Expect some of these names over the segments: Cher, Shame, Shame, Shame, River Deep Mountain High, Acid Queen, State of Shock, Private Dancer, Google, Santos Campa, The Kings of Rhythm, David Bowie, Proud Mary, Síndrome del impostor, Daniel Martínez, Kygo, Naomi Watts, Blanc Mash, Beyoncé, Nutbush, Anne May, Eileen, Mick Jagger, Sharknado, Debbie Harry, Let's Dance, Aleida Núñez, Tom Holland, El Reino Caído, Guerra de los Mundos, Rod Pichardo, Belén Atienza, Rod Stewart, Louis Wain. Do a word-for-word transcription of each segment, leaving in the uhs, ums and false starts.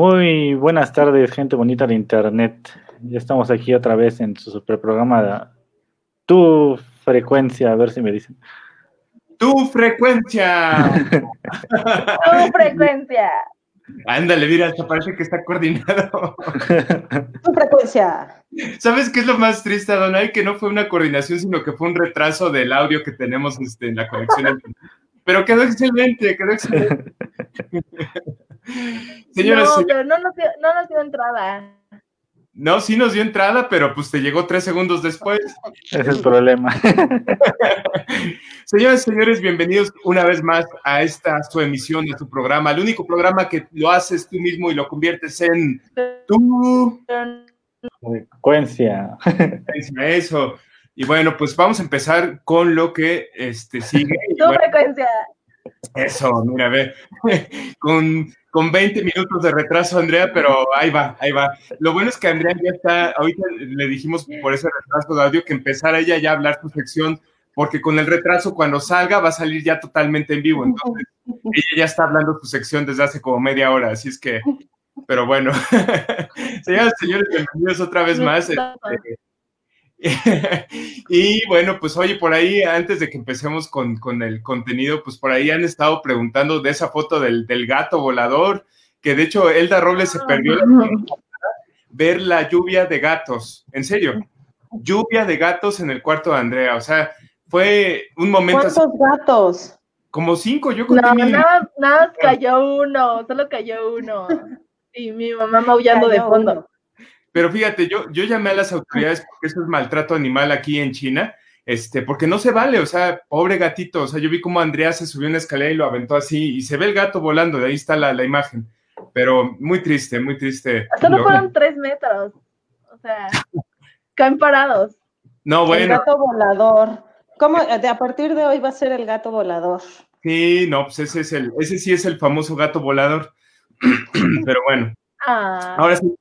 Muy buenas tardes, gente bonita de internet. Ya estamos aquí otra vez en su super programa Tu Frecuencia, a ver si me dicen. ¡Tu Frecuencia! ¡Tu Frecuencia! Ándale, mira, hasta parece que está coordinado. ¡Tu Frecuencia! ¿Sabes qué es lo más triste, Adonai? Que no fue una coordinación, sino que fue un retraso del audio que tenemos este, en la conexión. Pero quedó excelente, quedó excelente. Señora, no, pero no nos, dio, no nos dio entrada. No, sí nos dio entrada, pero pues te llegó tres segundos después. Es el problema. Señoras y señores, bienvenidos una vez más a esta su emisión de tu programa, el único programa que lo haces tú mismo y lo conviertes en tu frecuencia. Eso. Y bueno, pues vamos a empezar con lo que este sigue. Tu bueno, frecuencia. Eso, mira, a ver, con, con veinte minutos de retraso, Andrea, pero ahí va, ahí va. Lo bueno es que Andrea ya está, ahorita le dijimos por ese retraso de audio que empezara ella ya a hablar su sección, porque con el retraso cuando salga va a salir ya totalmente en vivo, entonces ella ya está hablando su sección desde hace como media hora, así es que, pero bueno. Señoras y señores, bienvenidos otra vez más. Este, y bueno, pues oye, por ahí antes de que empecemos con, con el contenido, pues por ahí han estado preguntando de esa foto del, del gato volador, que de hecho Elda Robles se perdió la ver la lluvia de gatos, en serio, lluvia de gatos en el cuarto de Andrea, o sea, fue un momento. ¿Cuántos así, gatos? Como cinco, yo conté. No, mil... nada, nada cayó uno, solo cayó uno, y mi mamá maullando de fondo. Uno. Pero fíjate, yo, yo llamé a las autoridades porque eso es maltrato animal aquí en China, este, porque no se vale, o sea, pobre gatito, o sea, yo vi cómo Andrea se subió una escalera y lo aventó así, y se ve el gato volando, de ahí está la, la imagen, pero muy triste, muy triste. Solo lo... fueron tres metros, o sea, caen parados. No, bueno. El gato volador, ¿cómo? A partir de hoy va a ser el gato volador. Sí, no, pues ese es el, ese sí es el famoso gato volador, pero bueno. Ah. Ahora sí.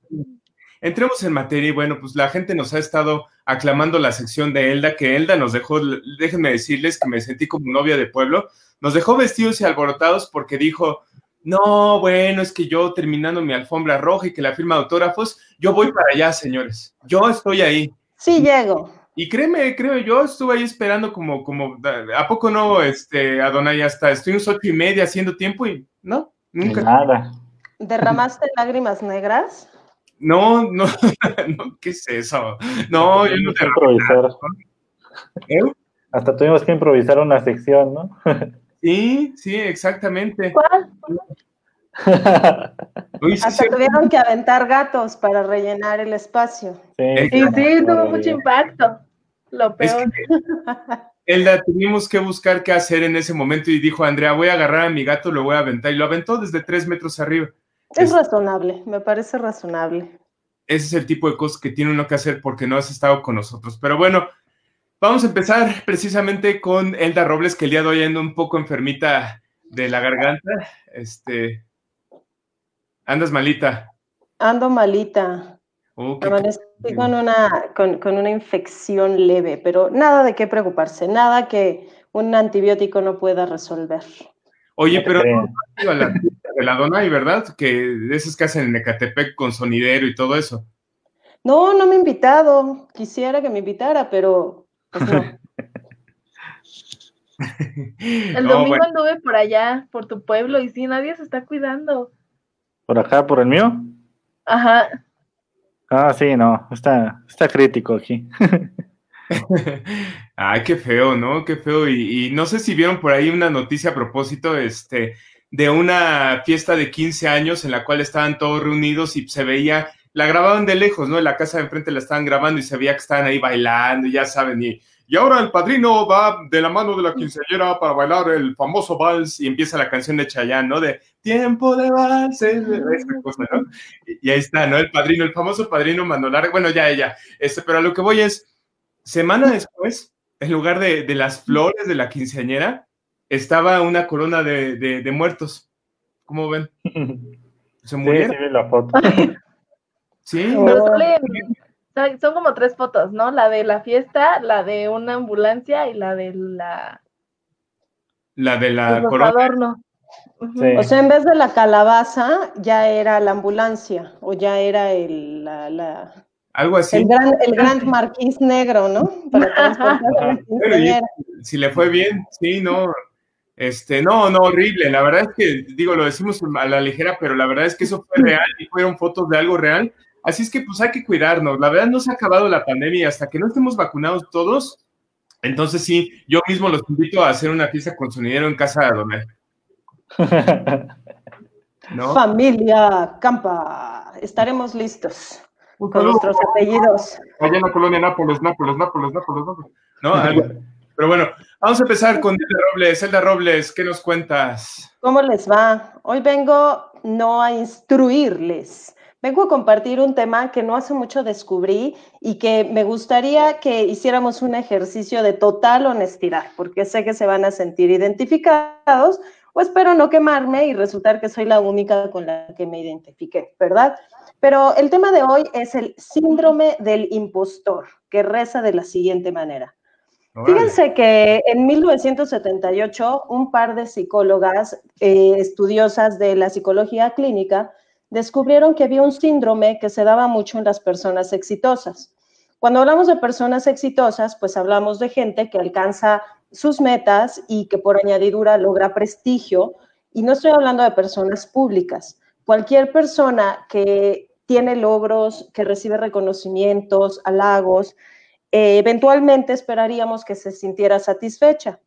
Entremos en materia y bueno, pues la gente nos ha estado aclamando la sección de Elda, que Elda nos dejó, déjenme decirles que me sentí como novia de pueblo, nos dejó vestidos y alborotados porque dijo, no, bueno, es que yo terminando mi alfombra roja y que la firma de autógrafos, yo voy para allá, señores, yo estoy ahí. Sí, llego. Y créeme, creo, yo estuve ahí esperando como, como, ¿a poco no, este, Adonai, hasta estoy unos ocho y media haciendo tiempo y no, nunca. Nada. ¿Derramaste lágrimas negras? No, no, no, ¿qué es eso? No, yo no te improvisar. ¿Eh? Hasta tuvimos que improvisar una sección, ¿no? Sí, sí, exactamente. ¿Cuál? Uy, sí, hasta sí, tuvieron sí. que aventar gatos para rellenar el espacio. Sí, y sí, sí, tuvo mucho impacto. Lo peor. Es que, Elda, tuvimos que buscar qué hacer en ese momento y dijo, Andrea, voy a agarrar a mi gato, lo voy a aventar. Y lo aventó desde tres metros arriba. Es razonable, me parece razonable. Ese es el tipo de cosas que tiene uno que hacer porque no has estado con nosotros. Pero bueno, vamos a empezar precisamente con Elda Robles, que el día de hoy anda un poco enfermita de la garganta. Este, ¿andas malita? Ando malita. Oh, Amanecí con una, con, con una infección leve, pero nada de qué preocuparse, nada que un antibiótico no pueda resolver. Oye, pero no, a la de la Adonai, ¿verdad? Que de esas que hacen en Ecatepec con sonidero y todo eso. No, no me he invitado. Quisiera que me invitara, pero pues no. El no, domingo bueno. anduve por allá, por tu pueblo, y sí, nadie se está cuidando. ¿Por acá, por el mío? Ajá. Ah, sí, no, está, está crítico aquí. Ay, qué feo, ¿no? Qué feo. Y, y no sé si vieron por ahí una noticia a propósito este, de una fiesta de quince años en la cual estaban todos reunidos y se veía, la grababan de lejos, ¿no? En la casa de enfrente la estaban grabando y se veía que estaban ahí bailando, y ya saben. Y, y ahora el padrino va de la mano de la quinceañera para bailar el famoso vals y empieza la canción de Chayanne, ¿no? De tiempo de vals, esa cosa, ¿no? Y, y ahí está, ¿no? El padrino, el famoso padrino Mano Larga. Bueno, ya, ya. Este, pero a lo que voy es, semana después, en lugar de, de las flores de la quinceañera, estaba una corona de, de, de muertos. ¿Cómo ven? Se murieron. Sí, sí, la foto. Sí. Oh. Le, son como tres fotos, ¿no? La de la fiesta, la de una ambulancia y la de la... La de la corona. Adorno. Sí. O sea, en vez de la calabaza, ya era la ambulancia, o ya era el... La, la... Algo así. El gran, el gran marqués negro, ¿no? Para bueno, si le fue bien, sí, no. Este, no, no, horrible. La verdad es que, digo, lo decimos a la ligera, pero la verdad es que eso fue real y fueron fotos de algo real. Así es que, pues, hay que cuidarnos. La verdad, no se ha acabado la pandemia. Hasta que no estemos vacunados todos, entonces sí, yo mismo los invito a hacer una fiesta con sonidero en casa de Adonai. ¿No? Familia Campa, estaremos listos. Con Salud. Nuestros apellidos. Allá en la colonia Nápoles, Nápoles, Nápoles, Nápoles, Nápoles. ¿No? Algo. Pero bueno, vamos a empezar con Elda Robles. Elda Robles, ¿qué nos cuentas? ¿Cómo les va? Hoy vengo no a instruirles, vengo a compartir un tema que no hace mucho descubrí y que me gustaría que hiciéramos un ejercicio de total honestidad, porque sé que se van a sentir identificados, o espero no quemarme y resultar que soy la única con la que me identifiqué, ¿verdad? Pero el tema de hoy es el síndrome del impostor, que reza de la siguiente manera. Fíjense que en mil novecientos setenta y ocho, un par de psicólogas eh, estudiosas de la psicología clínica descubrieron que había un síndrome que se daba mucho en las personas exitosas. Cuando hablamos de personas exitosas, pues hablamos de gente que alcanza sus metas y que por añadidura logra prestigio, y no estoy hablando de personas públicas. Cualquier persona que tiene logros, que recibe reconocimientos, halagos, eh, eventualmente esperaríamos que se sintiera satisfecha.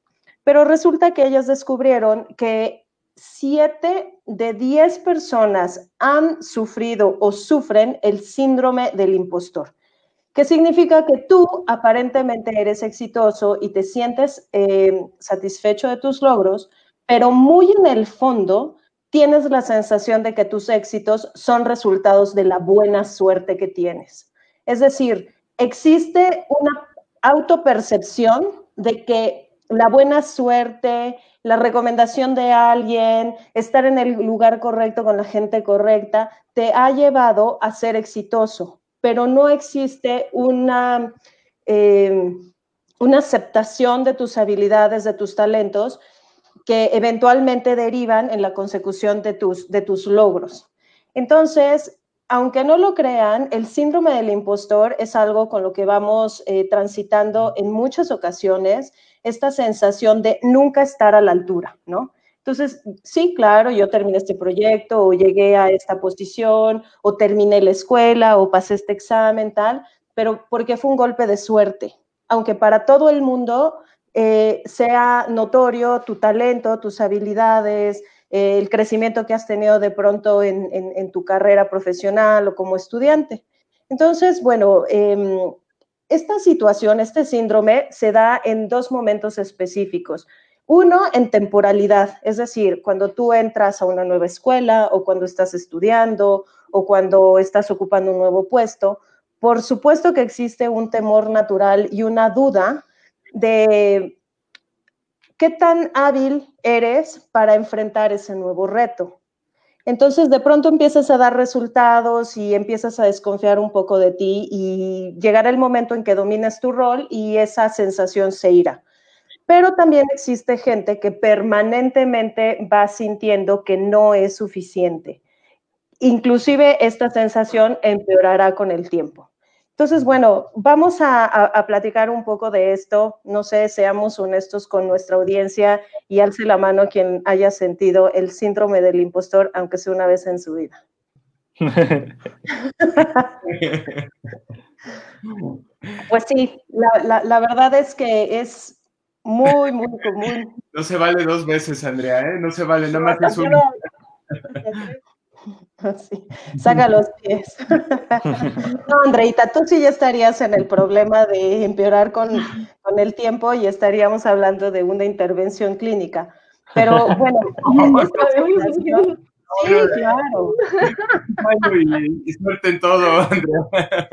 Pero resulta que ellas descubrieron que siete de diez personas han sufrido o sufren el síndrome del impostor, que significa que tú aparentemente eres exitoso y te sientes eh, satisfecho de tus logros, pero muy en el fondo tienes la sensación de que tus éxitos son resultados de la buena suerte que tienes. Es decir, existe una autopercepción de que la buena suerte, la recomendación de alguien, estar en el lugar correcto con la gente correcta, te ha llevado a ser exitoso, pero no existe una, eh, una aceptación de tus habilidades, de tus talentos, que eventualmente derivan en la consecución de tus, de tus logros. Entonces, aunque no lo crean, el síndrome del impostor es algo con lo que vamos eh, transitando en muchas ocasiones, esta sensación de nunca estar a la altura, ¿no? Entonces, sí, claro, yo terminé este proyecto, o llegué a esta posición, o terminé la escuela, o pasé este examen, tal, pero porque fue un golpe de suerte. Aunque para todo el mundo... Eh, sea notorio tu talento, tus habilidades, eh, el crecimiento que has tenido de pronto en, en, en tu carrera profesional o como estudiante. Entonces, bueno, eh, esta situación, este síndrome se da en dos momentos específicos. Uno, en temporalidad, es decir, cuando tú entras a una nueva escuela o cuando estás estudiando o cuando estás ocupando un nuevo puesto, por supuesto que existe un temor natural y una duda de qué tan hábil eres para enfrentar ese nuevo reto. Entonces, de pronto empiezas a dar resultados y empiezas a desconfiar un poco de ti y llegará el momento en que domines tu rol y esa sensación se irá. Pero también existe gente que permanentemente va sintiendo que no es suficiente. Inclusive esta sensación empeorará con el tiempo. Entonces, bueno, vamos a, a, a platicar un poco de esto. No sé, seamos honestos con nuestra audiencia y alce la mano quien haya sentido el síndrome del impostor, aunque sea una vez en su vida. Pues sí, la, la, la verdad es que es muy, muy común. No se vale dos veces, Andrea, ¿eh? No se vale, nada más es una. Sí, saca los pies. No, Andreita, tú sí ya estarías en el problema de empeorar con, con el tiempo y estaríamos hablando de una intervención clínica. Pero bueno, sí, claro. Y suerte en todo, Andrea.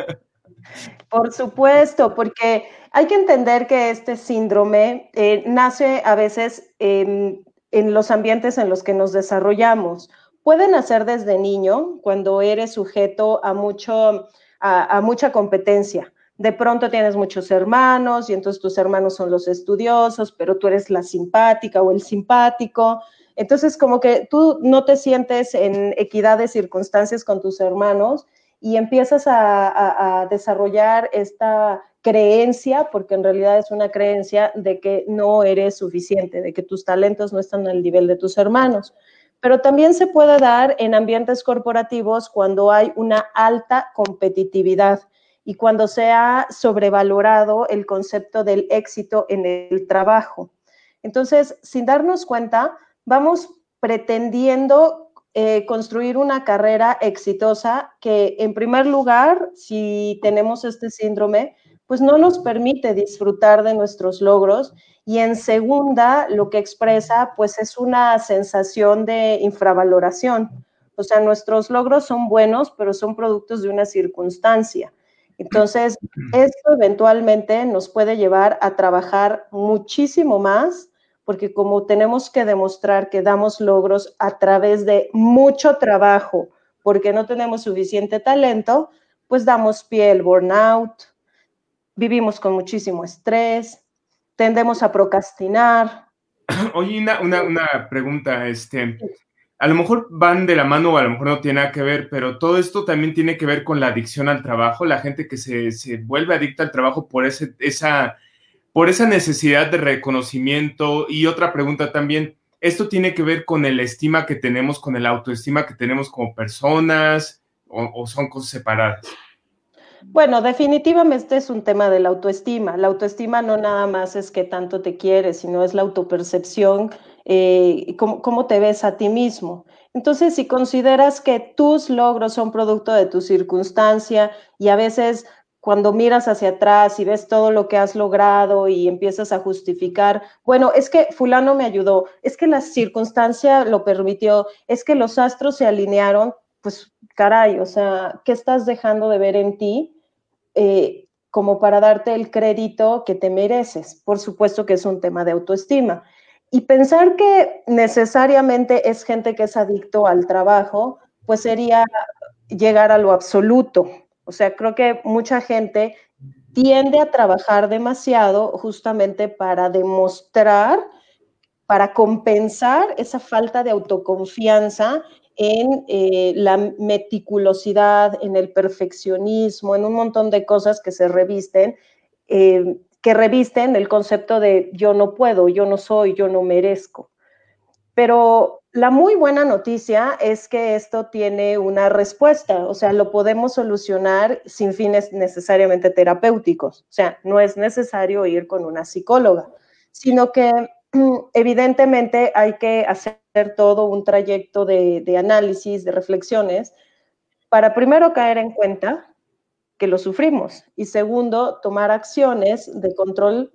Por supuesto, porque hay que entender que este síndrome eh, nace a veces eh, en los ambientes en los que nos desarrollamos. Pueden nacer desde niño, cuando eres sujeto a, mucho, a, a mucha competencia. De pronto tienes muchos hermanos y entonces tus hermanos son los estudiosos, pero tú eres la simpática o el simpático. Entonces, como que tú no te sientes en equidad de circunstancias con tus hermanos y empiezas a, a, a desarrollar esta creencia, porque en realidad es una creencia de que no eres suficiente, de que tus talentos no están al nivel de tus hermanos. Pero también se puede dar en ambientes corporativos cuando hay una alta competitividad y cuando se ha sobrevalorado el concepto del éxito en el trabajo. Entonces, sin darnos cuenta, vamos pretendiendo eh, construir una carrera exitosa que, en primer lugar, si tenemos este síndrome, pues no nos permite disfrutar de nuestros logros, y en segunda, lo que expresa, pues es una sensación de infravaloración. O sea, nuestros logros son buenos, pero son productos de una circunstancia. Entonces, esto eventualmente nos puede llevar a trabajar muchísimo más, porque como tenemos que demostrar que damos logros a través de mucho trabajo, porque no tenemos suficiente talento, pues damos pie al burnout, vivimos con muchísimo estrés, tendemos a procrastinar. Oye, una, una, una pregunta, este, a lo mejor van de la mano o a lo mejor no tiene nada que ver, pero todo esto también tiene que ver con la adicción al trabajo, la gente que se, se vuelve adicta al trabajo por, ese, esa, por esa necesidad de reconocimiento. Y otra pregunta también, ¿esto tiene que ver con el estima que tenemos, con el autoestima que tenemos como personas, o, o son cosas separadas? Bueno, definitivamente es un tema de la autoestima. La autoestima no nada más es que tanto te quieres, sino es la autopercepción, eh, cómo, cómo te ves a ti mismo. Entonces, si consideras que tus logros son producto de tu circunstancia y a veces cuando miras hacia atrás y ves todo lo que has logrado y empiezas a justificar, bueno, es que fulano me ayudó, es que la circunstancia lo permitió, es que los astros se alinearon, pues caray, o sea, ¿qué estás dejando de ver en ti eh, como para darte el crédito que te mereces? Por supuesto que es un tema de autoestima. Y pensar que necesariamente es gente que es adicto al trabajo, pues sería llegar a lo absoluto. O sea, creo que mucha gente tiende a trabajar demasiado justamente para demostrar, para compensar esa falta de autoconfianza en eh, la meticulosidad, en el perfeccionismo, en un montón de cosas que se revisten, eh, que revisten el concepto de yo no puedo, yo no soy, yo no merezco. Pero la muy buena noticia es que esto tiene una respuesta, o sea, lo podemos solucionar sin fines necesariamente terapéuticos. O sea, no es necesario ir con una psicóloga, sino que evidentemente hay que hacer todo un trayecto de, de análisis, de reflexiones, para primero caer en cuenta que lo sufrimos y segundo, tomar acciones de control,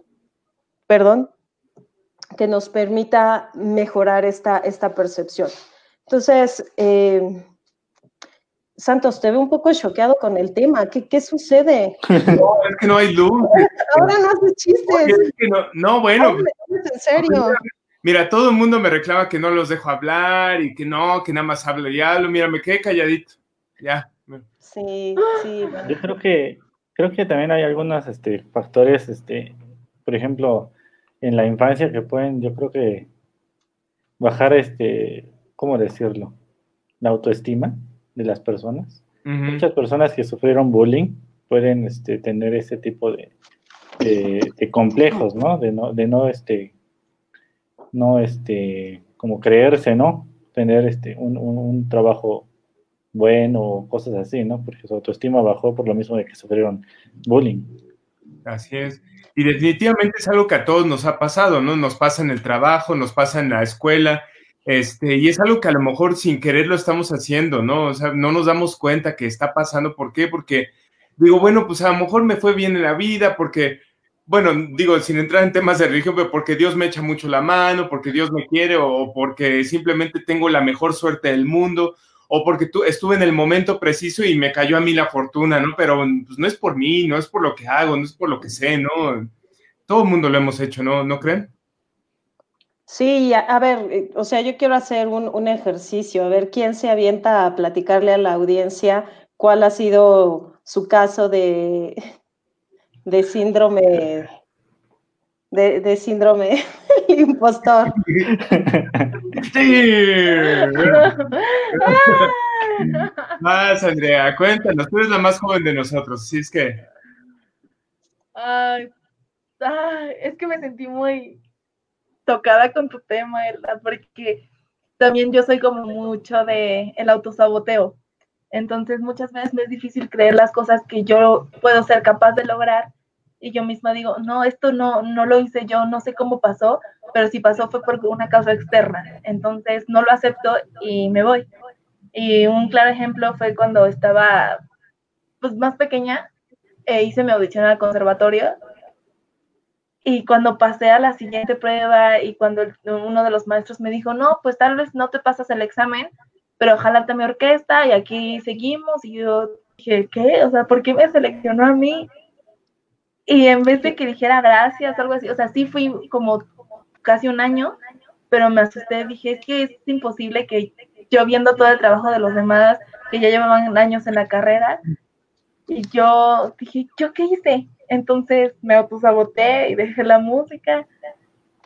perdón, que nos permita mejorar esta, esta percepción. Entonces, eh, Santos, te veo un poco choqueado con el tema. ¿Qué, qué sucede? No, es que no hay luz. Ahora no haces chistes. Es que no, no, bueno. Hombre, en serio. Mira, todo el mundo me reclama que no los dejo hablar y que no, que nada más hablo y hablo. Mira, me quedé calladito. Ya. Sí, sí. Bueno. Yo creo que, creo que también hay algunos este, factores, este, por ejemplo, en la infancia que pueden, yo creo que, bajar, este, ¿cómo decirlo? La autoestima de las personas. Uh-huh. Muchas personas que sufrieron bullying pueden este, tener ese tipo de, de, de complejos, ¿no? De no, de no, este, no, este, como creerse, ¿no? Tener este, un, un, un trabajo bueno, cosas así, ¿no? Porque su autoestima bajó por lo mismo de que sufrieron bullying. Así es. Y definitivamente es algo que a todos nos ha pasado, ¿no? Nos pasa en el trabajo, nos pasa en la escuela. Este, y es algo que a lo mejor sin querer lo estamos haciendo, ¿no? O sea, no nos damos cuenta que está pasando. ¿Por qué? Porque digo, bueno, pues a lo mejor me fue bien en la vida, porque, bueno, digo, sin entrar en temas de religión, pero porque Dios me echa mucho la mano, porque Dios me quiere, o porque simplemente tengo la mejor suerte del mundo, o porque tú, estuve en el momento preciso y me cayó a mí la fortuna, ¿no? Pero pues, no es por mí, no es por lo que hago, no es por lo que sé, ¿no? Todo el mundo lo hemos hecho, ¿no? ¿No creen? Sí, a, a ver, o sea, yo quiero hacer un, un ejercicio, a ver quién se avienta a platicarle a la audiencia cuál ha sido su caso de, de síndrome de, de síndrome del impostor. ¡Sí! Más, Andrea, cuéntanos, tú eres la más joven de nosotros, así es que... Ay, ay, es que me sentí muy tocada con tu tema, ¿verdad? Porque también yo soy como mucho de el autosaboteo. Entonces, muchas veces me es difícil creer las cosas que yo puedo ser capaz de lograr y yo misma digo, no, esto no, no lo hice yo, no sé cómo pasó, pero si pasó fue por una causa externa. Entonces, no lo acepto y me voy. Y un claro ejemplo fue cuando estaba pues, más pequeña e hice mi audición al conservatorio y cuando pasé a la siguiente prueba y cuando uno de los maestros me dijo, no, pues tal vez no te pasas el examen, pero jálate mi orquesta y aquí seguimos. Y yo dije, ¿qué? O sea, ¿por qué me seleccionó a mí? Y en vez de que dijera gracias o algo así, o sea, sí fui como casi un año, pero me asusté, dije, es que es imposible que yo viendo todo el trabajo de los demás que ya llevaban años en la carrera, y yo dije, ¿yo qué hice? Entonces me autosaboteé y dejé la música.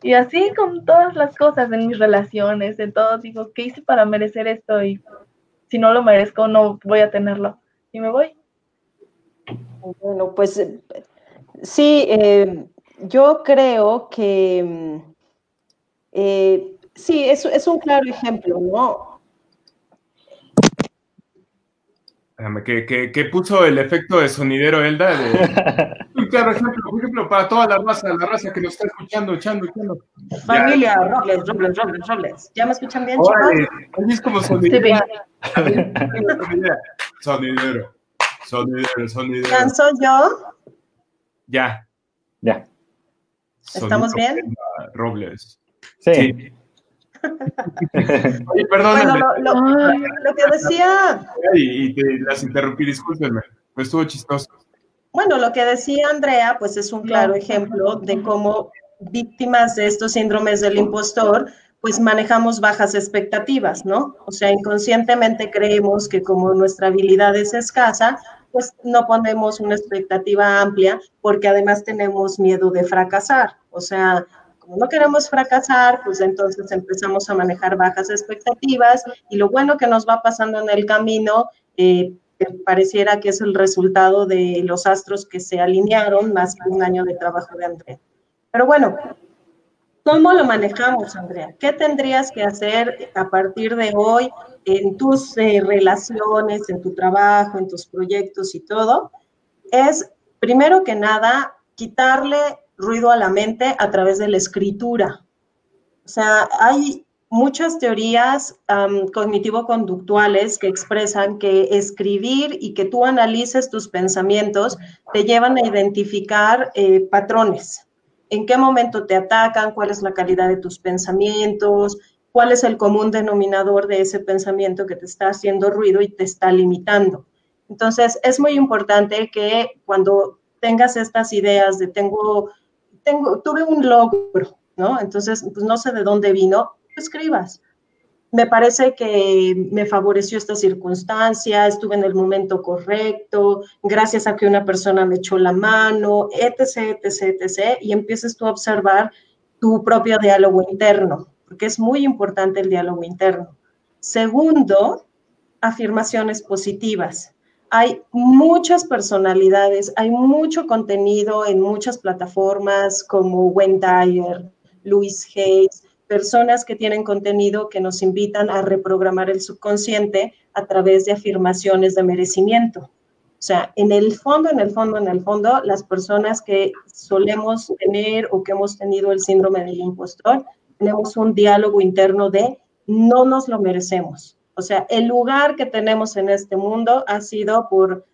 Y así con todas las cosas, en mis relaciones, en todo, digo, ¿qué hice para merecer esto? Y si no lo merezco, no voy a tenerlo. Y me voy. Bueno, pues sí, eh, yo creo que, eh, sí, es, es un claro ejemplo, ¿no? Que, que, que puso el efecto de sonidero, Elda. De... Claro, ejemplo, por ejemplo, para toda la raza, la raza que nos está escuchando, echando, echando. Familia, Robles, Robles, Robles, Robles. ¿Ya me escuchan bien, chicos? Es como sonidero. Sí, bien. Sonidero, sonidero, sonidero. ¿Canso yo? Ya. Ya. ¿Estamos sonidero, bien? Robles. Sí. sí. Oye, perdóname. Bueno, lo, lo, lo que decía... Y, y te las interrumpí, discúlpenme. Pues estuvo chistoso. Bueno, lo que decía Andrea, pues es un claro ejemplo de cómo víctimas de estos síndromes del impostor, pues manejamos bajas expectativas, ¿no? O sea, inconscientemente creemos que como nuestra habilidad es escasa, pues no ponemos una expectativa amplia porque además tenemos miedo de fracasar. O sea, como no queremos fracasar, pues entonces empezamos a manejar bajas expectativas y lo bueno que nos va pasando en el camino, eh, que pareciera que es el resultado de los astros que se alinearon más que un año de trabajo de Andrea. Pero bueno, ¿cómo lo manejamos, Andrea? ¿Qué tendrías que hacer a partir de hoy en tus eh, relaciones, en tu trabajo, en tus proyectos y todo? Es, primero que nada, quitarle ruido a la mente a través de la escritura. O sea, hay... muchas teorías um, cognitivo-conductuales que expresan que escribir y que tú analices tus pensamientos te llevan a identificar eh, patrones. ¿En qué momento te atacan? ¿Cuál es la calidad de tus pensamientos? ¿Cuál es el común denominador de ese pensamiento que te está haciendo ruido y te está limitando? Entonces, es muy importante que cuando tengas estas ideas de tengo, tengo tuve un logro, ¿no? Entonces, pues no sé de dónde vino, escribas. Me parece que me favoreció esta circunstancia, estuve en el momento correcto, gracias a que una persona me echó la mano, etc, etc, etc, y empiezas tú a observar tu propio diálogo interno, porque es muy importante el diálogo interno. Segundo, afirmaciones positivas. Hay muchas personalidades, hay mucho contenido en muchas plataformas como Wayne Dyer, Louis Wain, personas que tienen contenido que nos invitan a reprogramar el subconsciente a través de afirmaciones de merecimiento. O sea, en el fondo, en el fondo, en el fondo, las personas que solemos tener o que hemos tenido el síndrome del impostor, tenemos un diálogo interno de no nos lo merecemos. O sea, el lugar que tenemos en este mundo ha sido por,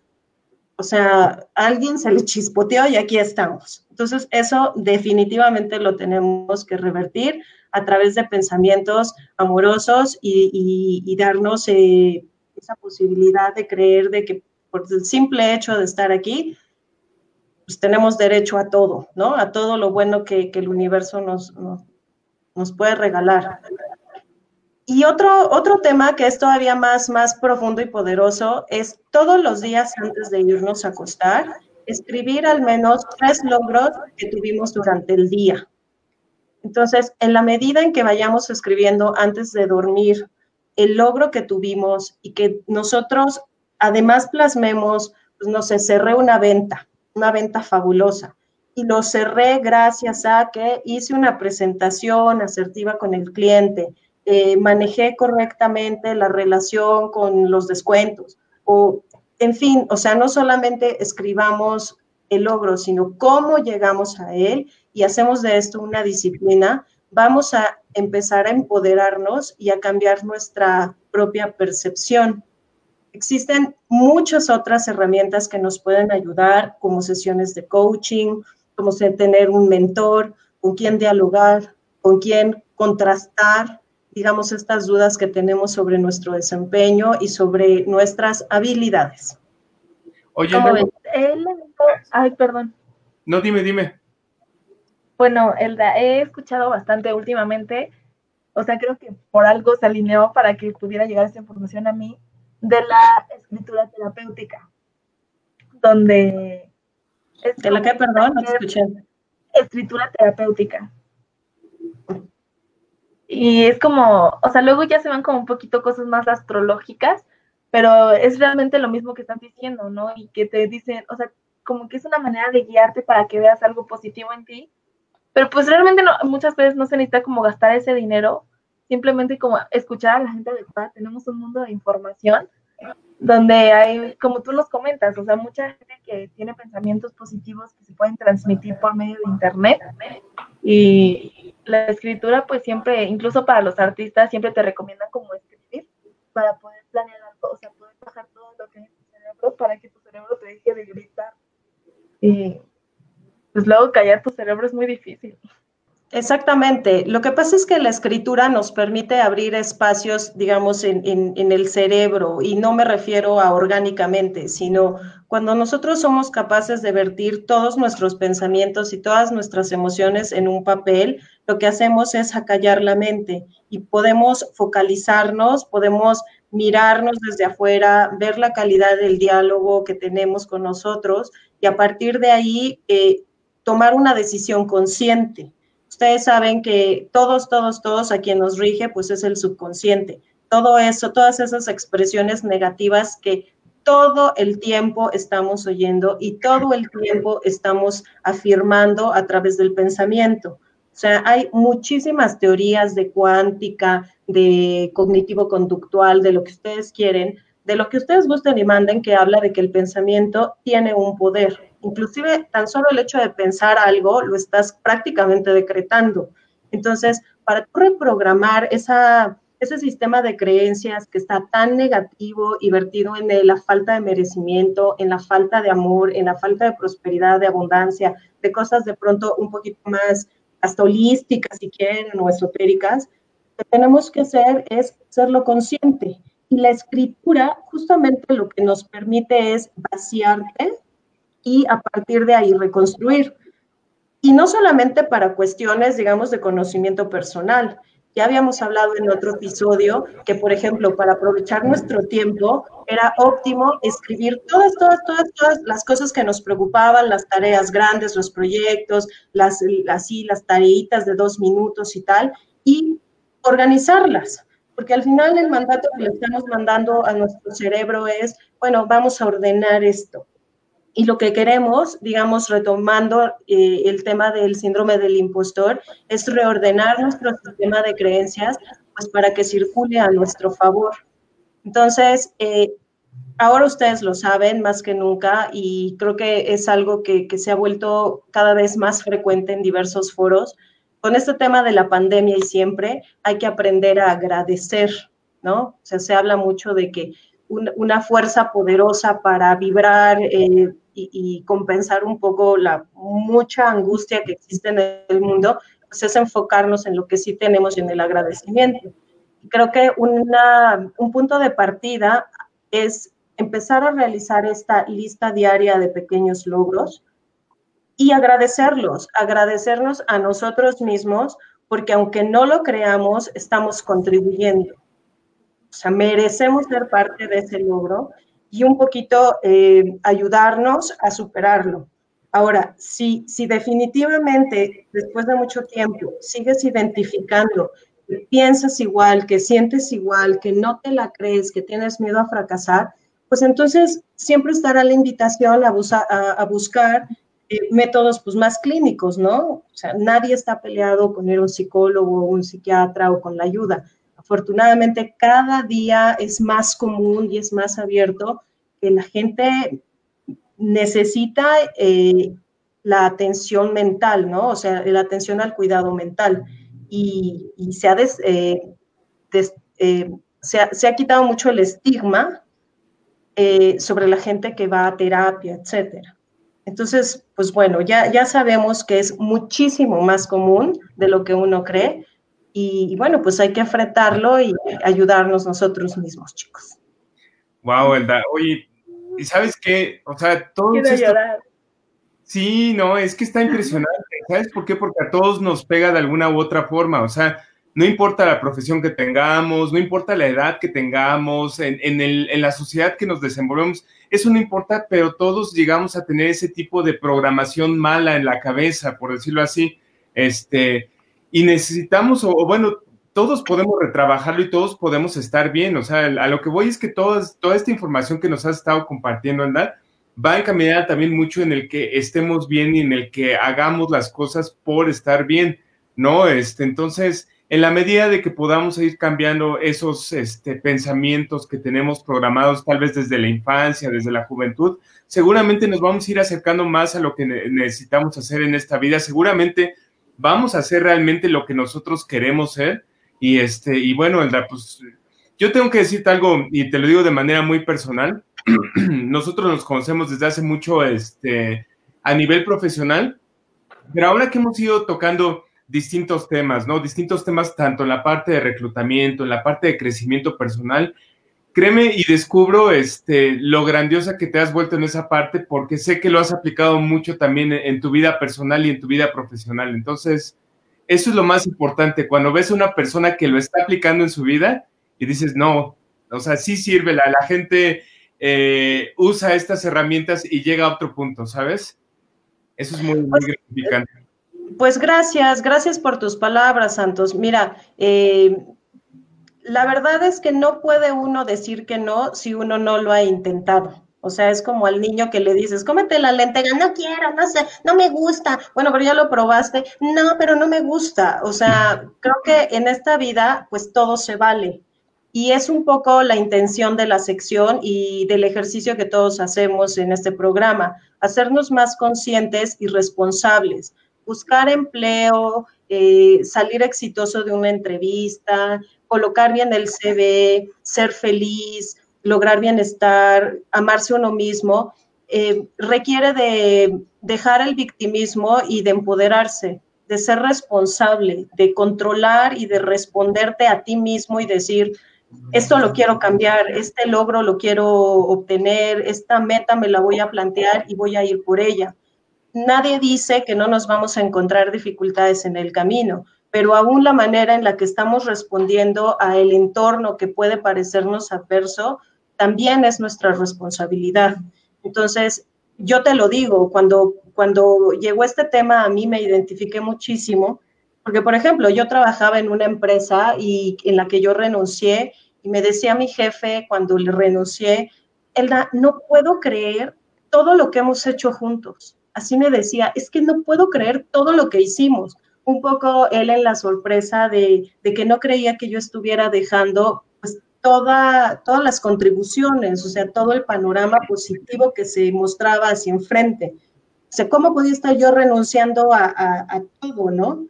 o sea, a alguien se le chispoteó y aquí estamos. Entonces, eso definitivamente lo tenemos que revertir a través de pensamientos amorosos y, y, y darnos eh, esa posibilidad de creer de que por el simple hecho de estar aquí, pues tenemos derecho a todo, ¿no? A todo lo bueno que, que el universo nos, nos, nos puede regalar. Y otro, otro tema que es todavía más, más profundo y poderoso es todos los días antes de irnos a acostar, escribir al menos tres logros que tuvimos durante el día. Entonces, en la medida en que vayamos escribiendo antes de dormir el logro que tuvimos y que nosotros además plasmemos, pues, no sé, cerré una venta, una venta fabulosa, y lo cerré gracias a que hice una presentación asertiva con el cliente, eh, manejé correctamente la relación con los descuentos, o en fin, o sea, no solamente escribamos el logro, sino cómo llegamos a él y hacemos de esto una disciplina, vamos a empezar a empoderarnos y a cambiar nuestra propia percepción. Existen muchas otras herramientas que nos pueden ayudar, como sesiones de coaching, como tener un mentor, con quien dialogar, con quien contrastar, digamos, estas dudas que tenemos sobre nuestro desempeño y sobre nuestras habilidades. Oye, no, el, el, ay, perdón. No, dime, dime. Bueno, Elda, he escuchado bastante últimamente, o sea, creo que por algo se alineó para que pudiera llegar esta información a mí, de la escritura terapéutica, donde... ¿De la que, perdón, no te escuché? Escritura terapéutica. Y es como, o sea, luego ya se van como un poquito cosas más astrológicas, pero es realmente lo mismo que estás diciendo, ¿no? Y que te dicen, o sea, como que es una manera de guiarte para que veas algo positivo en ti, pero pues realmente no, muchas veces no se necesita como gastar ese dinero, simplemente como escuchar a la gente adecuada. Tenemos un mundo de información donde hay, como tú nos comentas, o sea, mucha gente que tiene pensamientos positivos que se pueden transmitir por medio de internet, y la escritura pues siempre, incluso para los artistas, siempre te recomiendan como escribir para poder planear algo, o sea, poder bajar todo lo que hay en tu cerebro para que tu cerebro te deje de gritar, y pues luego callar tu cerebro es muy difícil. Exactamente. Lo que pasa es que la escritura nos permite abrir espacios, digamos, en, en, en el cerebro, y no me refiero a orgánicamente, sino cuando nosotros somos capaces de vertir todos nuestros pensamientos y todas nuestras emociones en un papel, lo que hacemos es acallar la mente y podemos focalizarnos, podemos mirarnos desde afuera, ver la calidad del diálogo que tenemos con nosotros y a partir de ahí eh, tomar una decisión consciente. Ustedes saben que todos, todos, todos a quien nos rige, pues es el subconsciente. Todo eso, todas esas expresiones negativas que todo el tiempo estamos oyendo y todo el tiempo estamos afirmando a través del pensamiento. O sea, hay muchísimas teorías de cuántica, de cognitivo-conductual, de lo que ustedes quieren, de lo que ustedes gusten y manden, que habla de que el pensamiento tiene un poder. Inclusive, tan solo el hecho de pensar algo, lo estás prácticamente decretando. Entonces, para reprogramar esa, ese sistema de creencias que está tan negativo y vertido en la falta de merecimiento, en la falta de amor, en la falta de prosperidad, de abundancia, de cosas de pronto un poquito más hasta holísticas, si quieren, o esotéricas, lo que tenemos que hacer es serlo consciente. Y la escritura, justamente lo que nos permite es vaciarte, y a partir de ahí reconstruir. Y no solamente para cuestiones, digamos, de conocimiento personal. Ya habíamos hablado en otro episodio que, por ejemplo, para aprovechar nuestro tiempo, era óptimo escribir todas, todas, todas, todas las cosas que nos preocupaban, las tareas grandes, los proyectos, las, así, las tareitas de dos minutos y tal, y organizarlas. Porque al final el mandato que le estamos mandando a nuestro cerebro es, bueno, vamos a ordenar esto. Y lo que queremos, digamos, retomando eh, el tema del síndrome del impostor, es reordenar nuestro sistema de creencias, pues, para que circule a nuestro favor. Entonces, eh, ahora ustedes lo saben más que nunca, y creo que es algo que, que se ha vuelto cada vez más frecuente en diversos foros. Con este tema de la pandemia y siempre, hay que aprender a agradecer, ¿no? O sea, se habla mucho de que un, una fuerza poderosa para vibrar, eh, Y, y compensar un poco la mucha angustia que existe en el mundo, pues es enfocarnos en lo que sí tenemos y en el agradecimiento. Creo que una, un punto de partida es empezar a realizar esta lista diaria de pequeños logros y agradecerlos, agradecernos a nosotros mismos, porque aunque no lo creamos, estamos contribuyendo. O sea, merecemos ser parte de ese logro. y un poquito eh, ayudarnos a superarlo. Ahora, si, si definitivamente después de mucho tiempo sigues identificando, que piensas igual, que sientes igual, que no te la crees, que tienes miedo a fracasar, pues entonces siempre estará la invitación a, busa, a, a buscar eh, métodos pues, más clínicos, ¿no? O sea, nadie está peleado con ir a un psicólogo o un psiquiatra o con la ayuda. Afortunadamente, cada día es más común y es más abierto que la gente necesita eh, la atención mental, ¿no? O sea, la atención al cuidado mental. Y, y se, ha des, eh, des, eh, se, ha, se ha quitado mucho el estigma eh, sobre la gente que va a terapia, etcétera. Entonces, pues bueno, ya, ya sabemos que es muchísimo más común de lo que uno cree. Y, y bueno, pues hay que enfrentarlo y ayudarnos nosotros mismos, chicos. Wow, Elda. Oye, ¿y sabes qué? O sea, todo Quiero esto... llorar. Sí, no, es que está impresionante. ¿Sabes por qué? Porque a todos nos pega de alguna u otra forma. O sea, no importa la profesión que tengamos, no importa la edad que tengamos, en, en, el, en la sociedad que nos desenvolvemos, eso no importa, pero todos llegamos a tener ese tipo de programación mala en la cabeza, por decirlo así, este... Y necesitamos, o, o bueno, todos podemos retrabajarlo y todos podemos estar bien. O sea, a lo que voy es que todas, toda esta información que nos has estado compartiendo, Elda, va encaminada también mucho en el que estemos bien y en el que hagamos las cosas por estar bien, ¿no? Este, entonces, en la medida de que podamos ir cambiando esos este, pensamientos que tenemos programados tal vez desde la infancia, desde la juventud, seguramente nos vamos a ir acercando más a lo que necesitamos hacer en esta vida. Seguramente vamos a hacer realmente lo que nosotros queremos ser, y este, y bueno, Elda, pues, yo tengo que decirte algo, y te lo digo de manera muy personal, nosotros nos conocemos desde hace mucho, este, a nivel profesional, pero ahora que hemos ido tocando distintos temas, ¿no? Distintos temas, tanto en la parte de reclutamiento, en la parte de crecimiento personal, créeme y descubro, este, lo grandiosa que te has vuelto en esa parte, porque sé que lo has aplicado mucho también en tu vida personal y en tu vida profesional. Entonces, eso es lo más importante. Cuando ves a una persona que lo está aplicando en su vida y dices, no, o sea, sí sirve, la, la gente eh, usa estas herramientas y llega a otro punto, ¿sabes? Eso es muy, muy gratificante. Pues gracias, gracias por tus palabras, Santos. Mira, eh... la verdad es que no puede uno decir que no si uno no lo ha intentado. O sea, es como al niño que le dices, cómete la lenteja, no quiero, no sé, no me gusta. Bueno, pero ya lo probaste. No, pero no me gusta. O sea, creo que en esta vida, pues todo se vale. Y es un poco la intención de la sección y del ejercicio que todos hacemos en este programa. Hacernos más conscientes y responsables. Buscar empleo, eh, salir exitoso de una entrevista, colocar bien el C V, ser feliz, lograr bienestar, amarse uno mismo, eh, requiere de dejar el victimismo y de empoderarse, de ser responsable, de controlar y de responderte a ti mismo y decir, esto lo quiero cambiar, este logro lo quiero obtener, esta meta me la voy a plantear y voy a ir por ella. Nadie dice que no nos vamos a encontrar dificultades en el camino, pero aún la manera en la que estamos respondiendo a el entorno que puede parecernos adverso, también es nuestra responsabilidad. Entonces, yo te lo digo, cuando, cuando llegó este tema a mí me identifiqué muchísimo, porque, por ejemplo, yo trabajaba en una empresa y en la que yo renuncié, y me decía mi jefe cuando le renuncié, Elda, no puedo creer todo lo que hemos hecho juntos. Así me decía, es que no puedo creer todo lo que hicimos. Un poco él en la sorpresa de, de que no creía que yo estuviera dejando pues, toda, todas las contribuciones, o sea, todo el panorama positivo que se mostraba hacia enfrente. O sea, ¿cómo podía estar yo renunciando a, a, a todo, no?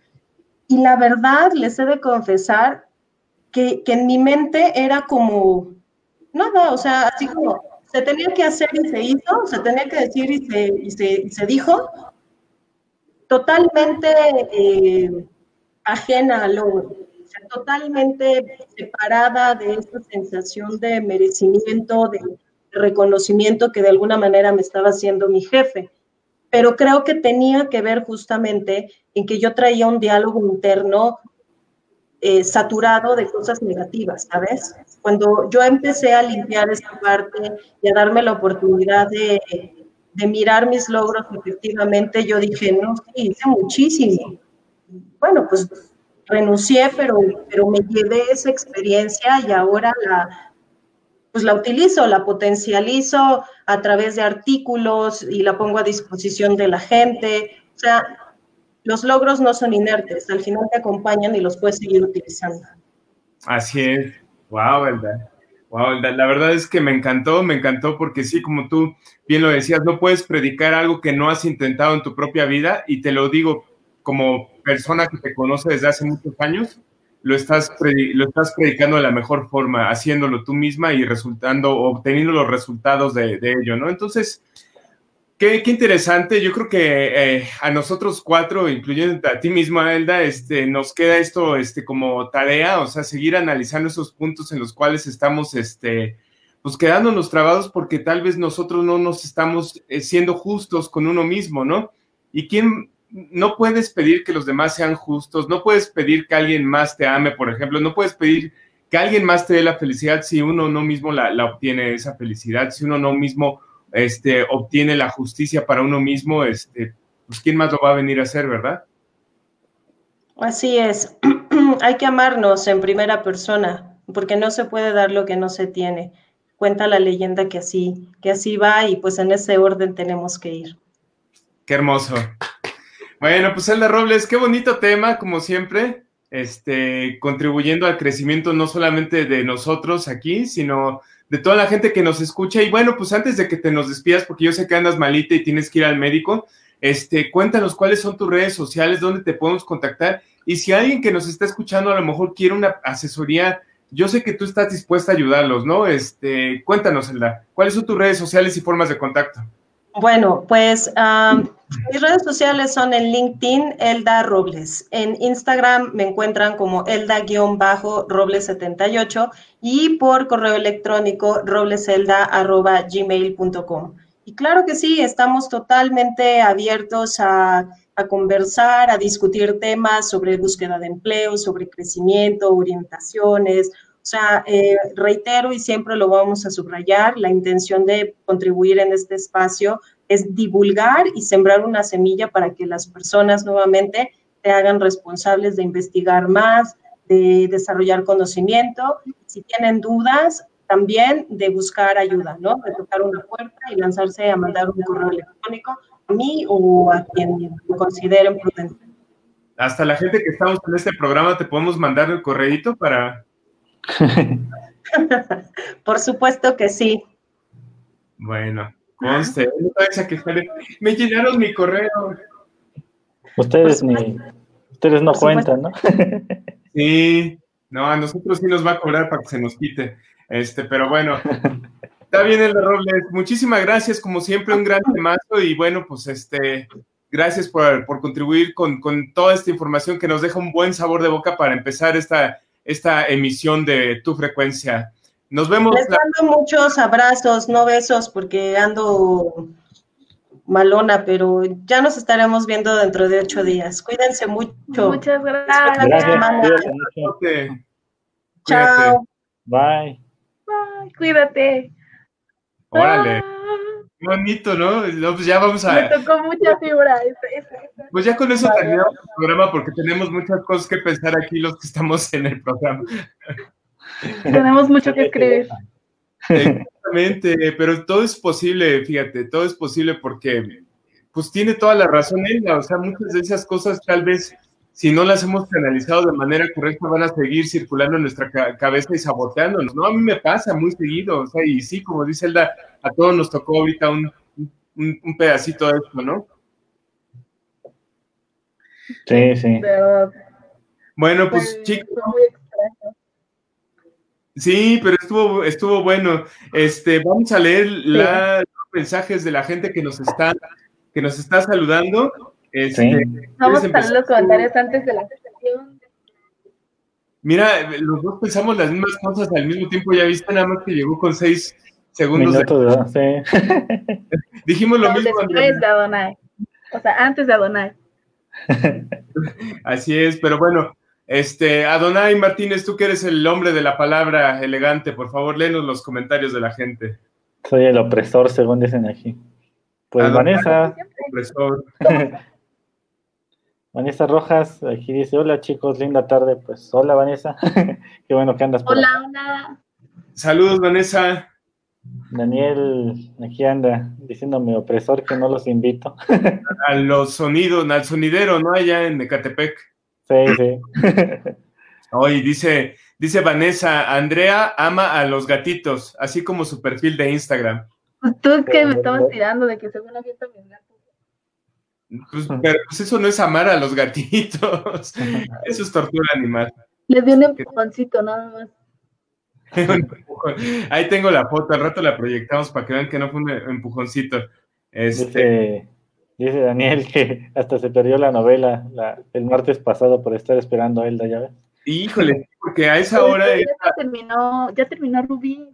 Y la verdad, les he de confesar que, que en mi mente era como, nada, o sea, así como se tenía que hacer y se hizo, se tenía que decir y se, y se, y se dijo, totalmente eh, ajena al logro, o sea, totalmente separada de esa sensación de merecimiento, de, de reconocimiento que de alguna manera me estaba haciendo mi jefe. Pero creo que tenía que ver justamente en que yo traía un diálogo interno eh, saturado de cosas negativas, ¿sabes? Cuando yo empecé a limpiar esta parte y a darme la oportunidad de, de mirar mis logros, efectivamente, yo dije, no, sí, hice muchísimo. Bueno, pues renuncié, pero, pero me llevé esa experiencia y ahora la... pues la utilizo, la potencializo a través de artículos y la pongo a disposición de la gente. O sea, los logros no son inertes, al final te acompañan y los puedes seguir utilizando. Así es. Wow, Elda. Wow, Elda. La verdad es que me encantó, me encantó porque sí, como tú bien lo decías, no puedes predicar algo que no has intentado en tu propia vida, y te lo digo como persona que te conoce desde hace muchos años. Lo estás, lo estás predicando de la mejor forma, haciéndolo tú misma y resultando, obteniendo los resultados de, de ello, ¿no? Entonces, qué, qué interesante. Yo creo que eh, a nosotros cuatro, incluyendo a ti misma, Elda, este, nos queda esto este, como tarea, o sea, seguir analizando esos puntos en los cuales estamos este, pues, quedándonos trabados porque tal vez nosotros no nos estamos eh, siendo justos con uno mismo, ¿no? ¿Y quién...? No puedes pedir que los demás sean justos, no puedes pedir que alguien más te ame, por ejemplo, no puedes pedir que alguien más te dé la felicidad si uno no mismo la, la obtiene, esa felicidad, si uno no mismo este, obtiene la justicia para uno mismo, este, pues ¿quién más lo va a venir a hacer, verdad? Así es, hay que amarnos en primera persona, porque no se puede dar lo que no se tiene. Cuenta la leyenda que así, que así va, y pues en ese orden tenemos que ir. Qué hermoso. Bueno, pues Elda Robles, qué bonito tema, como siempre, este, contribuyendo al crecimiento no solamente de nosotros aquí, sino de toda la gente que nos escucha. Y bueno, pues antes de que te nos despidas, porque yo sé que andas malita y tienes que ir al médico, este, cuéntanos cuáles son tus redes sociales, dónde te podemos contactar, y si alguien que nos está escuchando a lo mejor quiere una asesoría, yo sé que tú estás dispuesta a ayudarlos, ¿no? Este, cuéntanos, Elda, ¿cuáles son tus redes sociales y formas de contacto? Bueno, pues um, mis redes sociales son en LinkedIn, Elda Robles. En Instagram me encuentran como Elda-Robles setenta y ocho y por correo electrónico robles elda arroba gmail punto com. Y claro que sí, estamos totalmente abiertos a, a conversar, a discutir temas sobre búsqueda de empleo, sobre crecimiento, orientaciones. O sea, eh, reitero y siempre lo vamos a subrayar, la intención de contribuir en este espacio es divulgar y sembrar una semilla para que las personas nuevamente se hagan responsables de investigar más, de desarrollar conocimiento, si tienen dudas, también de buscar ayuda, ¿no? De tocar una puerta y lanzarse a mandar un correo electrónico a mí o a quien consideren prudente. Hasta la gente que estamos en este programa, ¿te podemos mandar el correíto para...? Por supuesto que sí. Bueno, conste, no vais a quejar. Me llenaron mi correo. Ustedes ni, ustedes no cuentan, ¿no? Sí, no, a nosotros sí nos va a cobrar para que se nos quite. Este, pero bueno, está bien, Elda Robles. Muchísimas gracias, como siempre, un gran temazo. Y bueno, pues este, gracias por, por contribuir con, con toda esta información que nos deja un buen sabor de boca para empezar esta. esta emisión de Tu Frecuencia. Nos vemos. Les mando muchos abrazos, no besos, porque ando malona, pero ya nos estaremos viendo dentro de ocho días. Cuídense mucho. Muchas gracias. gracias. Cuídate. Chao. Bye. Bye. Cuídate. Órale. Qué bonito, ¿no? Pues ya vamos a... Me tocó mucha fibra. Pues ya con eso terminamos el programa porque tenemos muchas cosas que pensar aquí los que estamos en el programa. Tenemos mucho que escribir. Exactamente, pero todo es posible, fíjate, todo es posible porque pues tiene toda la razón Elda, o sea, muchas de esas cosas tal vez si no las hemos canalizado de manera correcta van a seguir circulando en nuestra ca cabeza y saboteándonos, ¿no? A mí me pasa muy seguido, o sea, y sí, como dice Elda, a todos nos tocó ahorita un, un, un pedacito de esto, ¿no? Sí, sí. Pero, bueno, pues fue, chicos. Fue muy extraño. Sí, pero estuvo, estuvo bueno. Este, vamos a leer sí. la, los mensajes de la gente que nos está, que nos está saludando. Este, sí. Vamos a ver los comentarios antes de la sesión. Mira, los dos pensamos las mismas cosas al mismo tiempo, ya viste, nada más que llegó con seis segundos. Minutos, de... sí. Dijimos lo no, mismo. Después de Adonai. O sea, antes de Adonai. Así es, pero bueno, Este, Adonai Martínez, tú que eres el hombre de la palabra elegante, por favor, léenos los comentarios de la gente. Soy el opresor, según dicen aquí. Pues Adonai, Vanessa. Opresor. Vanessa Rojas, aquí dice, hola chicos, linda tarde. Pues hola Vanessa, qué bueno que andas por Hola, acá. hola. Saludos Vanessa. Daniel, aquí anda, diciéndome opresor que no los invito. A los sonidos, al sonidero, ¿no? Allá en Ecatepec. Sí, sí. Hoy dice, dice Vanessa, Andrea ama a los gatitos, así como su perfil de Instagram. Tú que me estabas tirando de que según avienta mis gatos. Pues, pero pues eso no es amar a los gatitos, eso es tortura animal. Les di un empujoncito nada más. Ahí tengo la foto, al rato la proyectamos para que vean que no fue un empujoncito. Este... Dice, dice Daniel que hasta se perdió la novela la, el martes pasado por estar esperando a Elda, ¿ya ves? Híjole, porque a esa hora... Ya, esta... terminó, ya terminó Rubí.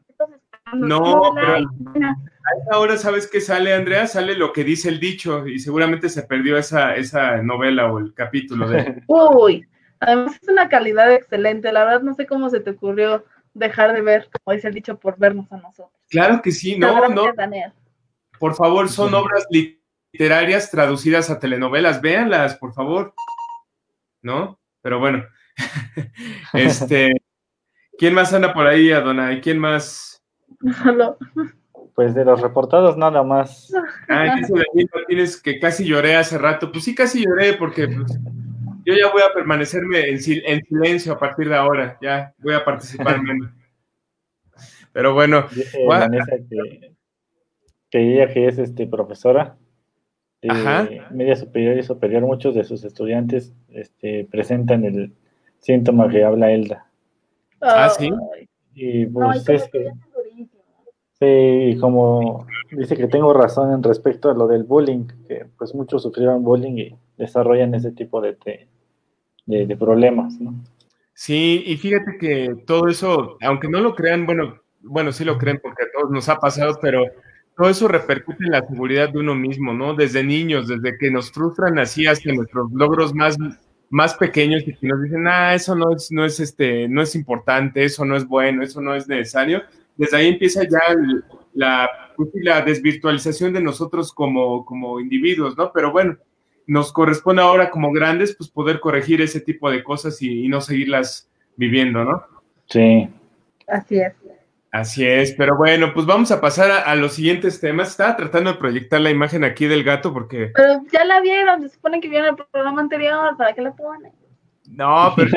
No, pero a esa hora, ¿sabes qué sale, Andrea? Sale lo que dice el dicho y seguramente se perdió esa, esa novela o el capítulo de... Uy, además es una calidad excelente, la verdad no sé cómo se te ocurrió dejar de ver, como dice el dicho, por vernos a nosotros. Claro que sí, no, no. Por favor, son obras literarias traducidas a telenovelas, véanlas, por favor. ¿No? Pero bueno. este, ¿quién más anda por ahí, Adonai? ¿Quién más? No. Pues de los reportados nada más. Ah, dice Daniel Martínez que casi lloré hace rato. Pues sí, casi lloré porque... Pues, yo ya voy a permanecerme en, sil en silencio a partir de ahora, ya voy a participar menos. Pero bueno. Dice Vanessa que, que ella que es este, profesora de Ajá. media superior y superior, muchos de sus estudiantes este, presentan el síntoma que habla Elda. Oh. Ah, sí. Y pues no, es que... Sí, como dice que tengo razón en respecto a lo del bullying, que pues muchos sufrieron bullying y desarrollan ese tipo de, de, de, de problemas, ¿no? Sí, y fíjate que todo eso, aunque no lo crean, bueno, bueno, sí lo creen porque a todos nos ha pasado, pero todo eso repercute en la seguridad de uno mismo, ¿no? Desde niños, desde que nos frustran así hasta nuestros logros más, más pequeños y que nos dicen, ah, eso no es, no es este, no es importante, eso no es bueno, eso no es necesario. Desde ahí empieza ya la, la desvirtualización de nosotros como, como individuos, ¿no? Pero bueno, nos corresponde ahora como grandes, pues poder corregir ese tipo de cosas y, y no seguirlas viviendo, ¿no? Sí. Así es. Así es, pero bueno, pues vamos a pasar a, a los siguientes temas. Estaba tratando de proyectar la imagen aquí del gato porque... Pero ya la vieron, se supone que vieron el programa anterior, ¿para qué la ponen? No, pero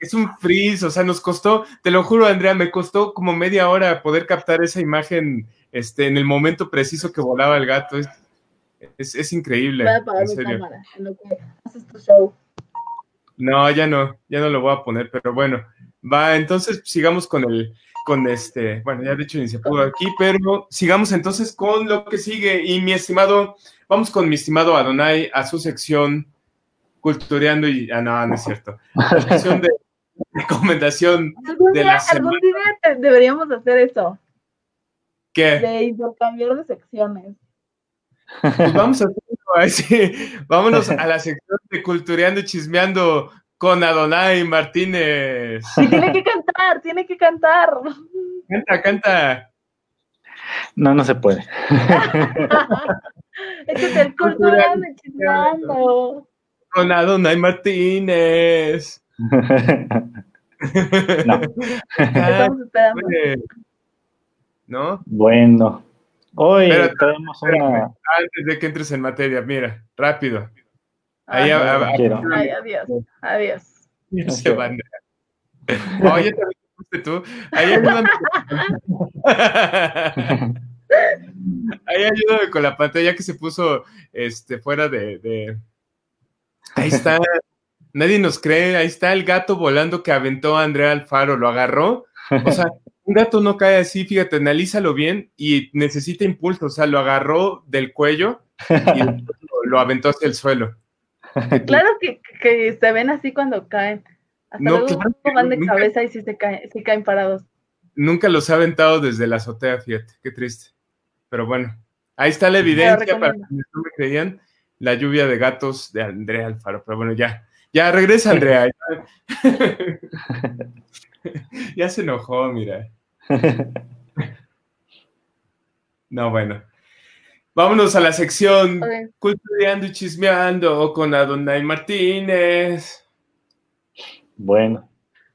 es un freeze, o sea, nos costó, te lo juro, Andrea, me costó como media hora poder captar esa imagen este, en el momento preciso que volaba el gato. Es, es, es increíble. Voy a apagar mi cámara en lo que haces tu show. No, ya no, ya no lo voy a poner, pero bueno, va, entonces sigamos con el, con este, bueno, ya de hecho ni se pudo aquí, pero sigamos entonces con lo que sigue. Y mi estimado, vamos con mi estimado Adonai a su sección Cultureando y... Ah, no, no es cierto. La sección de recomendación algún de día, la semana. Algún día te, deberíamos hacer eso. ¿Qué? De intercambiar de secciones. Pues vamos a hacerlo sí. Vámonos a la sección de Cultureando y Chismeando con Adonai Martínez. Y tiene que cantar, tiene que cantar. Canta, canta. No, no se puede. Este es el Cultureando y Chismeando. Con Adonai Martínez. No. Ah, ¿no? Bueno. Hoy espérate, traemos espérate, una... Antes de que entres en materia, mira, rápido. Ahí ah, a, no, a, quiero. A, ay, adiós, adiós. No se van. Oye, te fuiste tú. Ahí ayúdame. Ahí ayúdame con la pantalla que se puso este, fuera de... de... Ahí está, nadie nos cree, ahí está el gato volando que aventó a Andrea Alfaro, lo agarró, o sea, un gato no cae así, fíjate, analízalo bien y necesita impulso, o sea, lo agarró del cuello y lo, lo aventó hacia el suelo. Claro que, que se ven así cuando caen, hasta no, luego claro, van de nunca, cabeza y sí se caen, sí caen parados. Nunca los ha aventado desde la azotea, fíjate, qué triste, pero bueno, ahí está la evidencia para quienes no me creían. La lluvia de gatos de Andrea Alfaro, pero bueno, ya. Ya, regresa, Andrea. Ya se enojó, mira. No, bueno. Vámonos a la sección okay. Culturando y Chismeando con Adonai Martínez. Bueno,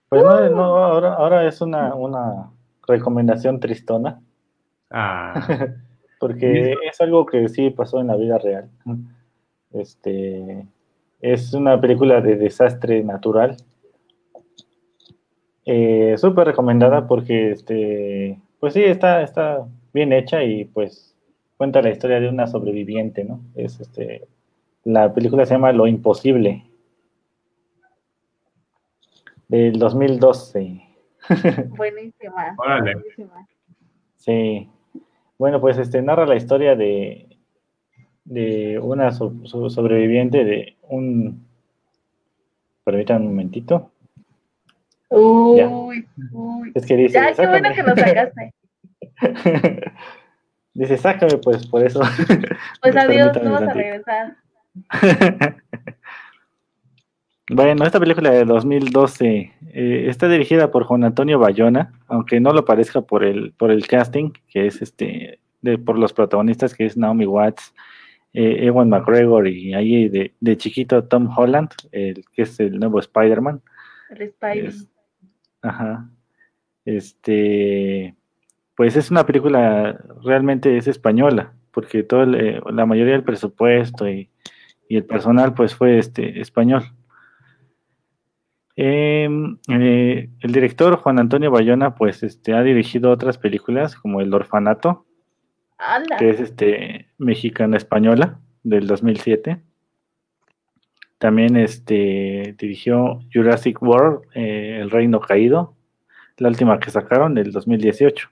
pues no, no ahora, ahora es una, una recomendación tristona. Ah. Porque es algo que sí pasó en la vida real. Este, es una película de desastre natural. Eh, súper recomendada porque, este, pues sí, está, está bien hecha y pues cuenta la historia de una sobreviviente, ¿no? Es, este, la película se llama Lo Imposible, del dos mil doce. Buenísima. Órale. Buenísima. Sí. Bueno, pues este narra la historia de, de una so, so, sobreviviente de un... Permítanme un momentito. Uy, uy. Es que dice... Ya, qué bueno que lo sacaste. Dice, sácame pues, por eso. Pues adiós, no vas a regresar. Bueno, esta película de dos mil doce eh, está dirigida por Juan Antonio Bayona, aunque no lo parezca por el por el casting, que es este de, por los protagonistas, que es Naomi Watts, eh, Ewan McGregor y ahí de, de chiquito Tom Holland, el que es el nuevo Spider-Man. El Spider-Man. Es, ajá. Este, pues es una película, realmente es española, porque todo el, la mayoría del presupuesto y, y el personal pues fue este español. Eh, eh, el director Juan Antonio Bayona pues este ha dirigido otras películas como El Orfanato, ¡Ala! Que es este mexicana española del dos mil siete. También este dirigió Jurassic World, eh, El Reino Caído, la última que sacaron del dos mil dieciocho.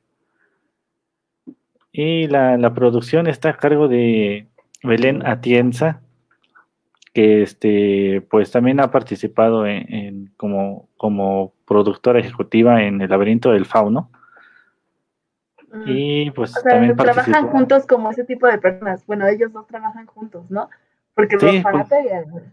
Y la, la producción está a cargo de Belén Atienza, que este pues también ha participado en, en como, como productora ejecutiva en El Laberinto del Fauno. Mm. Y pues o sea, también trabajan participó. Juntos como ese tipo de personas. Bueno, ellos dos trabajan juntos, ¿no? Porque sí, el orfanato pues, y el...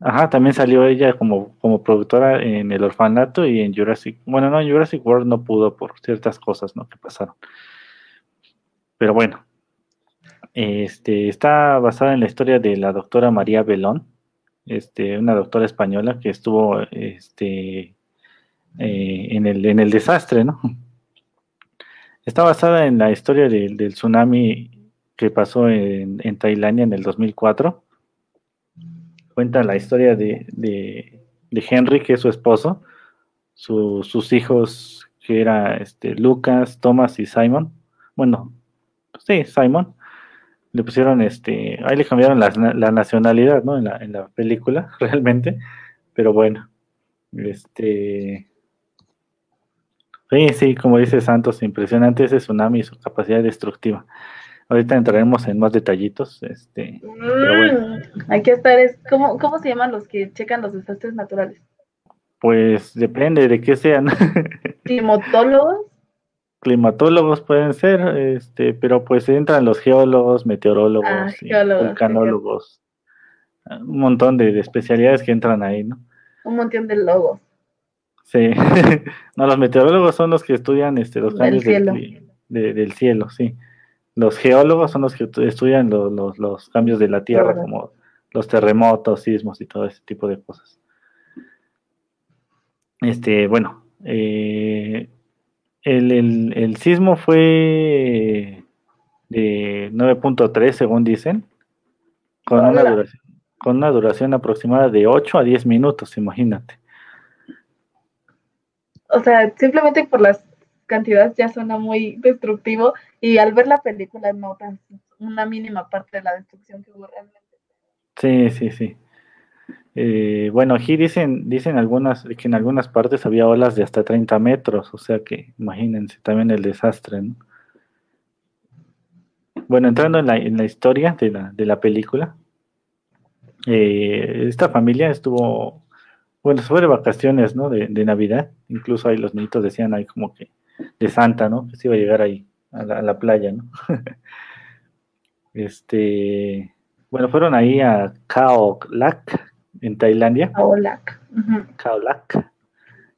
Ajá, también salió ella como, como productora en El Orfanato y en Jurassic... Bueno, no, en Jurassic World no pudo por ciertas cosas, ¿no? Que pasaron. Pero bueno. Este, está basada en la historia de la doctora María Belón, este, una doctora española que estuvo este, eh, en, el, en el desastre, ¿no? Está basada en la historia de, del tsunami que pasó en, en Tailandia en el dos mil cuatro. Cuenta la historia de, de, de Henry, que es su esposo, su, sus hijos, que eran este, Lucas, Thomas y Simon. Bueno, sí, Simon. Le pusieron, este, ahí le cambiaron la, la nacionalidad, ¿no? En la, en la película, realmente. Pero bueno, este... Sí, sí, como dice Santos, impresionante ese tsunami y su capacidad destructiva. Ahorita entraremos en más detallitos, este... Mm, pero bueno. Hay que estar, es, ¿cómo, ¿cómo se llaman los que checan los desastres naturales? Pues depende de qué sean. ¿Climatólogos? Climatólogos pueden ser, este, pero pues entran los geólogos, meteorólogos, ah, geólogos, y vulcanólogos, sí. Un montón de, de especialidades que entran ahí, ¿no? Un montón de logos. Sí, no, los meteorólogos son los que estudian este, los cambios cielo. Del, de, del cielo, sí. Los geólogos son los que estudian los, los, los cambios de la Tierra, claro. Como los terremotos, sismos y todo ese tipo de cosas. Este, bueno, eh... El, el, el sismo fue de nueve punto tres, según dicen, con una, duración, con una duración aproximada de ocho a diez minutos, imagínate. O sea, simplemente por las cantidades ya suena muy destructivo, y al ver la película notas una mínima parte de la destrucción que hubo realmente. Sí, sí, sí. Eh, bueno, aquí dicen dicen algunas que en algunas partes había olas de hasta treinta metros, o sea que imagínense también el desastre, ¿no? Bueno, entrando en la, en la historia de la, de la película, eh, esta familia estuvo, bueno, sobre vacaciones, ¿no? De, de Navidad, incluso ahí los niñitos decían ahí como que de Santa, ¿no? Que se iba a llegar ahí a la, a la playa, ¿no? este... Bueno, fueron ahí a Khao Lak, en Tailandia. Khao Lak. Uh-huh. Khao Lak,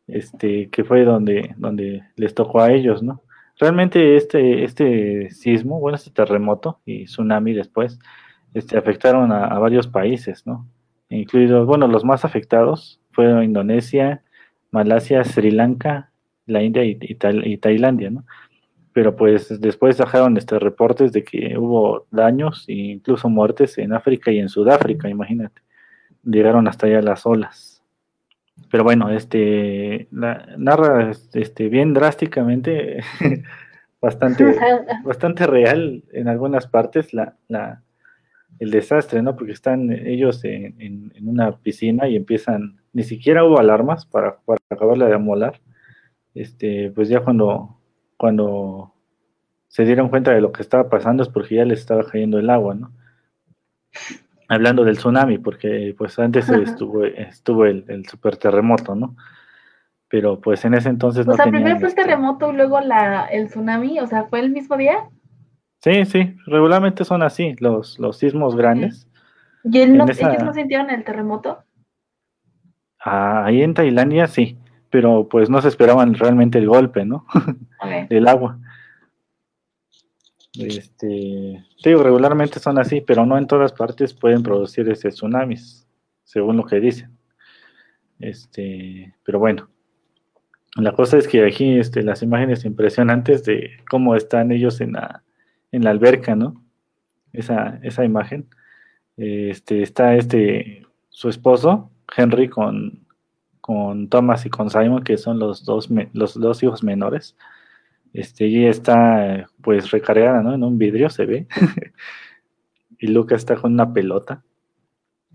este, que fue donde, donde les tocó a ellos, ¿no? Realmente este, este sismo, bueno, este terremoto y tsunami después, este, afectaron a, a varios países, ¿no? Incluidos, bueno, los más afectados fueron Indonesia, Malasia, Sri Lanka, la India y, y, y Tailandia, ¿no? Pero pues después sacaron este reportes de que hubo daños e incluso muertes en África y en Sudáfrica, imagínate. Llegaron hasta allá las olas. Pero bueno, este la, narra este bien drásticamente, bastante, bastante real en algunas partes la, la el desastre, ¿no? Porque están ellos en, en, en una piscina y empiezan, ni siquiera hubo alarmas para, para acabarla de amolar. Este, pues ya cuando cuando se dieron cuenta de lo que estaba pasando es porque ya les estaba cayendo el agua, ¿no? Hablando del tsunami, porque pues antes Ajá. estuvo estuvo el, el super terremoto, ¿no? Pero pues en ese entonces no tenían... O sea, primero fue el terremoto y luego la, el tsunami, o sea, ¿fue el mismo día? Sí, sí, regularmente son así, los, los sismos grandes. ¿Y él no, en esa... ellos no sintieron el terremoto? Ah, ahí en Tailandia sí. Pero pues no se esperaban realmente el golpe, ¿no? Okay. Del agua. Este, te digo, regularmente son así, pero no en todas partes pueden producir ese tsunamis, según lo que dicen. Este, pero bueno, la cosa es que aquí este, las imágenes impresionantes de cómo están ellos en la, en la alberca, ¿no? Esa, esa imagen. Este, está este, su esposo, Henry, con... con Thomas y con Simon, que son los dos, los dos hijos menores. Este, ella está, pues, recargada, ¿no? En un vidrio, se ve. Y Lucas está con una pelota.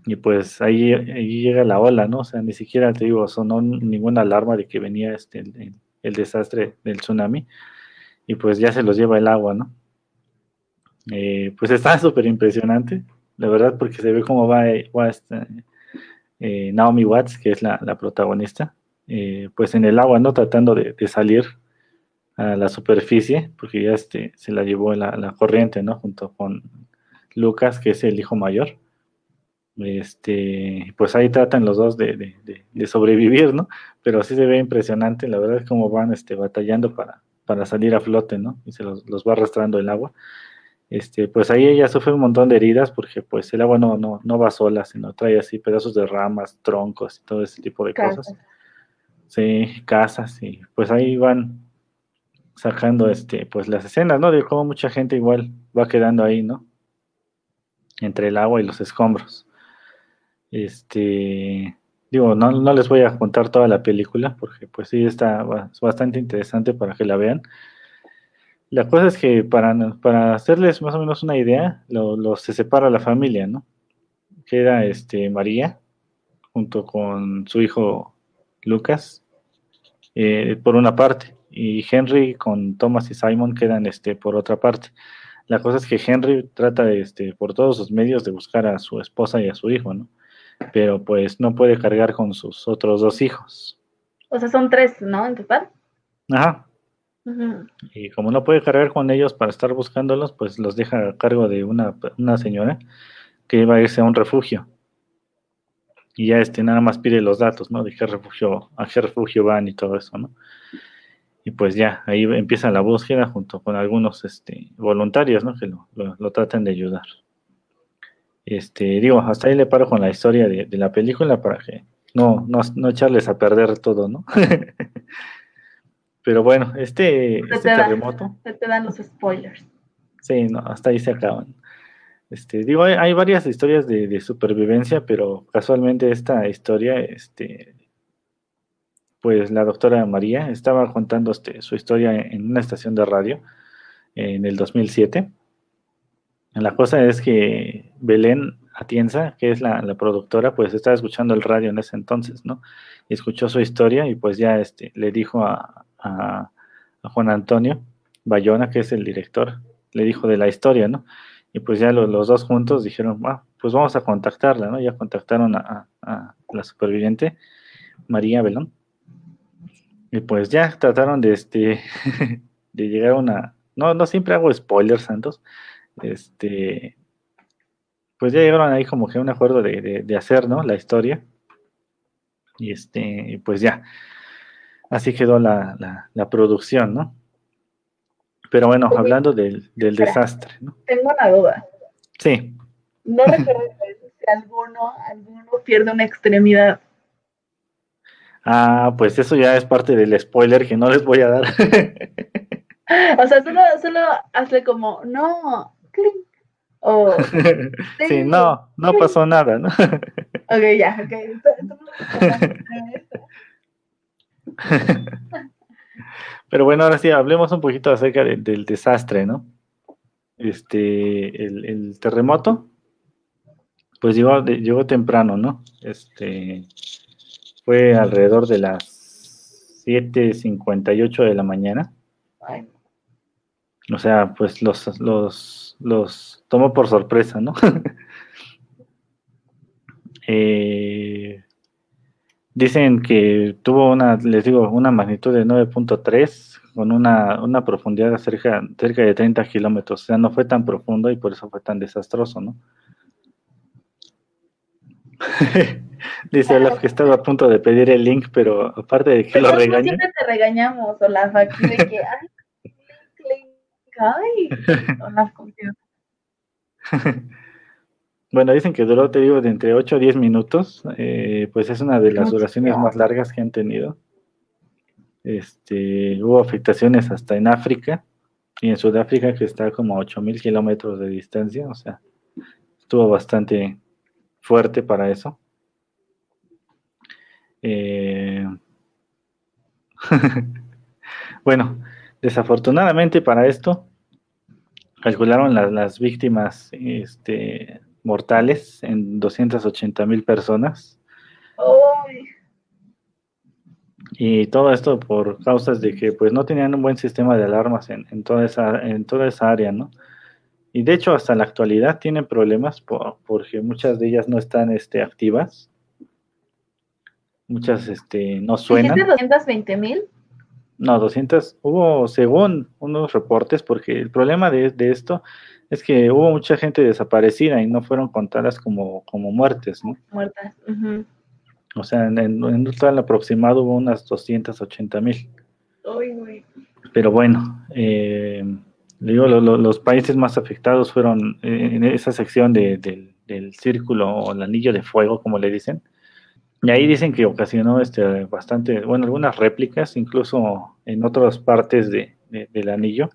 Y, pues, ahí, ahí llega la ola, ¿no? O sea, ni siquiera, te digo, sonó ninguna alarma de que venía este, el, el desastre del tsunami. Y, pues, ya se los lleva el agua, ¿no? Eh, pues, está súper impresionante, la verdad, porque se ve cómo va, va este... Eh, Naomi Watts, que es la, la protagonista, eh, pues en el agua, ¿no? Tratando de, de salir a la superficie, porque ya este, se la llevó la, la corriente, ¿no? Junto con Lucas, que es el hijo mayor. Este, pues ahí tratan los dos de, de, de, de sobrevivir, ¿no? Pero sí se ve impresionante, la verdad, cómo van este, batallando para, para salir a flote, ¿no? Y se los, los va arrastrando el agua. Este, pues ahí ella sufre un montón de heridas porque pues el agua no, no, no va sola, sino trae así pedazos de ramas, troncos y todo ese tipo de casas. cosas. Sí, casas, y pues ahí van sacando este, pues las escenas, ¿no? De cómo mucha gente igual va quedando ahí, ¿no? Entre el agua y los escombros. Este, digo, no, no les voy a contar toda la película porque pues sí está bastante interesante para que la vean. La cosa es que para, para hacerles más o menos una idea, lo, lo, se separa la familia, ¿no? Queda este, María, junto con su hijo Lucas, eh, por una parte, y Henry con Thomas y Simon quedan este, por otra parte. La cosa es que Henry trata este, por todos sus medios de buscar a su esposa y a su hijo, ¿no? Pero pues no puede cargar con sus otros dos hijos. O sea, son tres, ¿no? En total. Ajá. Y como no puede cargar con ellos para estar buscándolos, pues los deja a cargo de una, una señora que iba a irse a un refugio. Y ya este nada más pide los datos, ¿no? De qué refugio, a qué refugio van y todo eso, ¿no? Y pues ya, ahí empieza la búsqueda junto con algunos este, voluntarios, ¿no? Que lo, lo, lo tratan de ayudar. Este, digo, hasta ahí le paro con la historia de, de la película para que no, no, no echarles a perder todo, ¿no? Pero bueno, este, este te terremoto... Dan, te dan los spoilers. Sí, no, hasta ahí se acaban. Este, digo, hay, hay varias historias de, de supervivencia, pero casualmente esta historia, este, pues la doctora María estaba contando este, su historia en una estación de radio en el dos mil siete. La cosa es que Belén Atienza, que es la, la productora, pues estaba escuchando el radio en ese entonces, ¿no? Y escuchó su historia y pues ya este, le dijo a... A, a Juan Antonio Bayona, que es el director, le dijo de la historia, ¿no? Y pues ya lo, los dos juntos dijeron, ah, pues vamos a contactarla, ¿no? Ya contactaron a, a, a la superviviente María Belón. Y pues ya trataron de este de llegar a una... No, no siempre hago spoilers, Santos. Este... pues ya llegaron ahí como que a un acuerdo de, de, de hacer, ¿no?, la historia. Y este, pues ya, así quedó la, la, la producción, ¿no? Pero bueno, hablando del, del desastre, ¿no? Tengo una duda. Sí. No recuerdo si alguno, alguno pierde una extremidad. Ah, pues eso ya es parte del spoiler que no les voy a dar. O sea, solo, solo hazle como, no, clink. Oh, sí, sí, no, no pasó nada, ¿no? Ok, ya, ok. Pero bueno, ahora sí, hablemos un poquito acerca de, del desastre, ¿no? Este, el, el terremoto, pues llegó, llegó temprano, ¿no? Este, fue alrededor de las siete cincuenta y ocho de la mañana. O sea, pues los... los los tomó por sorpresa, ¿no? eh, dicen que tuvo una, les digo, una magnitud de nueve punto tres, con una, una profundidad de cerca, cerca de treinta kilómetros, o sea, no fue tan profundo y por eso fue tan desastroso, ¿no? Dice Olaf que estaba a punto de pedir el link, pero aparte de que pero lo regañan... Siempre te regañamos, Olaf, aquí de que... Ay, Ay, las bueno, dicen que duró, te digo, de entre ocho a diez minutos, eh, pues es una de las duraciones más largas que han tenido. Este, hubo afectaciones hasta en África y en Sudáfrica, que está como a ocho mil kilómetros de distancia, o sea, estuvo bastante fuerte para eso. Eh, bueno, desafortunadamente para esto, calcularon las, las víctimas este, mortales en doscientas ochenta mil personas. ¡Ay! Y todo esto por causas de que pues no tenían un buen sistema de alarmas en, en, toda, esa, en toda esa área, ¿no? Y de hecho hasta la actualidad tienen problemas por, porque muchas de ellas no están este, activas. Muchas este, no suenan. ¿doscientas veinte mil? No, doscientas, hubo según unos reportes, porque el problema de, de esto es que hubo mucha gente desaparecida y no fueron contadas como, como muertes, ¿no? Muertas, uh-huh. O sea, en, en, en total aproximado hubo unas doscientas ochenta mil. Uy, uy. Pero bueno, eh, digo, lo, lo, los países más afectados fueron en esa sección de, de, del círculo o el anillo de fuego, como le dicen. Y ahí dicen que ocasionó este bastante, bueno, algunas réplicas, incluso en otras partes de, de, del anillo.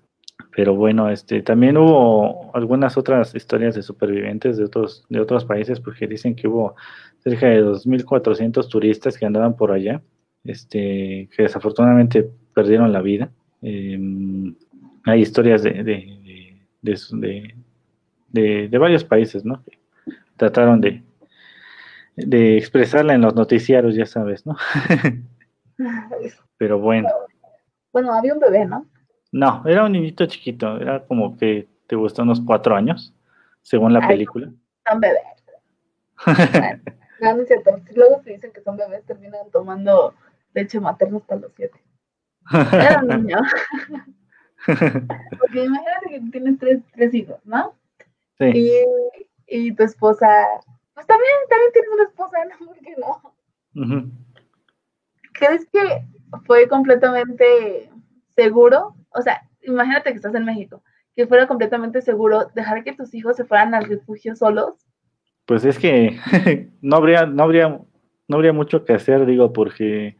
Pero bueno, este también hubo algunas otras historias de supervivientes de otros, de otros países, porque dicen que hubo cerca de dos mil cuatrocientos turistas que andaban por allá, este que desafortunadamente perdieron la vida. Eh, hay historias de, de, de, de, de, de, de varios países, ¿no? Que trataron de... de expresarla en los noticiarios, ya sabes, ¿no? Pero bueno. Bueno, había un bebé, ¿no? No, era un niñito chiquito, era como que te gustó unos cuatro años, según la Ay, película. Son bebés. Bueno, no, no es cierto. Luego se dicen que son bebés, terminan tomando leche materna hasta los siete. Era un niño. Porque imagínate que tienes tres, tres hijos, ¿no? Sí. Y, y tu esposa... Pues también, también tienes una esposa, ¿no? ¿Por qué no? Uh-huh. ¿Crees que fue completamente seguro? O sea, imagínate que estás en México, que fuera completamente seguro dejar que tus hijos se fueran al refugio solos. Pues es que no habría, no habría, no habría mucho que hacer, digo, porque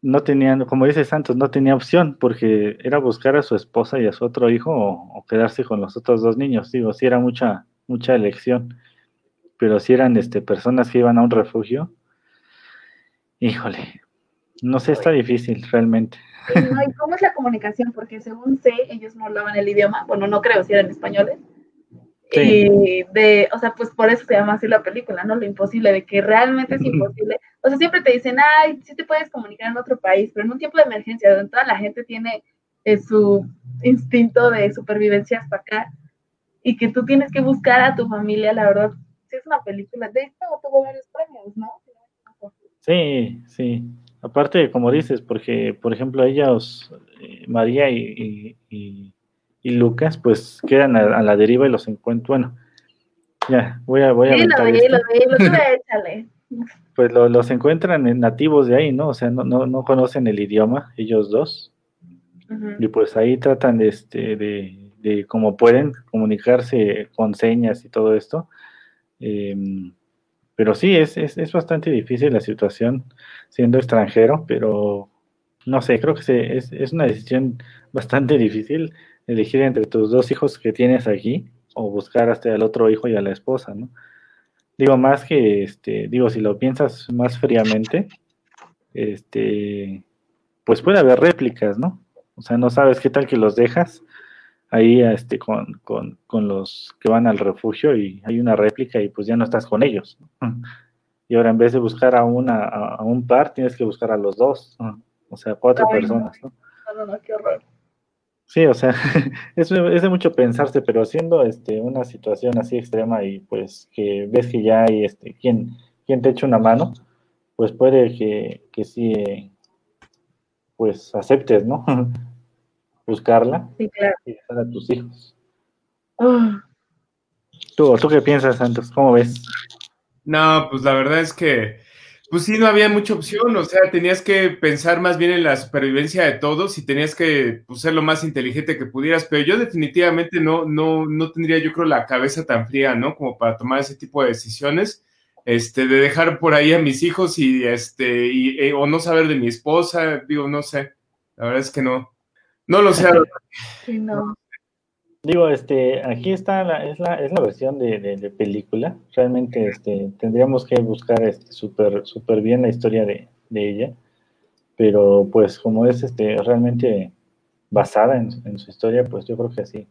no tenían, como dice Santos, no tenía opción, porque era buscar a su esposa y a su otro hijo o, o quedarse con los otros dos niños, digo, sí era mucha, mucha elección. Pero si eran este, personas que iban a un refugio, híjole, no sé, está difícil realmente. No, ¿y cómo es la comunicación? Porque según sé, ellos no hablaban el idioma, bueno, no creo, si eran españoles. Sí. Y de, o sea, pues por eso se llama así la película, ¿no? Lo imposible, de que realmente es imposible. O sea, siempre te dicen, ay, sí te puedes comunicar en otro país, pero en un tiempo de emergencia, donde toda la gente tiene eh, su instinto de supervivencia hasta acá, y que tú tienes que buscar a tu familia, la verdad, es una película, de hecho tuvo varios premios, ¿no? Sí, sí, aparte como dices, porque por ejemplo ellos, eh, María y, y, y, y Lucas, pues quedan a, a la deriva y los encuentran, bueno, Ya, voy a, voy a dilo, dilo, dilo, tú échale. Pues lo, los encuentran en nativos de ahí, ¿no? O sea, no, no, no conocen el idioma, ellos dos. Uh-huh. Y pues ahí tratan de, este, de, de, como pueden, comunicarse con señas y todo esto. Eh, pero sí, es, es, es bastante difícil la situación siendo extranjero, pero no sé, creo que se, es, es una decisión bastante difícil elegir entre tus dos hijos que tienes aquí o buscar hasta al otro hijo y a la esposa, ¿no? Digo, más que, este, digo, si lo piensas más fríamente, este, pues puede haber réplicas, ¿no? O sea, no sabes qué tal que los dejas ahí este, con, con, con los que van al refugio y hay una réplica y pues ya no estás con ellos. Y ahora en vez de buscar a, una, a un par, tienes que buscar a los dos, o sea, cuatro Ay, personas, ¿no? No, no, no, qué horror. Sí, o sea, es, es de mucho pensarse, pero haciendo este, una situación así extrema y pues que ves que ya hay este, quien, quien te echa una mano, pues puede que, que sí, pues aceptes, ¿no? Buscarla sí, claro. Y dejar a tus hijos. Ah. ¿Tú, ¿Tú qué piensas, Santos? ¿Cómo ves? No, pues la verdad es que pues sí, no había mucha opción, o sea, tenías que pensar más bien en la supervivencia de todos y tenías que pues, ser lo más inteligente que pudieras, pero yo definitivamente no, no, no tendría, yo creo, la cabeza tan fría, ¿no? Como para tomar ese tipo de decisiones, este, de dejar por ahí a mis hijos y, este, y, eh, o no saber de mi esposa, digo, no sé, la verdad es que no, no lo sé. Sí, no. Digo, este, aquí está la, es la, es la versión de, de, de película. Realmente, este, tendríamos que buscar este súper, súper bien la historia de, de ella. Pero, pues, como es este, realmente basada en, en su historia, pues yo creo que así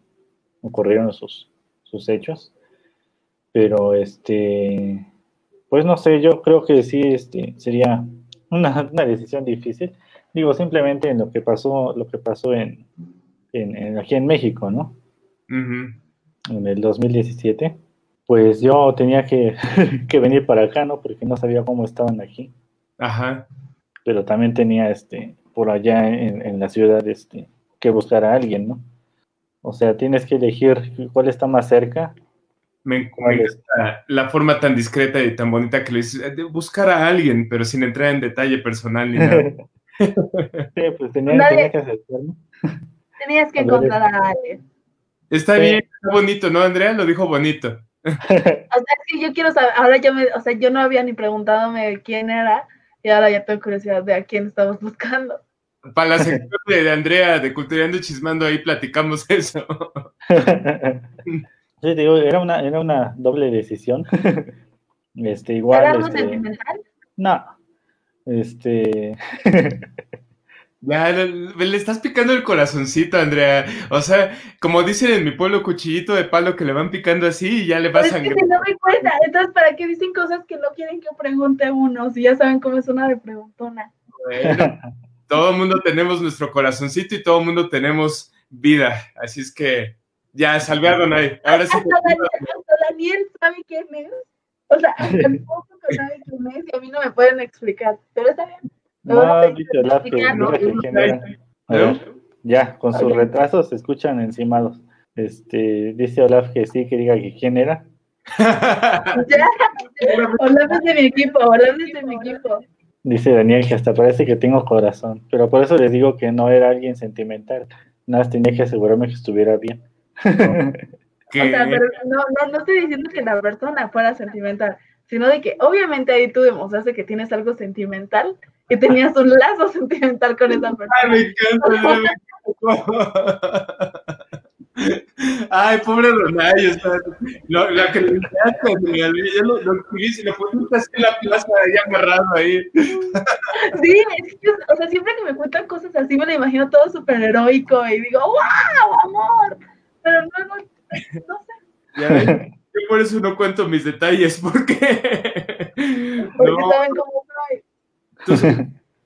ocurrieron sus, sus hechos. Pero, este, pues no sé, yo creo que sí, este, sería una, una decisión difícil. Digo, simplemente en lo que pasó, lo que pasó en, en, en aquí en México, ¿no? Uh-huh. En el dos mil diecisiete, pues yo tenía que, que venir para acá, ¿no? Porque no sabía cómo estaban aquí. Ajá. Pero también tenía, este, por allá en, en la ciudad, este, que buscar a alguien, ¿no? O sea, tienes que elegir cuál está más cerca. Me, me encanta la forma tan discreta y tan bonita que lo dices, de buscar a alguien, pero sin entrar en detalle personal ni nada. Sí, pues tenía, no, tenía que aceptarlo. Tenías que encontrar a alguien. Está sí. Bien, está bonito, ¿no, Andrea? Lo dijo bonito. O sea, sí, yo quiero saber, ahora yo me, o sea, yo no había ni preguntadome quién era, y ahora ya tengo curiosidad de a quién estamos buscando. Para la sección de Andrea, de Culturando y Chismando, ahí platicamos eso. Sí, digo, era una, era una doble decisión. Este, igual, este... ¿El primer? No, este... Ya, le estás picando el corazoncito, Andrea. O sea, como dicen en mi pueblo, cuchillito de palo que le van picando así y ya le va a sangrar. Es que no me cuenta. Entonces, ¿para qué dicen cosas que no quieren que pregunte uno? Si ya saben cómo es una de preguntona. Bueno, todo el mundo tenemos nuestro corazoncito y todo el mundo tenemos vida. Así es que ya, salve a Adonai. Ahora sí. Hasta Daniel, hasta Daniel sabe quién es. O sea, tampoco sabe quién es y a mí no me pueden explicar. Pero está bien. No, no, dicho, la no, ver, ya, con sus retrasos se escuchan encimados. Este, dice Olaf que sí, que diga que quién era. Ya, Olaf es de mi equipo, Olaf es de mi equipo. Dice Daniel que hasta parece que tengo corazón, pero por eso les digo que no era alguien sentimental. Nada más tenía que asegurarme que estuviera bien. No. O sea, pero no, no, no estoy diciendo que la persona fuera sentimental, sino de que obviamente ahí tú demostraste que tienes algo sentimental, que tenías un lazo sentimental con esa persona. Ay, me encanta, me encanta. Ay, pobre Donay, o sea, lo, lo que le encantaste, Miguel, yo lo, lo escribí, si lo pusiste así en la plaza, ahí amarrado ahí. Sí, es que, o sea, siempre que me cuentan cosas así, me lo imagino todo súper heroico, y digo, ¡wow, amor! Pero no, no, no sé. Ya, yo por eso no cuento mis detalles, porque... Porque no. Saben cómo soy. Tú,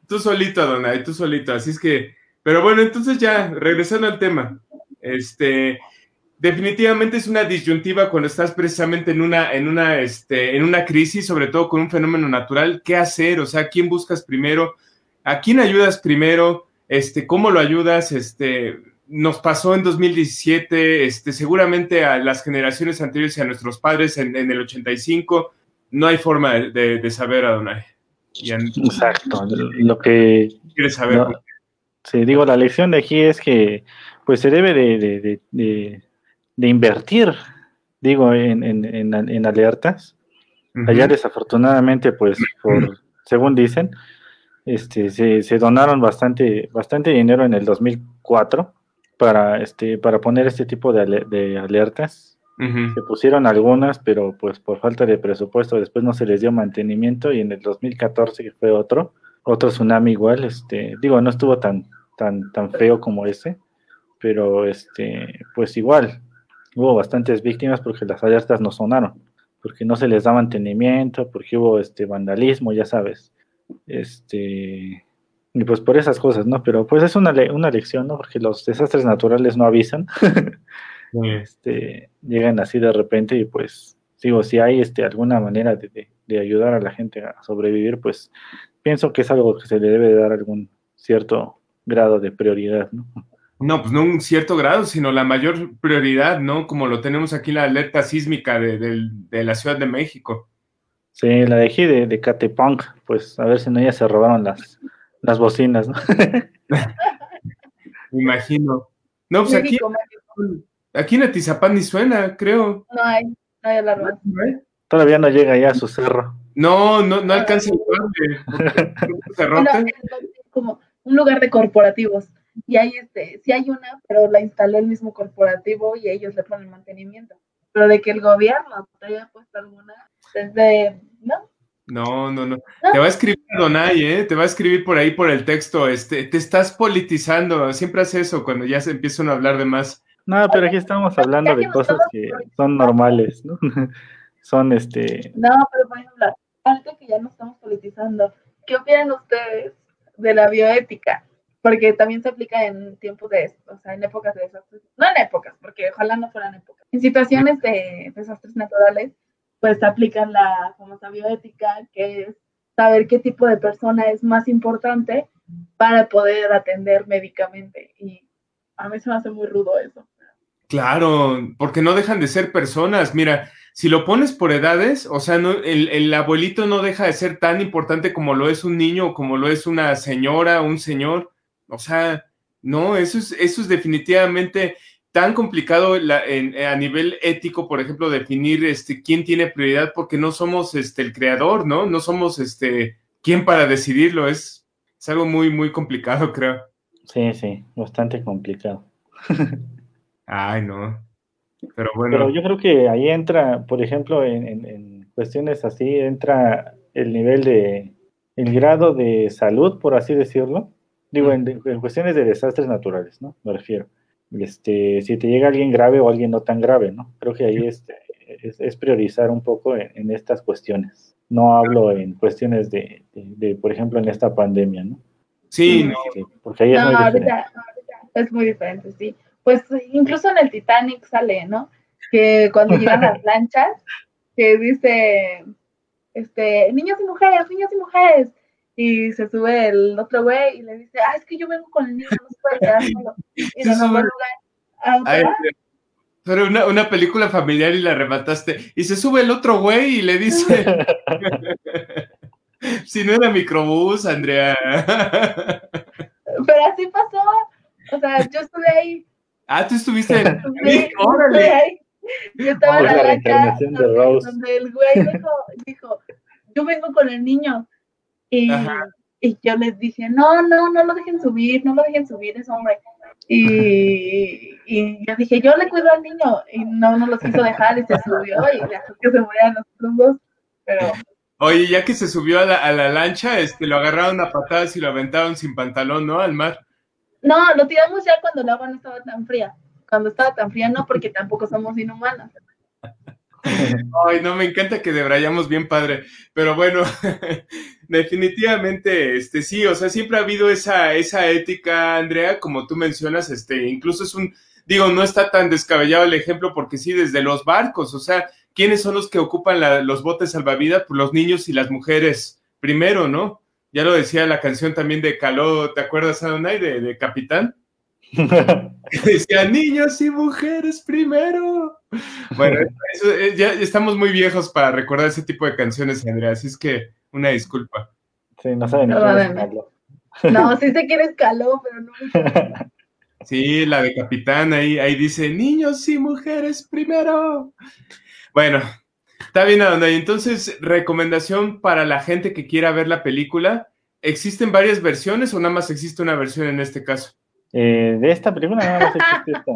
tú solito, Adonai, tú solito, así es que, pero bueno, entonces ya, regresando al tema, este, definitivamente es una disyuntiva cuando estás precisamente en una, en una, este, en una crisis, sobre todo con un fenómeno natural, ¿qué hacer? O sea, ¿quién buscas primero? ¿A quién ayudas primero? Este, ¿cómo lo ayudas? Este, nos pasó en dos mil diecisiete, este, seguramente a las generaciones anteriores y a nuestros padres en, en el ochenta y cinco, no hay forma de, de, de saber, Adonai. Y en, exacto, lo que... ¿Quieres saber? No, sí, digo, la lección de aquí es que pues se debe de, de, de, de, de invertir, digo, en, en, en, en alertas. Uh-huh. Allá desafortunadamente, pues, por, uh-huh. según dicen, este, se, se donaron bastante, bastante dinero en el dos mil cuatro para, este, para poner este tipo de, ale- de alertas. Uh-huh. Se pusieron algunas, pero pues por falta de presupuesto después no se les dio mantenimiento, y en el dos mil catorce, que fue otro, otro tsunami igual, este, digo, no estuvo tan, tan, tan feo como ese, pero este, pues igual, hubo bastantes víctimas porque las alertas no sonaron, porque no se les da mantenimiento, porque hubo este vandalismo, ya sabes, este, y pues por esas cosas, ¿no? Pero pues es una, le- una lección, ¿no? Porque los desastres naturales no avisan. Este, llegan así de repente, y pues digo, si hay este alguna manera de, de, de ayudar a la gente a sobrevivir, pues pienso que es algo que se le debe dar algún cierto grado de prioridad, ¿no? No, pues no un cierto grado, sino la mayor prioridad, ¿no? Como lo tenemos aquí, la alerta sísmica de, de, de la Ciudad de México. Sí, la dejé de, de Catepunk, pues a ver si no ya se robaron las, las bocinas, ¿no? Me imagino. No, pues aquí... Aquí en Atizapán ni suena, creo. No hay, no hay alarma. Todavía no llega ya a su cerro. No, no, no alcanza el barrio. Como un lugar de corporativos. Y hay este, sí hay una, pero la instaló el mismo corporativo y ellos le ponen mantenimiento. Pero de que el gobierno te haya puesto alguna, desde, ¿no? No, no, no. no. Te va a escribir Adonai, ¿eh? Te va a escribir por ahí por el texto. Este, te estás politizando. Siempre hace eso cuando ya se empiezan a hablar de más. No, pero aquí estamos hablando de cosas que son normales, ¿no? Son este... No, pero por ejemplo, ahorita que ya nos estamos politizando, ¿qué opinan ustedes de la bioética? Porque también se aplica en tiempos de, o sea, en épocas de desastres, no en épocas, porque ojalá no fueran épocas. En situaciones de desastres naturales, pues aplican la famosa bioética, que es saber qué tipo de persona es más importante para poder atender médicamente. Y a mí se me hace muy rudo eso. Claro, porque no dejan de ser personas. Mira, si lo pones por edades, o sea, no, el, el abuelito no deja de ser tan importante como lo es un niño, o como lo es una señora, un señor. O sea, no, eso es, eso es definitivamente tan complicado la, en, a nivel ético, por ejemplo, definir este, quién tiene prioridad, porque no somos este, el creador, ¿no? No somos este, quién para decidirlo. Es, es algo muy, muy complicado, creo. Sí, sí, bastante complicado. Ay, no, pero bueno. Pero yo creo que ahí entra, por ejemplo, en, en, en cuestiones así, entra el nivel de, el grado de salud, por así decirlo, digo, mm. en, en cuestiones de desastres naturales, ¿no? Me refiero, este, si te llega alguien grave o alguien no tan grave, ¿no? Creo que ahí este, es, es priorizar un poco en, en estas cuestiones. No hablo en cuestiones de, de, de, por ejemplo, en esta pandemia, ¿no? Sí, no. Este, porque ahí no, es muy diferente. Ahorita, ahorita es muy diferente, sí. Pues incluso en el Titanic sale, ¿no? Que cuando llegan las lanchas, que dice, este, niños y mujeres, niños y mujeres, y se sube el otro güey y le dice, ah, es que yo vengo con el niño, no se puede quedar solo. Y nos vamos a lugar. Pero una, una película familiar y la remataste. Y se sube el otro güey y le dice, si no era microbús, Andrea. Pero así pasó. O sea, yo estuve ahí. Ah, tú estuviste en... Sí, ¡órale! Yo estaba en la lancha donde, donde el güey dijo, dijo, yo vengo con el niño. Y, y yo les dije, no, no, no lo dejen subir, no lo dejen subir, es hombre. Y, y yo dije, yo le cuido al niño. Y no, no los quiso dejar y se subió y le dejó que se murieran los tumbos. Pero... Oye, ya que se subió a la, a la lancha, este, lo agarraron a patadas y lo aventaron sin pantalón, ¿no? Al mar. No, lo tiramos ya cuando el agua no estaba tan fría. Cuando estaba tan fría no, porque tampoco somos inhumanos. Ay, no, me encanta que debrayamos bien padre. Pero bueno, definitivamente, este, sí, o sea, siempre ha habido esa, esa ética, Andrea, como tú mencionas, este, incluso es un, digo, no está tan descabellado el ejemplo, porque sí, desde los barcos, o sea, ¿quiénes son los que ocupan la, los botes salvavidas? Pues los niños y las mujeres primero, ¿no? Ya lo decía la canción también de Caló, ¿te acuerdas, Adonai, de, de Capitán? Decía, niños y mujeres primero. Bueno, eso, ya, ya estamos muy viejos para recordar ese tipo de canciones, Andrea, así es que una disculpa. Sí, no sé, no, no, no, sí sé que eres caló, pero no. Sí, la de Capitán, ahí, ahí dice, niños y mujeres primero. Bueno, está bien, Adonai. Entonces, recomendación para la gente que quiera ver la película. ¿Existen varias versiones o nada más existe una versión en este caso? Eh, de esta película nada más existe esta,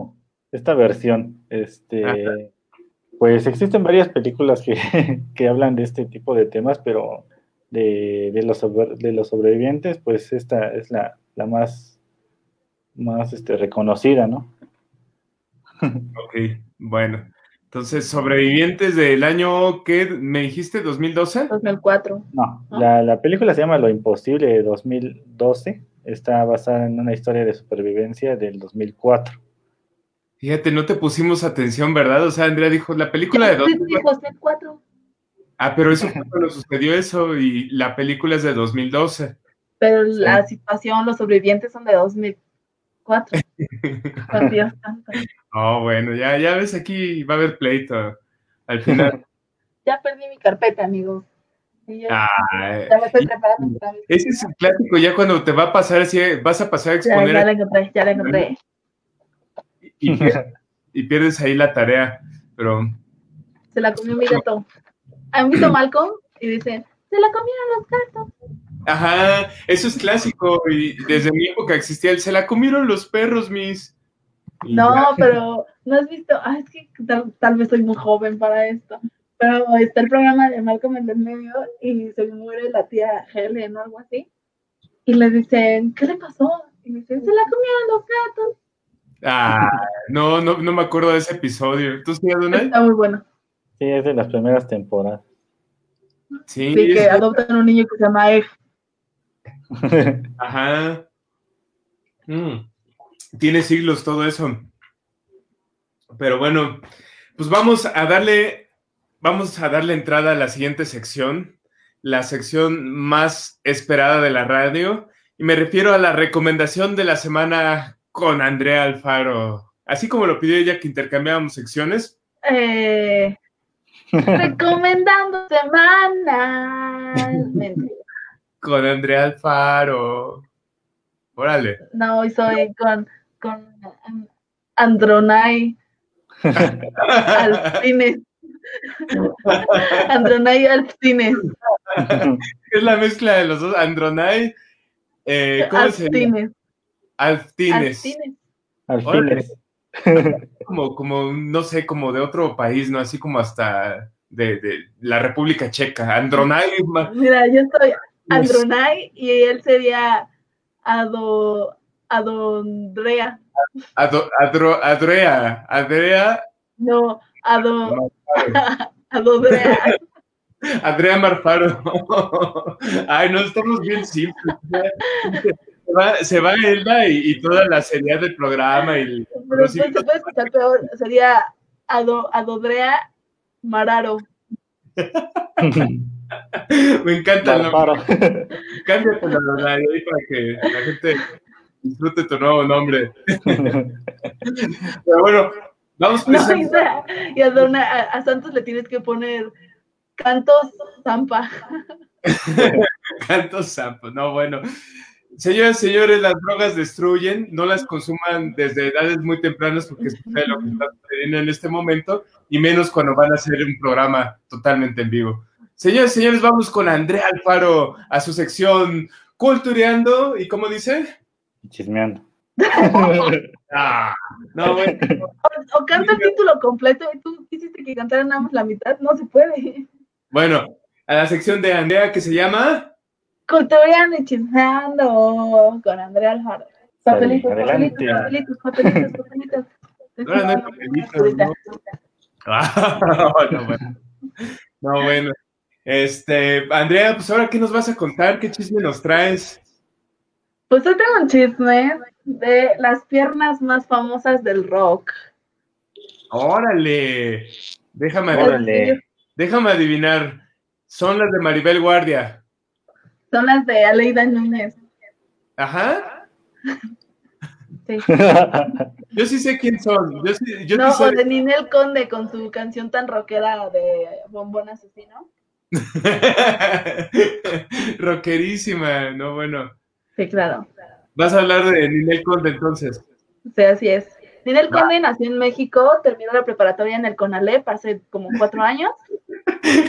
esta versión. Este, Ajá. Pues existen varias películas que, que hablan de este tipo de temas, pero de, de, los, sobre, de los sobrevivientes, pues esta es la, la más, más este, reconocida, ¿no? Ok, bueno. Entonces, sobrevivientes del año, ¿qué me dijiste? ¿dos mil doce? dos mil cuatro. No, ¿Ah? la, la película se llama Lo Imposible, de dos mil doce. Está basada en una historia de supervivencia del dos mil cuatro. Fíjate, no te pusimos atención, ¿verdad? O sea, Andrea dijo, la película de dos mil cuatro. Ah, pero eso fue cuando sucedió eso, y la película es de dos mil doce. Pero la sí. situación, los sobrevivientes son de dos mil cuatro. Por Dios santo. Oh, bueno, ya, ya ves, aquí va a haber pleito al final. Ya perdí mi carpeta, amigos. Yo, ah, ya me estoy preparando para ese es el clásico, ya cuando te va a pasar, si vas a pasar a exponer. Ya, ya la encontré, ya la encontré. Y, y, y pierdes ahí la tarea, pero... Se la comió mi gato. ¿Han visto Malcolm? Y dice, se la comieron los gatos. Ajá, eso es clásico, y desde mi época existía el se la comieron los perros, mis... Y no, ya. Pero no has visto, ah, es que tal, tal vez soy muy joven para esto. Pero está el programa de Malcolm en el medio y se muere la tía Helen o algo así. Y le dicen, ¿qué le pasó? Y me dicen, se la comieron los gatos. Ah, no, no, no me acuerdo de ese episodio. ¿Tú sí, Adonai? Está muy bueno. Sí, es de las primeras temporadas. Sí, sí, que adoptan a un niño que se llama Ed. Ajá. Mm. Tiene siglos todo eso. Pero bueno, pues vamos a darle... Vamos a darle entrada a la siguiente sección, la sección más esperada de la radio, y me refiero a la recomendación de la semana con Andrea Alfaro. Así como lo pidió ella que intercambiábamos secciones. Eh, recomendando semanalmente. Con Andrea Alfaro. Órale. No, hoy soy con, con Andronai Alfines. Andronai Alptines. Es la mezcla de los dos. Andronai eh, ¿cómo se llama? Alptines. Alptines. Como, como, no sé, como de otro país, ¿no? Así como hasta de, de la República Checa. Andronai. Mira, yo soy Andronai y él sería Ado, Adondrea. Ado, Adro, Adrea. Adrea. No, Ado. Adonai. Andrea Marfaro. Ay, no, estamos bien simples. Se va, se va Elda y, y toda la seriedad del programa. Y pero después sí, se puede escuchar peor. Sería Ado, Adodrea Mararo. Me encanta. Marfaro. Cámbiate la verdad ahí para que la gente disfrute tu nuevo nombre. Pero bueno. Vamos no, y a, y a, Dona, a, a Santos le tienes que poner Santos Campa. Santos Campa, no, bueno. Señoras, señores, las drogas destruyen, no las consuman desde edades muy tempranas porque es lo que está sucediendo en este momento, y menos cuando van a hacer un programa totalmente en vivo. Señoras, señores, vamos con Andrea Alfaro a su sección Cultureando, ¿y cómo dice? Chismeando. Ah, no, bueno. o, o canta el título completo y tú quisiste que cantaran nada más la mitad, no se puede. Bueno, a la sección de Andrea que se llama Cultureando y Chismeando con Andrea Alfaro. Papelitos, papelitos, papelitos, papelitos, papelitos. No, no hay papelitos, no. Ah, no, bueno. No, bueno. Este, Andrea, pues ahora ¿qué nos vas a contar? ¿Qué chisme nos traes? Pues yo tengo un chisme de las piernas más famosas del rock. ¡Órale! Déjame, Órale. déjame adivinar. Son las de Maribel Guardia. Son las de Aleida Núñez. Ajá. Sí. Yo sí sé quién son. Yo sí, yo no, sí sé. O de Ninel Conde con su canción tan rockera de Bombón Asesino. Rockerísima, ¿no? Bueno. Sí, claro. Vas a hablar de Ninel Conde entonces. Sí, así es. Ninel Conde ah. nació en México, terminó la preparatoria en el CONALEP hace como cuatro años.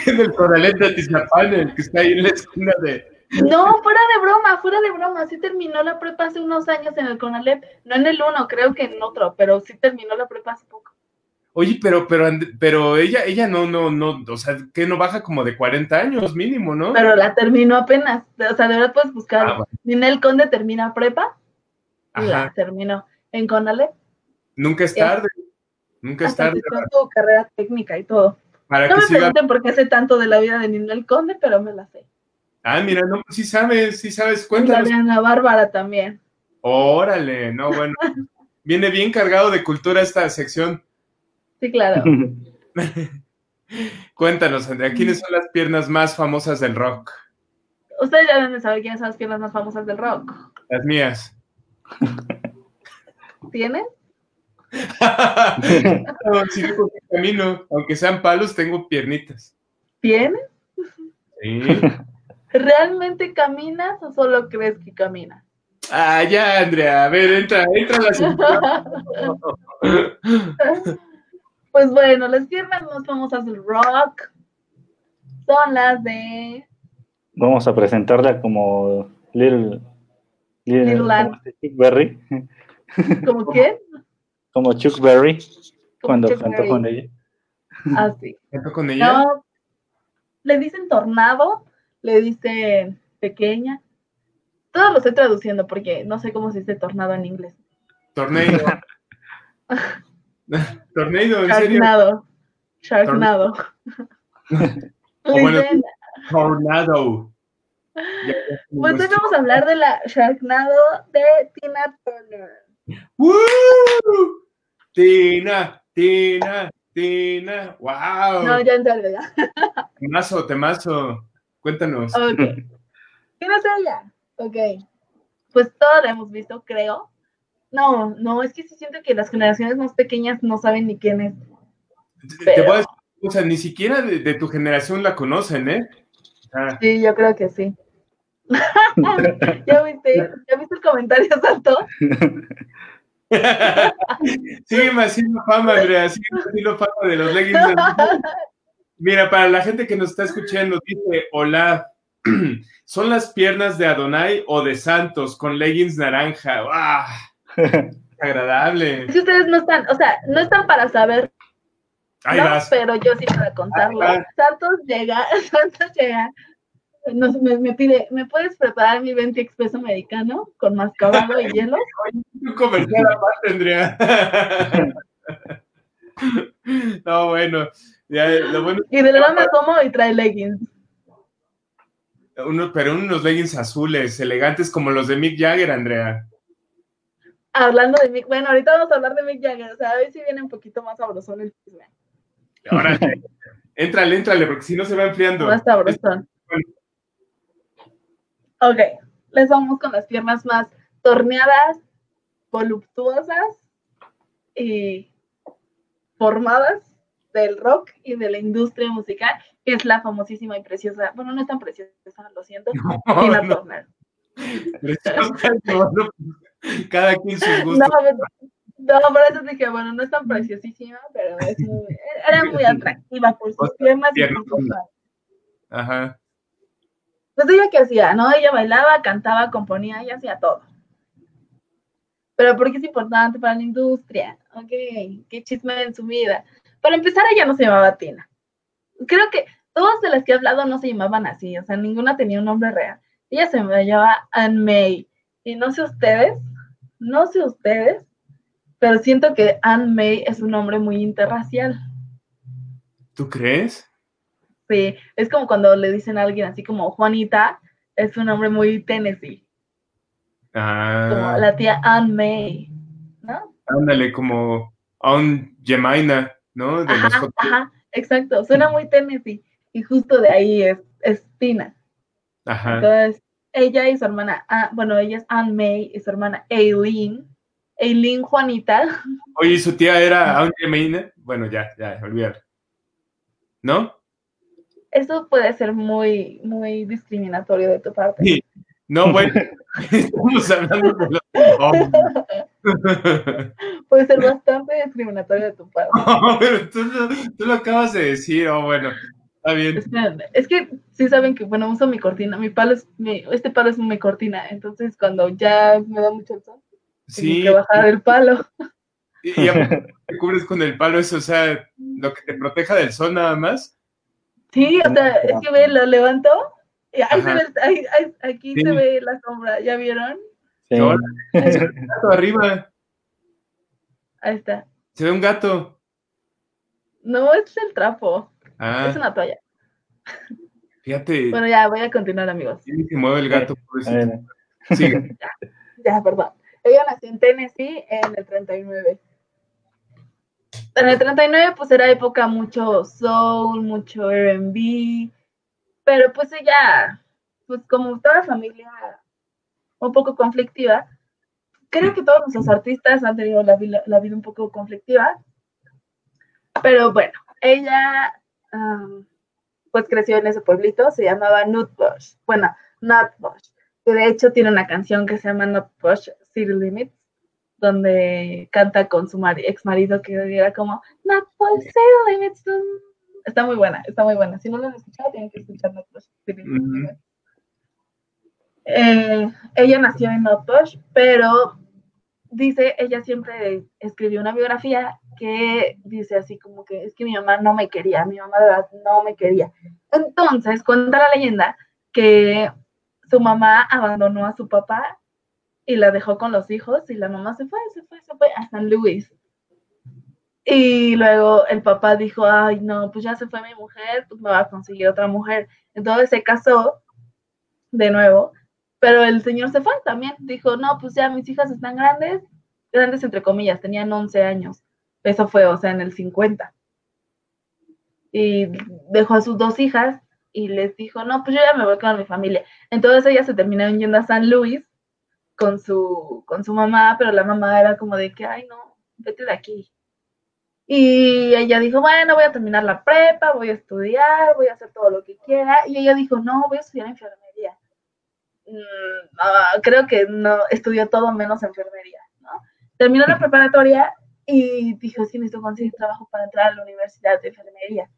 En el CONALEP de Atizapán, el que está ahí en la esquina de... No, fuera de broma, fuera de broma, sí terminó la prepa hace unos años en el CONALEP, no en el uno, creo que en otro, pero sí terminó la prepa hace poco. Oye, pero pero, pero ella ella no, no, no, o sea, que no baja como de cuarenta años mínimo, ¿no? Pero la terminó apenas, o sea, de verdad puedes buscar, ah, bueno. Ninel Conde termina prepa y Ajá. la terminó en CONALEP. Nunca es tarde, sí. nunca es tarde. Con tu carrera técnica y todo. Para no que me siga... pregunten por qué sé tanto de la vida de Ninel Conde, pero me la sé. Ah, mira, no, sí sabes, sí sabes, cuéntanos. Y la de Ana Bárbara también. Órale, no, bueno. Viene bien cargado de cultura esta sección. Sí, claro. Cuéntanos, Andrea, ¿quiénes son las piernas más famosas del rock? Ustedes ya deben saber quiénes son las piernas más famosas del rock. Las mías. ¿Tienen? No, sí, por el camino, aunque sean palos, tengo piernitas. ¿Tienes? Sí. ¿Realmente caminas o solo crees que caminas? Ah, ya, Andrea, a ver, entra, entra la Pues bueno, las piernas más famosas del rock son las de... Vamos a presentarla como Little... Little, Little Land. Chuck Berry. ¿Cómo qué? Como Chuck Berry, cuando cantó con ella. Ah, sí. ¿Cantó con ella? No, le dicen tornado, le dicen pequeña. Todo lo estoy traduciendo porque no sé cómo se dice tornado en inglés. Tornado. Tornado, en serio. Sharknado. Tornado. Tornado. Pues hoy vamos a hablar de la Sharknado de Tina Turner. ¡Woo! Tina, Tina, Tina, wow. No, ya entré, ya. Temazo, temazo. Cuéntanos. Okay. ¿Quién es ella? Ok. Pues todos la hemos visto, creo. No, no, es que sí siento que las generaciones más pequeñas no saben ni quién es. Pero... Te voy a decir, o sea, ni siquiera de, de tu generación la conocen, ¿eh? Ah. Sí, yo creo que sí. ¿Ya viste? ¿Ya viste el comentario, Santo? Sigue más haciendo fama, Andrea. Sigue más haciendo fama de los leggings. Mira, para la gente que nos está escuchando, dice, hola, ¿son las piernas de Adonai o de Santos con leggings naranja? ¡Wow! Agradable. Si ustedes no están, o sea, no están para saber. Ahí no, vas. Pero yo sí para contarlo. Santos llega, Santos llega. Nos, me, me pide, ¿me puedes preparar mi venti expreso americano con mascabado y hielos? Un comercial aparte, Andrea. No, bueno, ya, lo bueno. Y de la me como y trae leggings. Uno, pero unos leggings azules, elegantes como los de Mick Jagger, Andrea. Hablando de Mick, bueno, ahorita vamos a hablar de Mick Jagger, o sea, a ver si viene un poquito más sabroso el chisme. Ahora, éntrale, éntrale, porque si no se va enfriando. Más sabroso. Ok, les vamos con las piernas más torneadas, voluptuosas y formadas del rock y de la industria musical, que es la famosísima y preciosa, bueno, no es tan preciosa, lo siento, no, Tina no. Turner. Cada quien sus gustos. No, no, por eso dije, bueno, no es tan preciosísima, pero es muy, era muy atractiva por sus piernas y por sus manos. Ajá. Pues ella que hacía, ¿no? Ella bailaba, cantaba, componía, ella hacía todo. Pero ¿por qué es importante para la industria? Ok, qué chisme en su vida. Para empezar, ella no se llamaba Tina. Creo que todas de las que he hablado no se llamaban así, o sea, ninguna tenía un nombre real. Ella se llamaba Anne May. Y no sé ustedes, no sé ustedes, pero siento que Anne May es un nombre muy interracial. ¿Tú crees? Sí, es como cuando le dicen a alguien así como Juanita, es un nombre muy Tennessee. Ah. Como la tía Anne May, ¿no? Ándale, como Aunt Jemina, ¿no? De ajá, los... ajá, exacto, suena muy Tennessee. Y justo de ahí es, es Tina. Ajá. Entonces, ella y su hermana, ah, bueno, ella es Anne May y su hermana Aileen, Eileen Juanita. Oye, ¿y su tía era Audrey Maynard? Bueno, ya, ya, olvidar. ¿No? Esto puede ser muy, muy discriminatorio de tu parte. Sí. No, bueno, estamos hablando de los hombres. Puede ser bastante discriminatorio de tu parte. No, pero tú, tú lo acabas de decir, oh, bueno, está bien. Espérame, es que sí saben que, bueno, uso mi cortina, mi palo es, mi, este palo es mi cortina, entonces cuando ya me da mucho el sol, sí, tengo que bajar el palo. Y, y a, te cubres con el palo, eso, o sea, lo que te proteja del sol nada más. Sí, o sea, es que ve, lo levanto. Ahí se ve, ahí, ahí, aquí sí se ve la sombra, ¿ya vieron? Sí. No, es un gato arriba. Ahí está. Se ve un gato. No, es el trapo. Ah. Es una toalla. Fíjate. Bueno, ya, voy a continuar, amigos. Sí, se mueve el gato. Sí. Sí. Ya, ya, perdón. Ella nació en Tennessee en el treinta y nueve. En el treinta y nueve, pues, era época mucho soul, mucho R and B. Pero pues ella, pues como toda familia un poco conflictiva, creo que todos nuestros artistas han tenido la, la, la vida un poco conflictiva, pero bueno, ella um, pues creció en ese pueblito, se llamaba Nutbush, bueno, Nutbush, que de hecho tiene una canción que se llama Nutbush City Limits, donde canta con su mari, ex marido que era como Nutbush City Limits. Está muy buena, está muy buena. Si no lo han escuchado, tienen que escuchar Nutbush. Uh-huh. eh, ella nació en Nutbush, pero dice, ella siempre escribió una biografía que dice así como que, es que mi mamá no me quería, mi mamá de verdad no me quería. Entonces, cuenta la leyenda que su mamá abandonó a su papá y la dejó con los hijos, y la mamá se fue, se fue, se fue a San Luis. Y luego el papá dijo, ay, no, pues ya se fue mi mujer, pues me va a conseguir otra mujer. Entonces se casó de nuevo, pero el señor se fue también. Dijo, no, pues ya mis hijas están grandes, grandes entre comillas, tenían once años. Eso fue, o sea, en el cincuenta. Y dejó a sus dos hijas y les dijo, no, pues yo ya me voy con mi familia. Entonces ellas se terminaron yendo a San Luis con su, con su mamá, pero la mamá era como de que, ay, no, vete de aquí. Y ella dijo, bueno, voy a terminar la prepa, voy a estudiar, voy a hacer todo lo que quiera. Y ella dijo, no, voy a estudiar enfermería. Mm, no, creo que no, estudió todo menos enfermería, ¿no? Terminó la preparatoria y dijo, sí, necesito conseguir trabajo para entrar a la universidad de enfermería.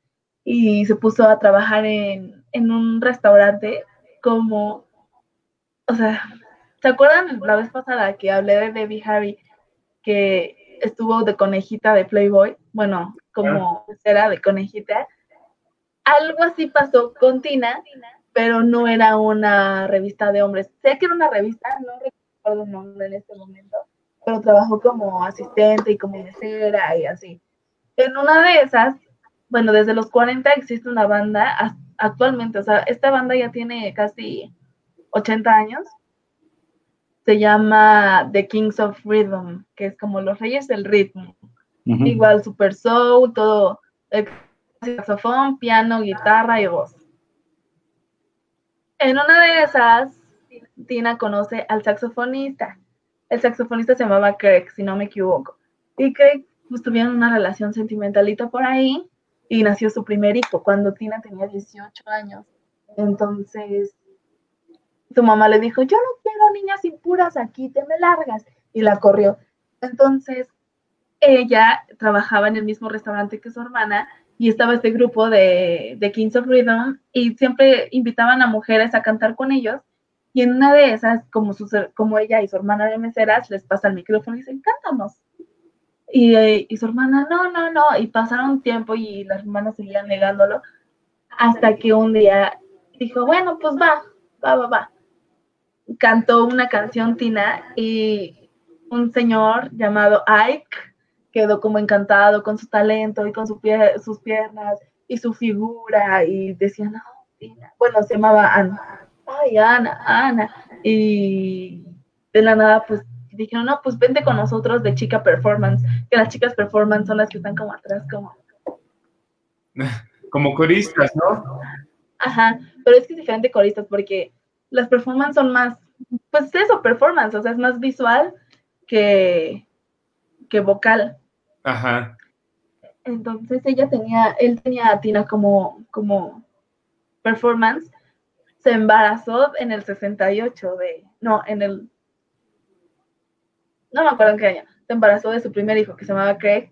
Y se puso a trabajar en, en un restaurante como, o sea, ¿se acuerdan la vez pasada que hablé de Debbie Harry, que estuvo de conejita de Playboy? Bueno, como era de conejita. Algo así pasó con Tina, pero no era una revista de hombres. Sé que era una revista, no recuerdo el nombre en este momento, pero trabajó como asistente y como mesera y así. En una de esas, bueno, desde los cuarenta existe una banda actualmente, o sea, esta banda ya tiene casi ochenta años. Se llama The Kings of Rhythm, que es como los reyes del ritmo. Uh-huh. Igual super soul, todo, el saxofón, piano, guitarra y voz. En una de esas, Tina conoce al saxofonista. El saxofonista se llamaba Craig, si no me equivoco. Y Craig, pues, tuvieron una relación sentimentalita por ahí, y nació su primer hijo cuando Tina tenía dieciocho años. Entonces, su mamá le dijo, yo no quiero niñas impuras aquí, te me largas, y la corrió. Entonces, ella trabajaba en el mismo restaurante que su hermana, y estaba este grupo de, de Kings of Rhythm, y siempre invitaban a mujeres a cantar con ellos, y en una de esas, como, su, como ella y su hermana de meseras, les pasa el micrófono y dicen, cántanos. Y, y su hermana, no, no, no, y pasaron tiempo, y las hermanas seguían negándolo, hasta que un día dijo, bueno, pues va, va, va, va. Cantó una canción Tina y un señor llamado Ike quedó como encantado con su talento y con su pie, sus piernas y su figura, y decía, no, Tina, bueno, se llamaba Ana, ay, Ana, Ana, y de la nada pues dijeron, no, pues vente con nosotros de chica performance, que las chicas performance son las que están como atrás, como como coristas, ¿no? Ajá, pero es que es diferente coristas porque las performances son más, pues eso, performance, o sea, es más visual que, que vocal. Ajá. Entonces ella tenía, él tenía a Tina como, como performance. Se embarazó en el sesenta y ocho de, no, en el, no me acuerdo en qué año, se embarazó de su primer hijo que se llamaba Craig.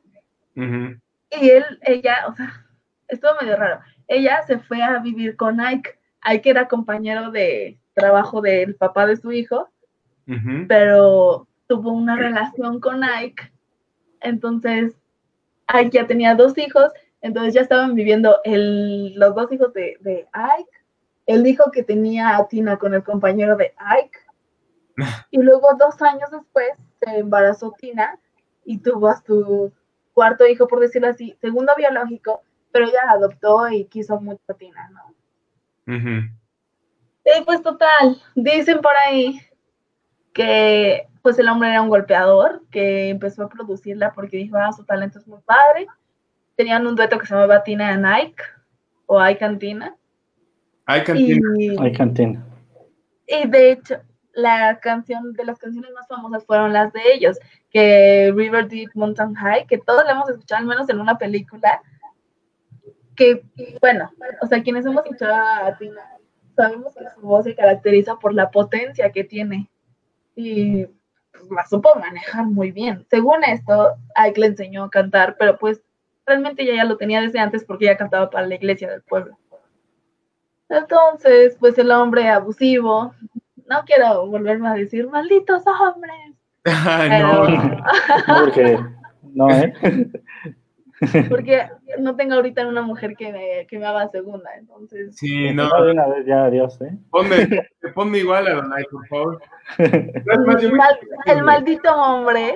Uh-huh. Y él, ella, o sea, estuvo medio raro. Ella se fue a vivir con Ike. Ike era compañero de trabajo del papá de su hijo, uh-huh, pero tuvo una relación con Ike. Entonces, Ike ya tenía dos hijos, entonces ya estaban viviendo el, los dos hijos de, de Ike. Él dijo que tenía a Tina con el compañero de Ike. Y luego, dos años después, se embarazó Tina y tuvo a su cuarto hijo, por decirlo así, segundo biológico, pero ella la adoptó y quiso mucho a Tina, ¿no? Uh-huh. Y pues, total, dicen por ahí que pues el hombre era un golpeador, que empezó a producirla porque dijo, ah, su talento es muy padre. Tenían un dueto que se llamaba Tina and Ike, o Ike and Tina. Ike and Tina. Ike and Tina. Y de hecho, la canción, de las canciones más famosas fueron las de ellos, que River Deep Mountain High, que todos la hemos escuchado, al menos en una película, que, bueno, o sea, quienes hemos escuchado a Tina, sabemos que su voz se caracteriza por la potencia que tiene, y pues, la supo manejar muy bien. Según esto, Ike le enseñó a cantar, pero pues, realmente ella ya lo tenía desde antes, porque ella cantaba para la iglesia del pueblo. Entonces, pues, el hombre abusivo... No quiero volverme a decir, malditos hombres. Ay, pero... no. Porque, no, ¿eh? Porque no tengo ahorita una mujer que me, que me haga segunda, entonces. Sí, no. De una vez ya, adiós, ¿eh? Ponme, ponme igual a Adonai, por favor. El, mal, el maldito hombre.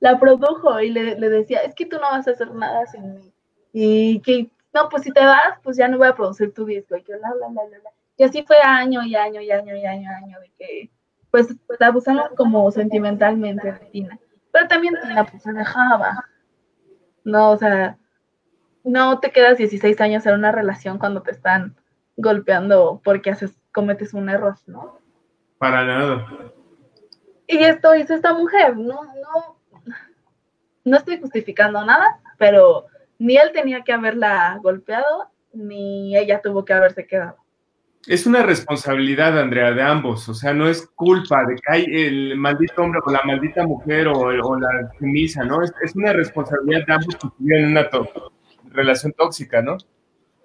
La produjo y le, le decía, es que tú no vas a hacer nada sin mí. Y que... no, pues si te vas, pues ya no voy a producir tu disco, y que bla, bla, bla, bla, y así fue año y año y año y año y año, de que, pues, pues abusaron como sentimentalmente de Tina, pero también Tina, pues, se dejaba, no, o sea, no te quedas dieciséis años en una relación cuando te están golpeando porque haces, cometes un error, ¿no? Para nada. Y esto hizo esta mujer, no, no, no estoy justificando nada, pero... ni él tenía que haberla golpeado, ni ella tuvo que haberse quedado. Es una responsabilidad, Andrea, de ambos. O sea, no es culpa de que hay el maldito hombre o la maldita mujer o, o la femisa, ¿no? Es, es una responsabilidad de ambos que tuvieron una to- relación tóxica, ¿no?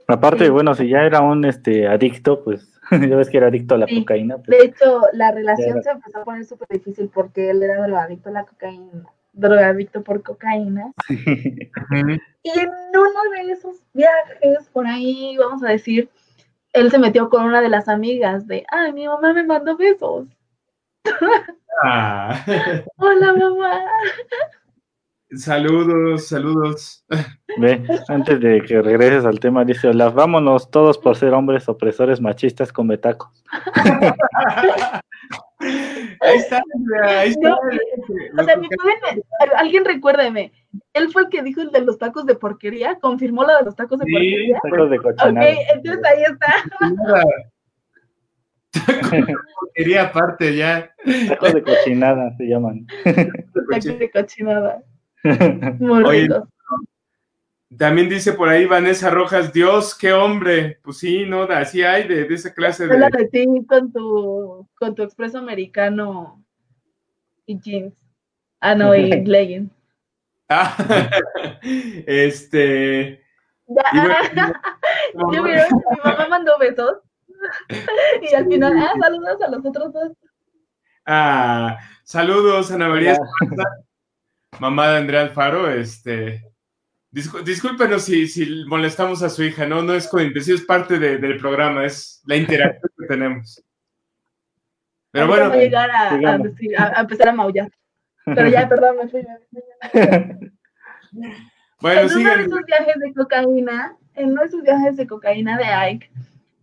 Aparte, sí. Bueno, si ya era un este adicto, pues ya ves que era adicto a la sí. cocaína. Pues, de hecho, la relación se empezó a poner súper difícil porque él era drogadicto a la cocaína. drogadicto por cocaína y en uno de esos viajes por ahí, vamos a decir, él se metió con una de las amigas de, ay, mi mamá me mandó besos. Ah. Hola, mamá. Saludos, saludos. Ve, antes de que regreses al tema, dice, Olaf, vámonos todos por ser hombres opresores machistas con betacos. Ahí está, ahí está. No, o sea, alguien recuérdeme, él fue el que dijo el de los tacos de porquería, confirmó lo de los tacos de sí, porquería. Tacos de cochinada. Ok, entonces ahí está. Tacos de porquería aparte ya. Tacos de cochinada se llaman. Tacos de cochinada. Muy Oye, rico. También dice por ahí Vanessa Rojas, Dios, qué hombre. Pues sí, no, así hay de, de esa clase de... Hola de ti con tu, con tu expreso americano y jeans. Ah, no, y leggings. este... Ya, bueno, yo miro, mi mamá mandó besos. Y al final, ah, saludos a los otros dos. Ah, saludos, Ana María. Mamá de Andrea Alfaro, este... Discul- discúlpenos si, si molestamos a su hija, no, no es coincidencia, es parte de, del programa, es la interacción que tenemos. Pero bueno. Vamos a llegar a, a, decir, a, a empezar a maullar. Pero ya, perdón, me fui. Bueno, en uno de esos viajes de cocaína, en uno de esos viajes de cocaína de Ike,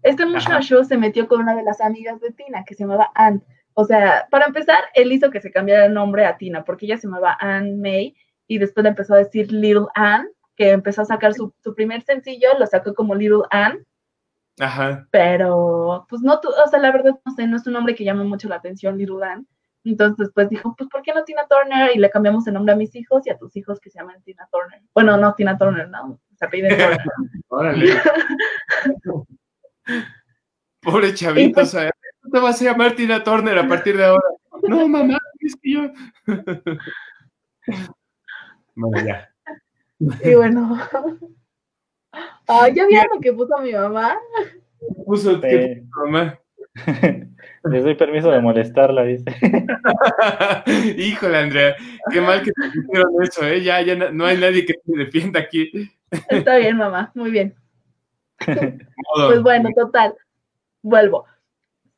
este muchacho se metió con una de las amigas de Tina, que se llamaba Anne. O sea, para empezar, él hizo que se cambiara el nombre a Tina, porque ella se llamaba Anne May, y después le empezó a decir Little Anne, que empezó a sacar su, su primer sencillo, lo sacó como Little Anne, Ajá. Pero, pues no, o sea, la verdad, no sé, no es un nombre que llama mucho la atención, Little Dan. Entonces después dijo, pues, ¿por qué no Tina Turner? Y le cambiamos el nombre a mis hijos y a tus hijos que se llaman Tina Turner. Bueno, no Tina Turner, no, se apellida Turner. Órale. Pobre chavito, pues, o sea, ¿tú te vas a llamar Tina Turner a partir de ahora? No, mamá, es que yo... Bueno, ya. Y bueno... Ay, ¿ya vieron lo que puso mi mamá? Puso sí. que puso mamá. Les doy permiso de molestarla, dice. Híjole, Andrea, qué mal que te hicieron eso, ¿eh? Ya, ya no hay nadie que te defienda aquí. Está bien, mamá, muy bien. Pues bueno, total, vuelvo.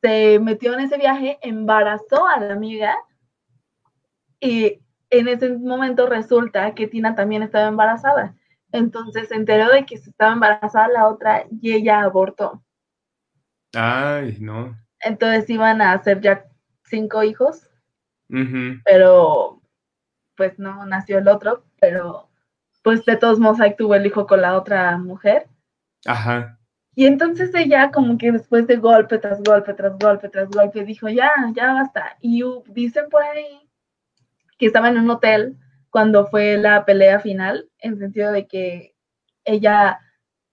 Se metió en ese viaje, embarazó a la amiga y en ese momento resulta que Tina también estaba embarazada. Entonces se enteró de que estaba embarazada la otra y ella abortó. Ay, no. Entonces iban a hacer ya cinco hijos, uh-huh. pero pues no nació el otro, pero pues de todos modos Ike tuvo el hijo con la otra mujer. Ajá. Y entonces ella como que después de golpe tras golpe, tras golpe, tras golpe, dijo ya, ya basta. Y dicen por ahí que estaba en un hotel cuando fue la pelea final, en sentido de que ella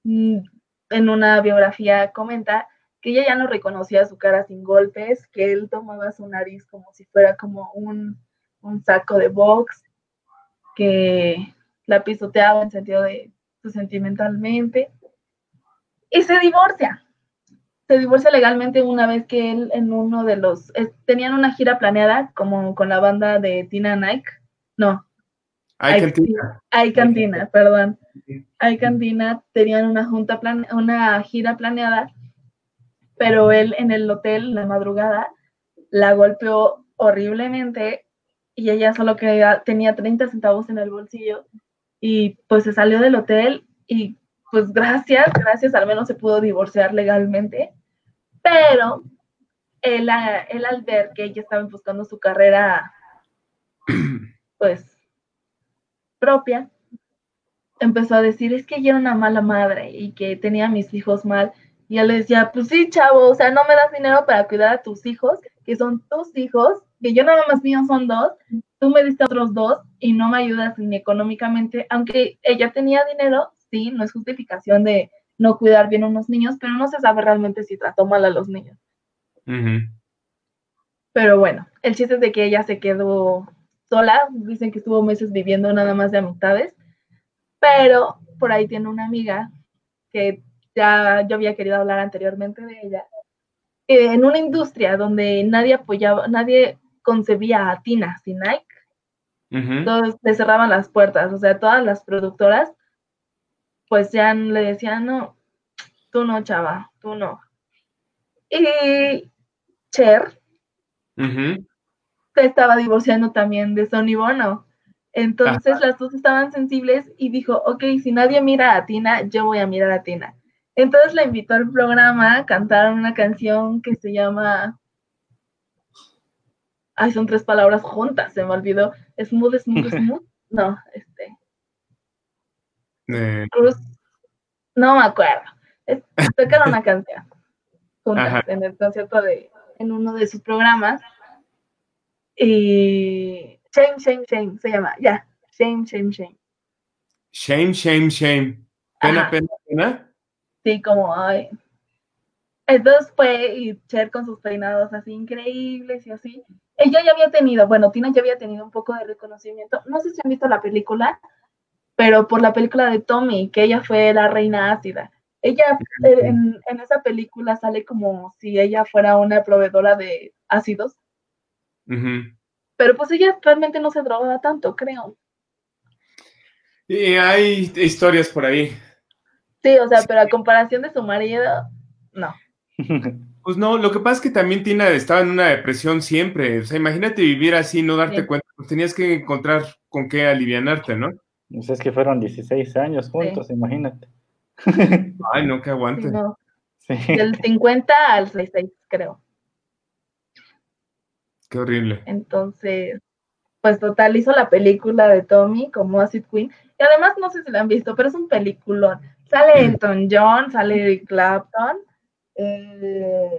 en una biografía comenta que ella ya no reconocía su cara sin golpes, que él tomaba su nariz como si fuera como un, un saco de box, que la pisoteaba en sentido de pues, sentimentalmente, y se divorcia. Se divorcia legalmente una vez que él en uno de los... Es, tenían una gira planeada como con la banda de Tina Nike, no, Hay cantina. Hay cantina, perdón. Hay cantina, tenían una junta plan, una gira planeada, pero él en el hotel la madrugada la golpeó horriblemente y ella solo creía, tenía treinta centavos en el bolsillo y pues se salió del hotel y pues gracias, gracias al menos se pudo divorciar legalmente, pero él, él al ver que ella estaba buscando su carrera pues propia, empezó a decir, es que ella era una mala madre y que tenía a mis hijos mal, y él le decía, pues sí, chavo, o sea, no me das dinero para cuidar a tus hijos, que son tus hijos, que yo nada más mío son dos, tú me diste otros dos, y no me ayudas ni económicamente, aunque ella tenía dinero, sí, no es justificación de no cuidar bien a unos niños, pero no se sabe realmente si trató mal a los niños. Uh-huh. Pero bueno, el chiste es de que ella se quedó sola, dicen que estuvo meses viviendo nada más de amistades, pero por ahí tiene una amiga que ya yo había querido hablar anteriormente de ella, eh, en una industria donde nadie apoyaba, nadie concebía a Tina sin Nike, uh-huh. Entonces le cerraban las puertas, o sea, todas las productoras pues ya le decían, no, tú no, chava, tú no. Y Cher, uh-huh. estaba divorciando también de Sonny Bono, entonces Ajá. las dos estaban sensibles y dijo, ok, si nadie mira a Tina, yo voy a mirar a Tina. Entonces la invitó al programa, cantaron una canción que se llama, ay, son tres palabras juntas, se me olvidó, smooth, smooth, smooth, no, este, eh. Cruz, no me acuerdo, es, tocaron una canción juntas Ajá. en el concierto de, en uno de sus programas. Y Shame, Shame, Shame, se llama, ya, Shame, Shame, Shame. Shame, Shame, Shame. Pena, Ajá. pena, pena. Sí, como, ay. Entonces fue, y Cher con sus peinados así increíbles y así. Ella ya había tenido, bueno, Tina ya había tenido un poco de reconocimiento. No sé si han visto la película, pero por la película de Tommy, que ella fue la reina ácida. Ella, en, en esa película sale como si ella fuera una proveedora de ácidos. Uh-huh. Pero pues ella realmente no se drogaba tanto, creo. Y hay historias por ahí. Sí, o sea, sí. pero a comparación de su marido, no. Pues no, lo que pasa es que también Tina estaba en una depresión siempre. O sea, imagínate vivir así, no darte sí. cuenta. Pues tenías que encontrar con qué alivianarte, ¿no? Pues es que fueron dieciséis años juntos, sí. imagínate. Ay, no, que aguante. Sí, no. Sí. Del cincuenta al sesenta y seis, creo. Qué horrible. Entonces, pues total, hizo la película de Tommy como Acid Queen. Y además, no sé si la han visto, pero es un peliculón. Sale Elton John, sale Eric Clapton, eh,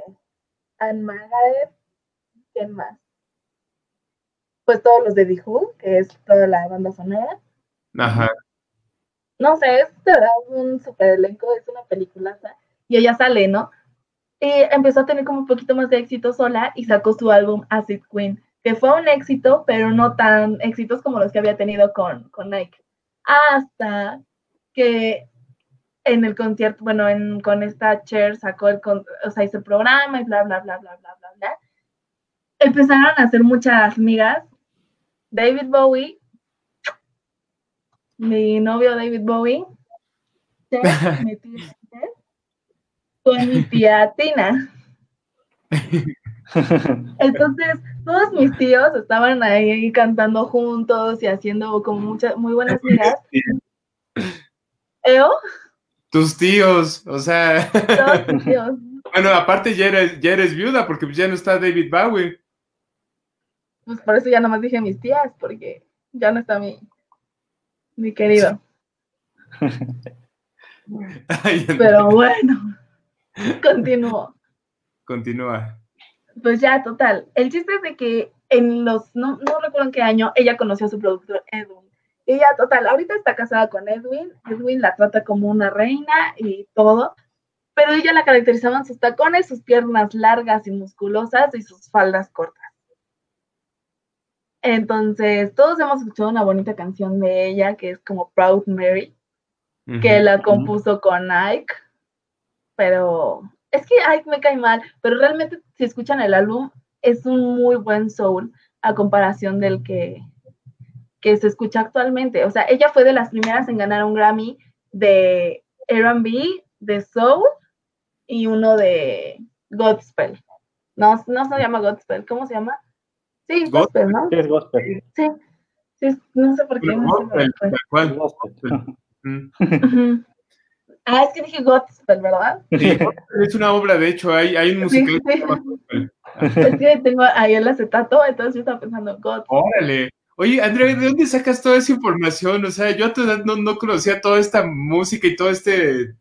Anne May, ¿quién más? Pues todos los de The Who, que es toda la banda sonora. Ajá. No sé, es un super elenco, es una peliculaza, y ella sale, ¿no? Eh, empezó a tener como un poquito más de éxito sola y sacó su álbum Acid Queen, que fue un éxito, pero no tan éxitos como los que había tenido con, con Ike. Hasta que en el concierto, bueno, en, con esta Cher sacó el, con, o sea, hizo el programa y bla, bla, bla, bla, bla, bla, bla. Empezaron a hacer muchas migas. David Bowie, mi novio David Bowie, Cher, mi tía Cher, con mi tía Tina. Entonces, todos mis tíos estaban ahí cantando juntos y haciendo como muchas, muy buenas migas. ¿Eo? Tus tíos, o sea. Todos tus tíos. Bueno, aparte ya eres, ya eres viuda porque ya no está David Bowie. Pues por eso ya nomás dije mis tías, porque ya no está mi, mi querido. Ay, pero bueno, continúo. Continúa. Pues ya, total. El chiste es de que en los, no, no recuerdo en qué año, ella conoció a su productor Edwin. Y ya, total, ahorita está casada con Edwin. Edwin la trata como una reina y todo. Pero ella la caracterizaban sus tacones, sus piernas largas y musculosas y sus faldas cortas. Entonces, todos hemos escuchado una bonita canción de ella que es como Proud Mary, uh-huh, que la compuso uh-huh. con Ike. Pero es que Ike me cae mal, pero realmente si escuchan el álbum es un muy buen soul a comparación del que, que se escucha actualmente. O sea, ella fue de las primeras en ganar un Grammy de R and B, de soul y uno de gospel. No, no se llama gospel, ¿cómo se llama? Sí, gospel, gospel, ¿no? Sí, es gospel. Sí, sí, no sé por qué. No gospel, sé cuál gospel. Uh-huh. Ah, es que dije gospel, ¿verdad? Sí, es una obra, de hecho, hay, hay un musical. Sí, sí. Gospel. Es que tengo ahí el acetato, entonces yo estaba pensando gospel. Órale. Oye, Andrea, ¿de dónde sacas toda esa información? O sea, yo a tu edad no, no conocía toda esta música y todo este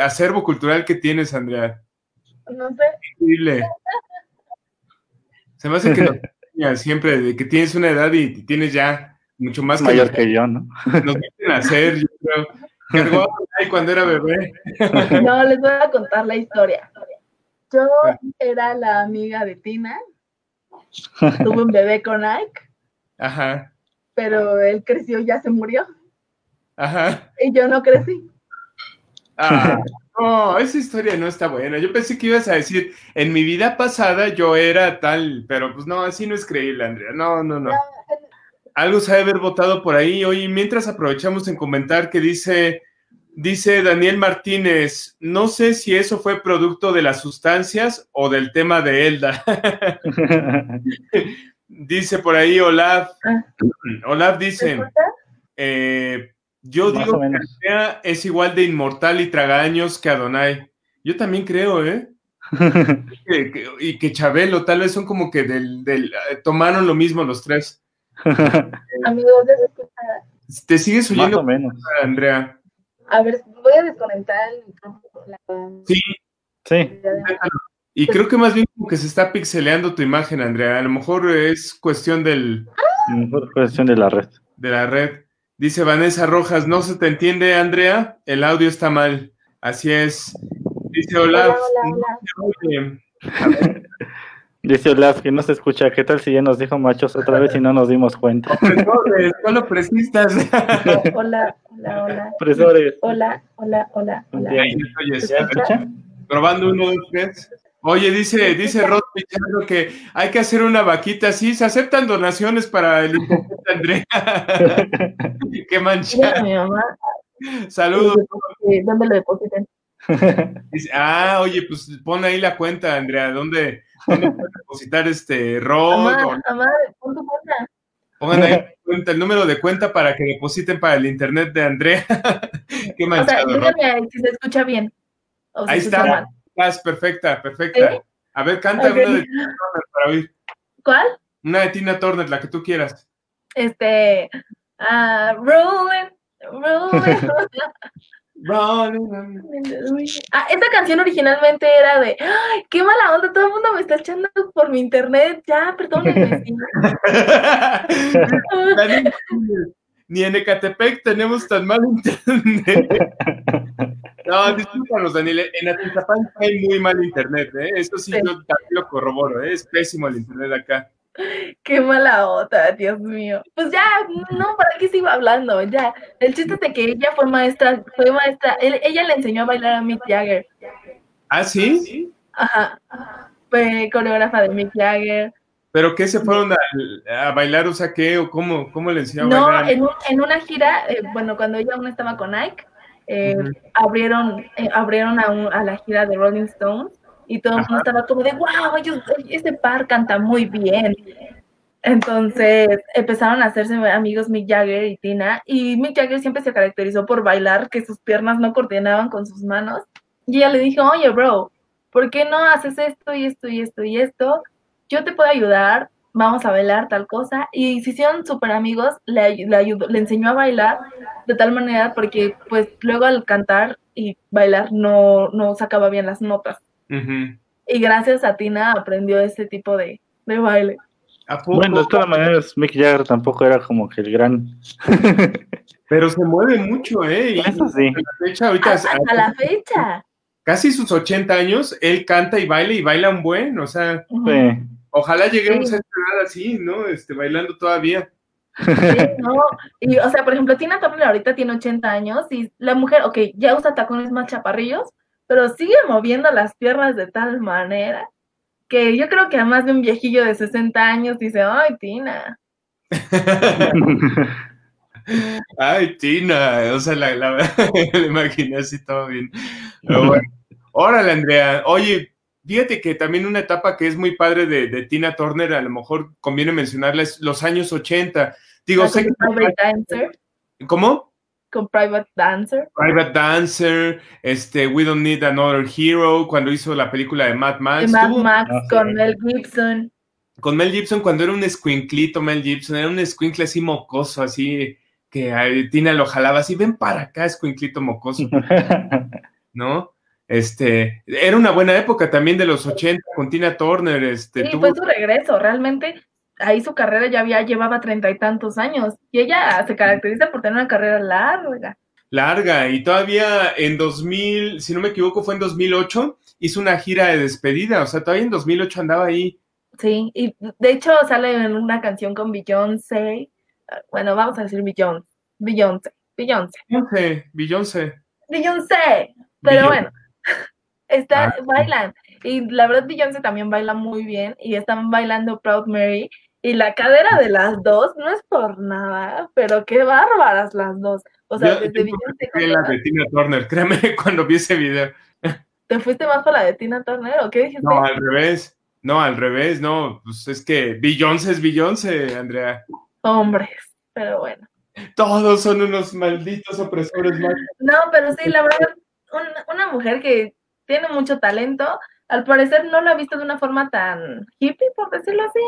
acervo cultural que tienes, Andrea. No sé. Increíble. Se me hace que... No. Siempre, de que tienes una edad y tienes ya mucho más mayor que, que yo, ¿no? Nos meten a hacer, yo creo. Cargó cuando era bebé. No, les voy a contar la historia. Yo era la amiga de Tina. Tuve un bebé con Ike. Ajá. Pero él creció y ya se murió. Ajá. Y yo no crecí. Ah, no, esa historia no está buena. Yo pensé que ibas a decir, en mi vida pasada yo era tal, pero pues no, así no es creíble, Andrea. No, no, no. Algo se ha de haber votado por ahí. Oye, mientras aprovechamos en comentar que dice, dice Daniel Martínez, no sé si eso fue producto de las sustancias o del tema de Elda. Dice por ahí Olaf, Olaf dice, eh, yo más digo que Andrea es igual de inmortal y tragaños que Adonai. Yo también creo, ¿eh? que, que, y que Chabelo, tal vez son como que del, del tomaron lo mismo los tres. Amigos, ¿te sigues oyendo? Más o menos. Andrea. A ver, voy a desconectar el micrófono. Sí. Sí. Y creo que más bien como que se está pixeleando tu imagen, Andrea. A lo mejor es cuestión del... A lo mejor es cuestión de la red. De la red. Dice Vanessa Rojas, no se te entiende, Andrea, el audio está mal. Así es. Dice Olaf. Hola, hola, hola. Dice Olaf que no se escucha. ¿Qué tal si ya nos dijo machos otra vez y no nos dimos cuenta? Opresores, solo presistas. Hola, hola, hola. Opresores. Hola, hola, hola, hola. Ahí oye, ¿se escucha? Probando uno, dos, tres. Oye, dice, dice Rod Pichardo que hay que hacer una vaquita, sí, se aceptan donaciones para el de Andrea. Qué mancha. Mi mamá. Saludos. Sí, ¿dónde lo depositen? Dice, ah, oye, pues pon ahí la cuenta, Andrea, ¿dónde, dónde puedes depositar este Rod? Mamá, o... mamá, pon tu cuenta. Pongan ahí la cuenta, el número de cuenta para que depositen para el internet de Andrea. Qué manchado. O sea, dígame ahí si se escucha bien. O si ahí se está. Mal. Estás perfecta, perfecta. ¿Eh? A ver, canta okay. Una de Tina Turner para oír. ¿Cuál? Una de Tina Turner, la que tú quieras. Este, uh, Rolling, Rolling. Ah, esta canción originalmente era de ¡ay, qué mala onda! Todo el mundo me está echando por mi internet. Ya, perdónenme. Ni en Ecatepec tenemos tan mal internet. No, discúlpanos, Daniel. En Atizapán hay muy mal internet, ¿eh? Eso sí, sí. Yo también lo corroboro, ¿eh? Es pésimo el internet acá. Qué mala onda, Dios mío. Pues ya, no, ¿para qué sigo hablando? Ya, el chiste de que ella fue maestra, fue maestra, él, ella le enseñó a bailar a Mick Jagger. ¿Ah, sí? Ajá, fue coreógrafa de Mick Jagger. ¿Pero qué se fueron a, a bailar? O sea, ¿qué? ¿O cómo, cómo le enseñó a no, bailar? No, en, en una gira, eh, bueno, cuando ella aún estaba con Ike, eh, uh-huh. abrieron, eh, abrieron a, un, a la gira de Rolling Stones. Y todo el mundo estaba como de, wow, ellos, este par canta muy bien. Entonces empezaron a hacerse amigos Mick Jagger y Tina. Y Mick Jagger siempre se caracterizó por bailar, que sus piernas no coordinaban con sus manos. Y ella le dijo, oye, bro, ¿por qué no haces esto y esto y esto y esto? Yo te puedo ayudar, vamos a bailar tal cosa. Y se hicieron súper amigos, le, le, ayudó, le enseñó a bailar de tal manera porque pues luego al cantar y bailar no, no sacaba bien las notas. Uh-huh. Y gracias a Tina aprendió ese tipo de, de baile. Bueno, de todas maneras Mick Jagger tampoco era como que el gran pero se mueve mucho, eh. Eso sí. Hasta la fecha, ahorita, hasta hasta la fecha. Casi sus ochenta años, él canta y baila y baila un buen, o sea, sí. Ojalá lleguemos sí. a esta edad así, ¿no? Este, bailando todavía. Sí, no, y o sea, por ejemplo, Tina Turner ahorita tiene ochenta años y la mujer, ok, ya usa tacones más chaparrillos, pero sigue moviendo las piernas de tal manera que yo creo que a más de un viejillo de sesenta años dice, ¡ay, Tina! ¡Ay, Tina! O sea, la, la, la imaginé así todo bien. Pero bueno, órale, Andrea. Oye, fíjate que también una etapa que es muy padre de, de Tina Turner, a lo mejor conviene mencionarla, es los años ochenta. Digo, sé que... Private Dancer. ¿Cómo? Con Private Dancer. Private Dancer, este, We Don't Need Another Hero, cuando hizo la película de Mad Max. De Mad ¿Tú? Max, no, con sí. Mel Gibson. Con Mel Gibson, cuando era un escuinclito, Mel Gibson, era un escuincle así mocoso, así, que a Tina lo jalaba así, ven para acá, escuinclito mocoso. ¿No? Este, era una buena época también de los ochenta, con Tina Turner. Este, sí, tuvo... fue su regreso, realmente... Ahí su carrera ya había, llevaba treinta y tantos años, y ella se caracteriza por tener una carrera larga. Larga, y todavía en dos mil, si no me equivoco, fue en dos mil ocho, hizo una gira de despedida, o sea, todavía en dos mil ocho andaba ahí. Sí, y de hecho sale en una canción con Beyoncé, bueno, vamos a decir Beyoncé, Beyoncé, Beyoncé. Beyoncé, Beyoncé. Beyoncé, pero Beyoncé. Bueno, está, ah. bailan, y la verdad Beyoncé también baila muy bien, y están bailando Proud Mary, y la cadera de las dos no es por nada, pero qué bárbaras las dos. O sea, yo, desde yo Beyoncé... Te la de Tina Turner, créeme cuando vi ese video. ¿Te fuiste más por la de Tina Turner o qué dijiste? No, al revés. No, al revés, no. Pues es que Beyoncé es Beyoncé, Andrea. Hombres, pero bueno. Todos son unos malditos opresores. Mal. No, pero sí, la verdad, un, una mujer que tiene mucho talento, al parecer no lo ha visto de una forma tan hippie, por decirlo así.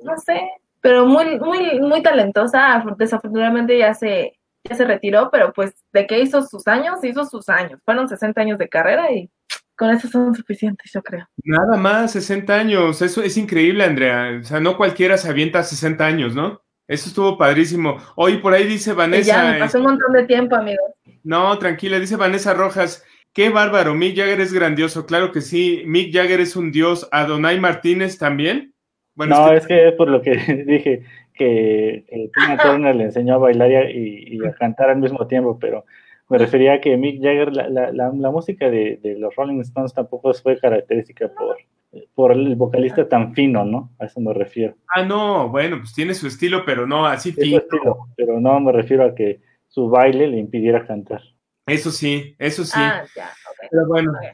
No sé, pero muy, muy, muy talentosa. Desafortunadamente ya se, ya se retiró, pero pues de que hizo sus años, hizo sus años. Fueron sesenta años de carrera y con eso son suficientes, yo creo. Nada más, sesenta años. Eso es increíble, Andrea. O sea, no cualquiera se avienta sesenta años, ¿no? Eso estuvo padrísimo. Hoy por ahí dice Vanessa... Y ya, me pasó eh, un montón de tiempo, amigo. No, tranquila. Dice Vanessa Rojas, qué bárbaro. Mick Jagger es grandioso. Claro que sí. Mick Jagger es un dios. Adonai Martínez también. Bueno, no, es que es por lo que dije, que eh, Tina Turner le enseñó a bailar y, y a cantar al mismo tiempo, pero me refería a que Mick Jagger, la, la, la, la música de, de los Rolling Stones tampoco fue característica por, por el vocalista tan fino, ¿no? A eso me refiero. Ah, no, bueno, pues tiene su estilo, pero no así fino. Estilo, pero no, me refiero a que su baile le impidiera cantar. Eso sí, eso sí. Ah, ya, okay. Pero bueno... Okay.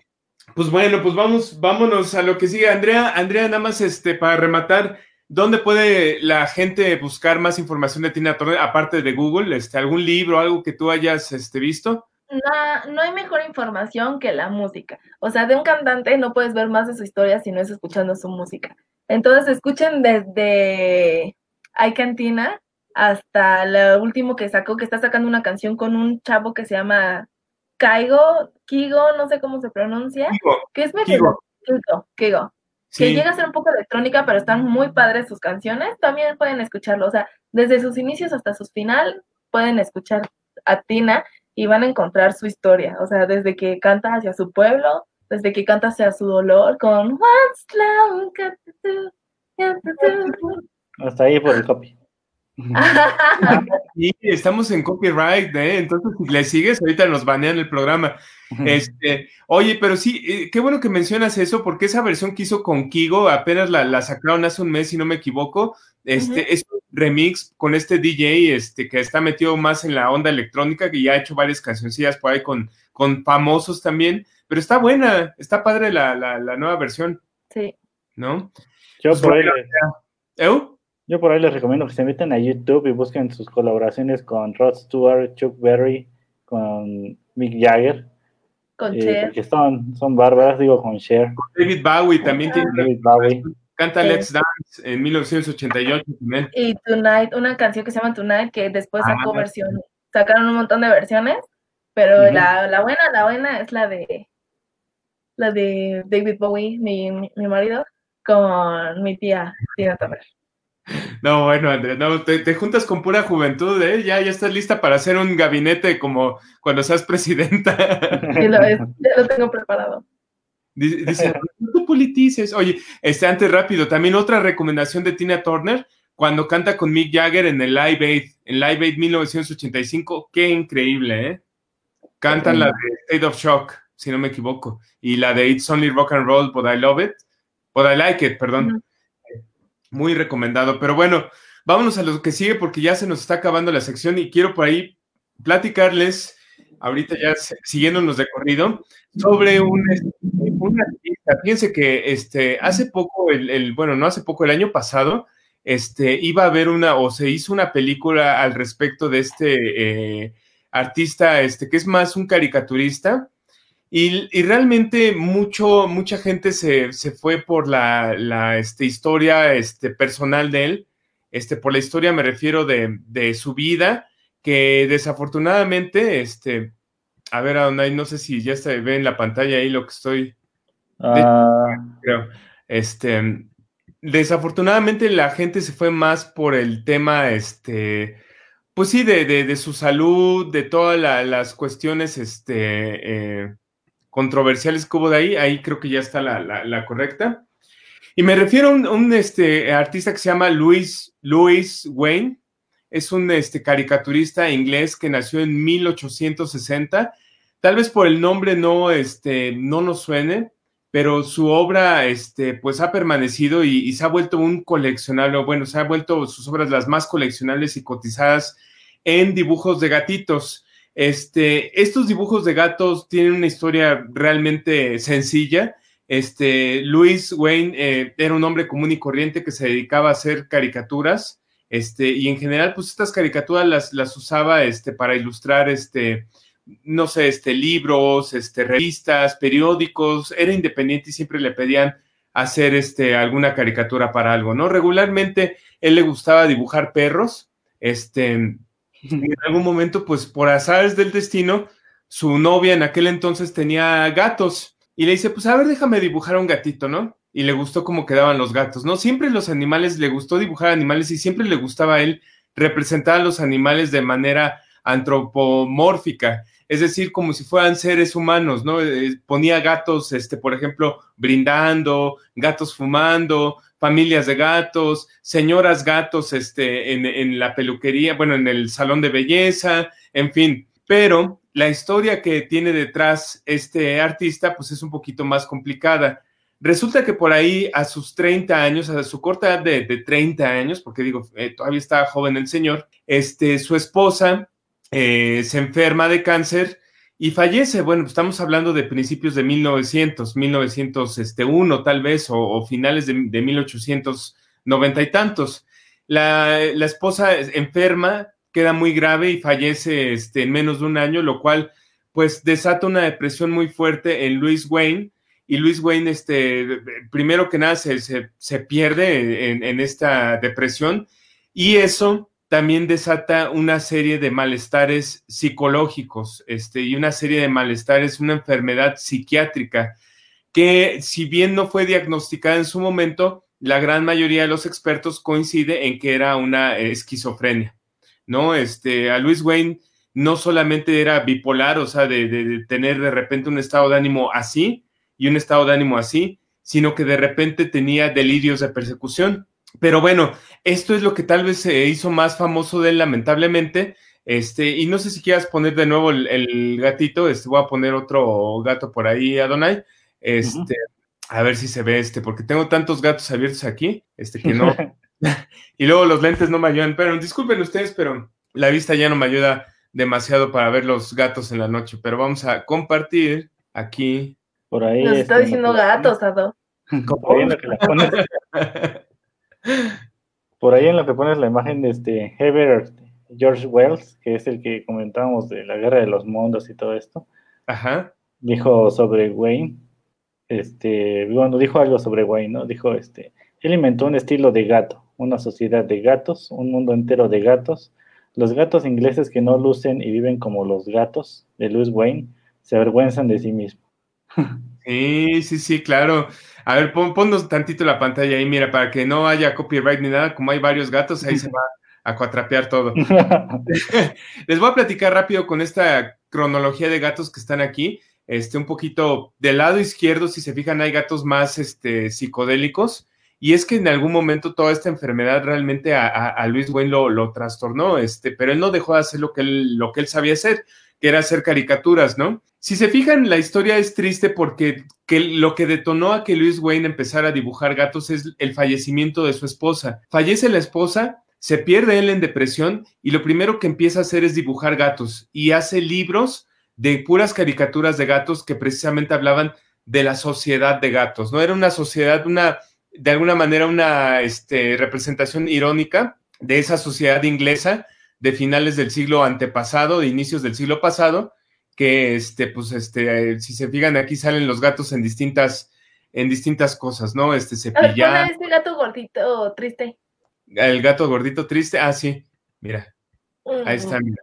Pues bueno, pues vamos, vámonos a lo que sigue. Andrea, Andrea, nada más este, para rematar, ¿dónde puede la gente buscar más información de Tina Turner, aparte de Google? Este, ¿algún libro, algo que tú hayas este, visto? No, no hay mejor información que la música. O sea, de un cantante no puedes ver más de su historia si no es escuchando su música. Entonces, escuchen desde Ike and Tina hasta lo último que sacó, que está sacando una canción con un chavo que se llama Kygo, Kygo, no sé cómo se pronuncia, Kygo, que es mexicano, Kygo, Kygo, sí. Que llega a ser un poco electrónica, pero están muy padres sus canciones, también pueden escucharlo, o sea, desde sus inicios hasta su final, pueden escuchar a Tina y van a encontrar su historia, o sea, desde que canta hacia su pueblo, desde que canta hacia su dolor, con hasta ahí por el copy. Sí, estamos en copyright, ¿eh? Entonces si le sigues, ahorita nos banean el programa. Este, oye, pero sí, eh, qué bueno que mencionas eso, porque esa versión que hizo con Kygo, apenas la, la sacaron hace un mes, si no me equivoco, este, uh-huh. es un remix con este D J este, que está metido más en la onda electrónica, que ya ha hecho varias cancioncillas por ahí con, con famosos también, pero está buena, está padre la, la, la nueva versión. Sí. ¿No? Yo pues, por ahí... Le... ¿Eh? Yo por ahí les recomiendo que se metan a YouTube y busquen sus colaboraciones con Rod Stewart, Chuck Berry, con Mick Jagger. Con eh, Cher. Que son, son bárbaras, digo, con Cher. Con David Bowie también ah, tiene. David Bowie. Canta sí. Let's Dance en mil novecientos ochenta y ocho también. Y Tonight, una canción que se llama Tonight, que después sacó ah, versiones. Sacaron un montón de versiones, pero uh-huh. la, la buena, la buena es la de la de David Bowie, mi, mi, mi marido, con mi tía Tina Turner. No, bueno, Andrés, no, te, te juntas con pura juventud, ¿eh? Ya, ya estás lista para hacer un gabinete como cuando seas presidenta. Sí, lo es, ya lo tengo preparado. Dice, dice no te politices. Oye, este, antes rápido, también otra recomendación de Tina Turner, cuando canta con Mick Jagger en el Live Aid, en Live Aid mil novecientos ochenta y cinco, qué increíble, ¿eh? Cantan sí. la de State of Shock, si no me equivoco, y la de It's Only Rock and Roll, But I Love It, But I Like It, perdón. Mm. Muy recomendado, pero bueno, vámonos a lo que sigue porque ya se nos está acabando la sección y quiero por ahí platicarles, ahorita ya siguiéndonos de corrido, sobre un, un artista. Fíjense que este, hace poco, el, el, bueno, no hace poco, el año pasado, este, iba a haber una, o se hizo una película al respecto de este eh, artista, este, que es más un caricaturista, Y, y realmente mucho, mucha gente se, se fue por la, la este, historia este, personal de él, este, por la historia me refiero de, de su vida, que desafortunadamente, este, a ver, Adonai, no sé si ya se ve en la pantalla ahí lo que estoy, uh... creo, este, desafortunadamente la gente se fue más por el tema, este, pues sí, de, de, de su salud, de todas la, las cuestiones, este, eh, controversiales que hubo de ahí, ahí creo que ya está la, la, la correcta. Y me refiero a un, un este, artista que se llama Louis, Louis Wain, es un este, caricaturista inglés que nació en mil ochocientos sesenta, tal vez por el nombre no, este, no nos suene, pero su obra este, pues ha permanecido y, y se ha vuelto un coleccionable, bueno, se ha vuelto sus obras las más coleccionables y cotizadas en dibujos de gatitos. Este, estos dibujos de gatos tienen una historia realmente sencilla. Este, Louis Wain eh, era un hombre común y corriente que se dedicaba a hacer caricaturas, este, y en general, pues estas caricaturas las, las usaba este, para ilustrar, este, no sé, este, libros, este, revistas, periódicos. Era independiente y siempre le pedían hacer este, alguna caricatura para algo, ¿no? Regularmente él le gustaba dibujar perros, este... En algún momento, pues, por azares del destino, su novia en aquel entonces tenía gatos y le dice, pues, a ver, déjame dibujar a un gatito, ¿no? Y le gustó cómo quedaban los gatos, ¿no? Siempre los animales, le gustó dibujar animales y siempre le gustaba a él representar a los animales de manera antropomórfica, es decir, como si fueran seres humanos, ¿no? Eh, ponía gatos, este, por ejemplo, brindando, gatos fumando, familias de gatos, señoras gatos este, en, en la peluquería, bueno, en el salón de belleza, en fin. Pero la historia que tiene detrás este artista, pues es un poquito más complicada. Resulta que por ahí a sus treinta años, a su corta edad de, de treinta años, porque digo, eh, todavía estaba joven el señor, este, su esposa eh, se enferma de cáncer y fallece. Bueno, estamos hablando de principios de mil novecientos, mil novecientos uno tal vez, o, o finales de, de mil ochocientos noventa y tantos. La, la esposa enferma, queda muy grave y fallece este, en menos de un año, lo cual pues desata una depresión muy fuerte en Louis Wain. Y Louis Wain, este, primero que nada, se, se, se pierde en, en esta depresión y eso... también desata una serie de malestares psicológicos, este, y una serie de malestares, una enfermedad psiquiátrica que, si bien no fue diagnosticada en su momento, la gran mayoría de los expertos coincide en que era una esquizofrenia, ¿no? Este, a Louis Wain no solamente era bipolar, o sea, de, de, de tener de repente un estado de ánimo así y un estado de ánimo así, sino que de repente tenía delirios de persecución. Pero bueno, esto es lo que tal vez se hizo más famoso de él, lamentablemente. Este, y no sé si quieras poner de nuevo el, el gatito. Este, voy a poner otro gato por ahí, Adonai. Este, uh-huh. A ver si se ve este, porque tengo tantos gatos abiertos aquí, este, que no. Y luego los lentes no me ayudan. Pero disculpen ustedes, pero la vista ya no me ayuda demasiado para ver los gatos en la noche. Pero vamos a compartir aquí. Por ahí. Nos está diciendo gatos, Adonai. Por ahí en lo que pones la imagen de este Herbert George Wells, que es el que comentábamos de la guerra de los mundos y todo esto. Ajá. Dijo sobre Wain, este, bueno, dijo algo sobre Wain, ¿no? Dijo, este, él inventó un estilo de gato, una sociedad de gatos, un mundo entero de gatos. Los gatos ingleses que no lucen y viven como los gatos de Louis Wain se avergüenzan de sí mismos. Sí, sí, sí, claro. A ver, pon, ponnos tantito la pantalla ahí, mira, para que no haya copyright ni nada, como hay varios gatos, ahí se va a cuatrapear todo. Les voy a platicar rápido con esta cronología de gatos que están aquí, este, un poquito del lado izquierdo, si se fijan, hay gatos más este, psicodélicos, y es que en algún momento toda esta enfermedad realmente a, a, a Louis Wain lo, lo trastornó, este, pero él no dejó de hacer lo que él, lo que él sabía hacer, que era hacer caricaturas, ¿no? Si se fijan, la historia es triste porque que lo que detonó a que Louis Wain empezara a dibujar gatos es el fallecimiento de su esposa. Fallece la esposa, se pierde él en depresión y lo primero que empieza a hacer es dibujar gatos y hace libros de puras caricaturas de gatos que precisamente hablaban de la sociedad de gatos, ¿no? Era una sociedad, una, de alguna manera una este, representación irónica de esa sociedad inglesa de finales del siglo antepasado, de inicios del siglo pasado, que, este, pues, este, eh, si se fijan, aquí salen los gatos en distintas, en distintas cosas, ¿no? Este, cepillar. Este gato gordito triste. El gato gordito triste, ah, sí, mira, uh-huh. Ahí está, mira.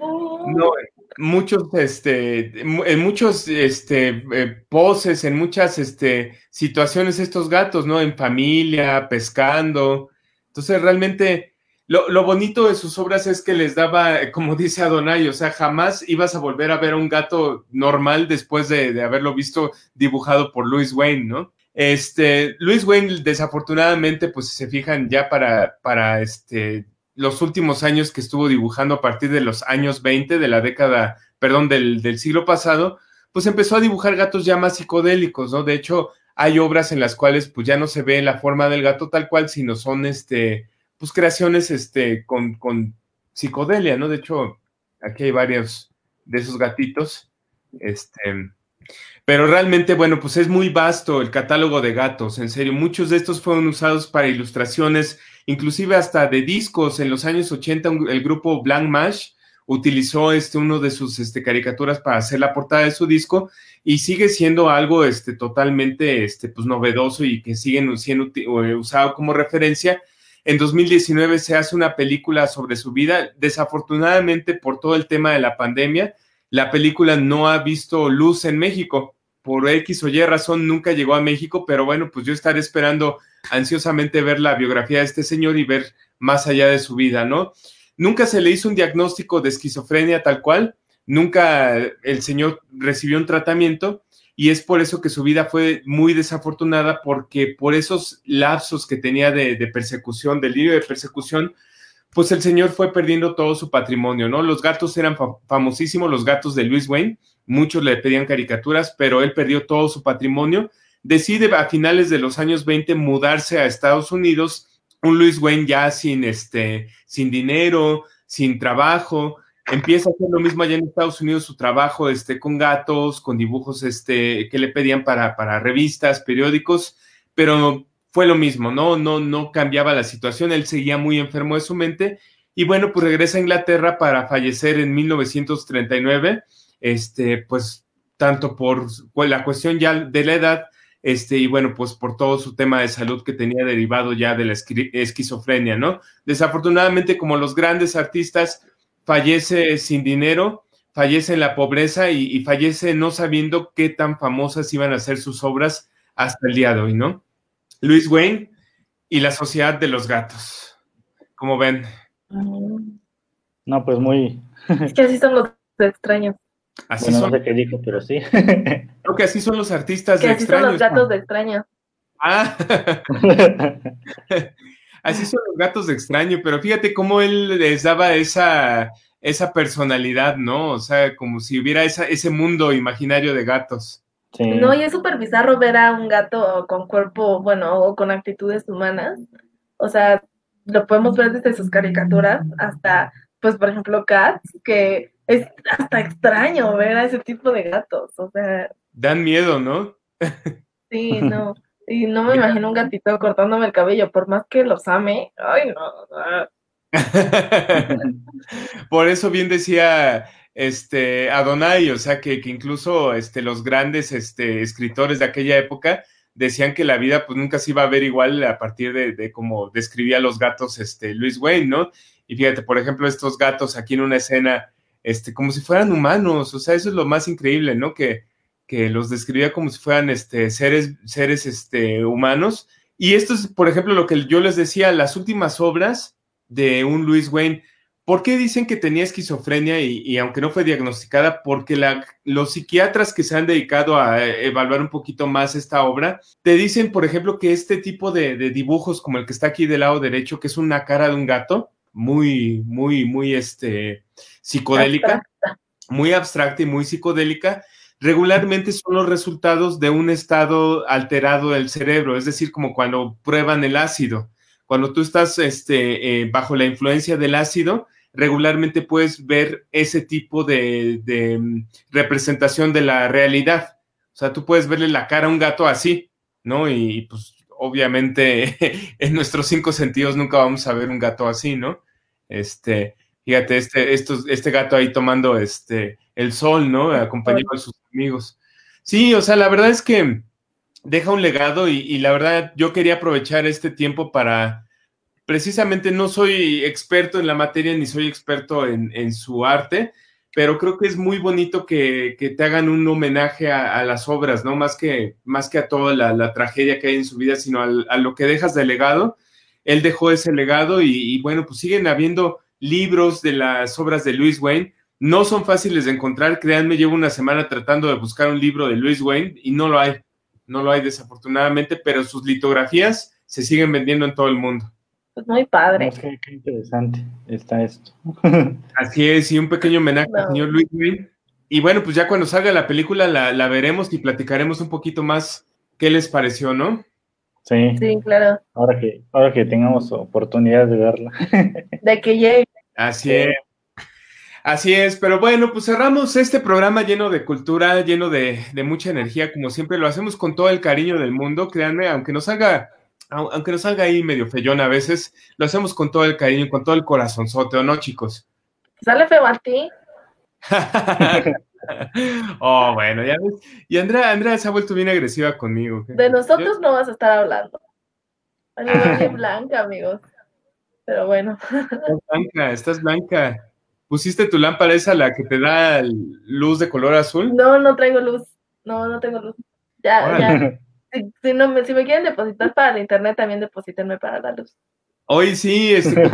Uh-huh. No, muchos, este, en muchos, este, eh, poses, en muchas, este, situaciones estos gatos, ¿no? En familia, pescando, entonces realmente... Lo, lo bonito de sus obras es que les daba, como dice Adonai, o sea, jamás ibas a volver a ver a un gato normal después de, de haberlo visto dibujado por Louis Wain, ¿no? Este, Louis Wain, desafortunadamente, pues si se fijan ya para, para este, los últimos años que estuvo dibujando a partir de los años veinte de la década, perdón, del, del siglo pasado, pues empezó a dibujar gatos ya más psicodélicos, ¿no? De hecho, hay obras en las cuales pues ya no se ve la forma del gato tal cual, sino son este... pues creaciones este, con, con psicodelia, ¿no? De hecho, aquí hay varios de esos gatitos, este, pero realmente, bueno, pues es muy vasto el catálogo de gatos, en serio, muchos de estos fueron usados para ilustraciones, inclusive hasta de discos. En los años ochenta, un, el grupo Blanc Mash utilizó este, uno de sus este, caricaturas para hacer la portada de su disco, y sigue siendo algo este, totalmente este, pues, novedoso y que siguen siendo usado como referencia. En dos mil diecinueve se hace una película sobre su vida. Desafortunadamente, por todo el tema de la pandemia, la película no ha visto luz en México. Por X o Y razón nunca llegó a México, pero bueno, pues yo estaré esperando ansiosamente ver la biografía de este señor y ver más allá de su vida, ¿no? Nunca se le hizo un diagnóstico de esquizofrenia tal cual, nunca el señor recibió un tratamiento, y es por eso que su vida fue muy desafortunada, porque por esos lapsos que tenía de, de persecución, delirio de persecución, pues el señor fue perdiendo todo su patrimonio, ¿no? Los gatos eran famosísimos, los gatos de Louis Wain, muchos le pedían caricaturas, pero él perdió todo su patrimonio. Decide a finales de los años veinte mudarse a Estados Unidos, un Louis Wain ya sin, este, sin dinero, sin trabajo. Empieza a hacer lo mismo allá en Estados Unidos, su trabajo este, con gatos, con dibujos este, que le pedían para, para revistas, periódicos, pero fue lo mismo, ¿no? No, no cambiaba la situación, él seguía muy enfermo de su mente, y bueno, pues regresa a Inglaterra para fallecer en mil novecientos treinta y nueve, este, pues tanto por la cuestión ya de la edad, este, y bueno, pues por todo su tema de salud que tenía derivado ya de la esquizofrenia, ¿no? Desafortunadamente, como los grandes artistas, fallece sin dinero, fallece en la pobreza y, y fallece no sabiendo qué tan famosas iban a ser sus obras hasta el día de hoy, ¿no? Louis Wain y La Sociedad de los Gatos. ¿Cómo ven? No, pues muy... Es que así son los extraños. Así bueno, son... no sé qué dijo, pero sí. Creo que así son los artistas que de extraños. Así son los gatos de extraño. Ah. Así son los gatos de extraño, pero fíjate cómo él les daba esa, esa personalidad, ¿no? O sea, como si hubiera esa, ese mundo imaginario de gatos. Sí. No, y es súper bizarro ver a un gato con cuerpo, bueno, o con actitudes humanas. O sea, lo podemos ver desde sus caricaturas hasta, pues, por ejemplo, Cats, que es hasta extraño ver a ese tipo de gatos, o sea... Dan miedo, ¿no? Sí, no. Y no me imagino un gatito cortándome el cabello, por más que los ame. Ay, no. Por eso bien decía... Este, Adonai, o sea, que, que incluso este, los grandes este, escritores de aquella época decían que la vida pues nunca se iba a ver igual a partir de, de como describía los gatos este, Louis Wain, ¿no? Y fíjate, por ejemplo, estos gatos aquí en una escena, este, como si fueran humanos, o sea, eso es lo más increíble, ¿no? Que, que los describía como si fueran este, seres, seres este, humanos. Y esto es, por ejemplo, lo que yo les decía, las últimas obras de un Louis Wain. ¿Por qué dicen que tenía esquizofrenia y, y aunque no fue diagnosticada? Porque la, los psiquiatras que se han dedicado a evaluar un poquito más esta obra, te dicen, por ejemplo, que este tipo de, de dibujos, como el que está aquí del lado derecho, que es una cara de un gato, muy, muy, muy este, psicodélica, abstracta. muy abstracta y muy psicodélica, regularmente son los resultados de un estado alterado del cerebro, es decir, como cuando prueban el ácido. Cuando tú estás este, eh, bajo la influencia del ácido, regularmente puedes ver ese tipo de, de representación de la realidad. O sea, tú puedes verle la cara a un gato así, ¿no? Y pues obviamente en nuestros cinco sentidos nunca vamos a ver un gato así, ¿no? Este, fíjate, este, estos, este gato ahí tomando este, el sol, ¿no? Acompañado de sus amigos. Sí, o sea, la verdad es que deja un legado y, y la verdad yo quería aprovechar este tiempo para, precisamente no soy experto en la materia ni soy experto en, en su arte, pero creo que es muy bonito que, que te hagan un homenaje a, a las obras, ¿no? Más que, más que a toda la, la tragedia que hay en su vida, sino al, a lo que dejas de legado. Él dejó ese legado y, y bueno, pues siguen habiendo libros de las obras de Louis Wain. No son fáciles de encontrar, créanme, llevo una semana tratando de buscar un libro de Louis Wain y no lo hay. No lo hay desafortunadamente, pero sus litografías se siguen vendiendo en todo el mundo. Pues muy padre. Es que, qué interesante está esto. Así es, y un pequeño homenaje no. al señor Louis Wain. Y bueno, pues ya cuando salga la película la, la veremos y platicaremos un poquito más qué les pareció, ¿no? Sí. Sí, claro. Ahora que, ahora que tengamos oportunidad de verla. De que llegue. Así sí. es. Así es, pero bueno, pues cerramos este programa lleno de cultura, lleno de, de mucha energía, como siempre lo hacemos con todo el cariño del mundo, créanme, aunque nos salga, aunque nos salga ahí medio feyón a veces, lo hacemos con todo el cariño, con todo el corazonzote, ¿o no, chicos? ¿Sale feo a ti? Oh, bueno, ya ves, y Andrea, Andrea se ha vuelto bien agresiva conmigo. ¿Qué? De nosotros Yo... no vas a estar hablando, a mí me vale blanca, amigos, pero bueno. Estás blanca, estás blanca. ¿Pusiste tu lámpara esa, la que te da luz de color azul? No, no traigo luz. No, no tengo luz. Ya, Órale. ya. Si, si, no me, si me quieren depositar para el internet, también deposítenme para la luz. Hoy sí, este,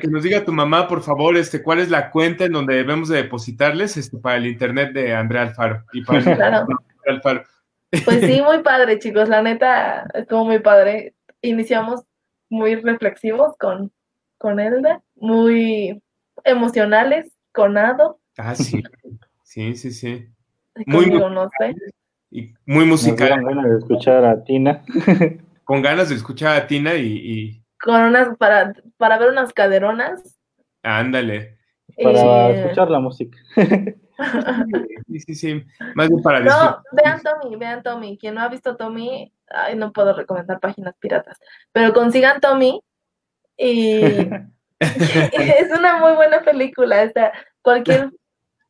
que nos diga tu mamá, por favor, este, cuál es la cuenta en donde debemos de depositarles este, para el internet de Andrea Alfaro. Y para el claro. Andrea Alfaro. Pues sí, muy padre, chicos. La neta, estuvo muy padre. Iniciamos muy reflexivos con, con Elda. Muy... emocionales, con Ado. Ah, sí, sí, sí, sí. Muy, conmigo, no sé. Y muy musical. Con ganas de escuchar a Tina. Con ganas de escuchar a Tina y... y... Con unas, para, para ver unas caderonas. Ándale. Para eh... escuchar la música. Sí, sí, sí. Más bien para disfrutar. No, vean Tommy, vean Tommy. Quien no ha visto Tommy, ay, no puedo recomendar páginas piratas, pero consigan Tommy y... Es una muy buena película, o sea, cualquier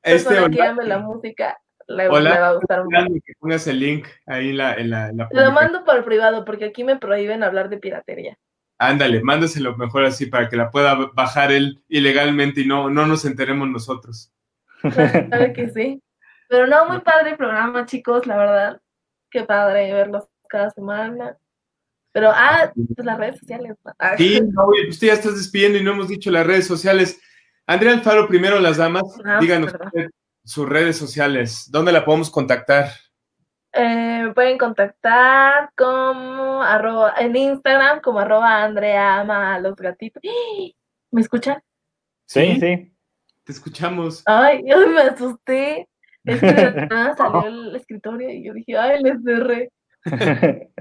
persona este, que ame la música le, Hola, le va a gustar un poco. Que pongas el link ahí en la, en la, en la lo mando por privado, porque aquí me prohíben hablar de piratería. Ándale, mándaselo mejor así para que la pueda bajar él ilegalmente y no, no nos enteremos nosotros. Claro, claro que sí. Pero no, muy padre el programa, chicos, la verdad. Qué padre verlos cada semana. Pero, ah, pues las redes sociales. Ah. Sí, no, pues tú ya estás despidiendo y no hemos dicho las redes sociales. Andrea Alfaro, primero las damas, ah, díganos sus redes sociales. ¿Dónde la podemos contactar? Eh, me pueden contactar como arroba, en Instagram como arroba Andrea ama a los gatitos. ¿Me escuchan? Sí, sí, sí. Te escuchamos. Ay, yo me asusté. Es que de nada salió el escritorio y yo dije, ay, les cerré.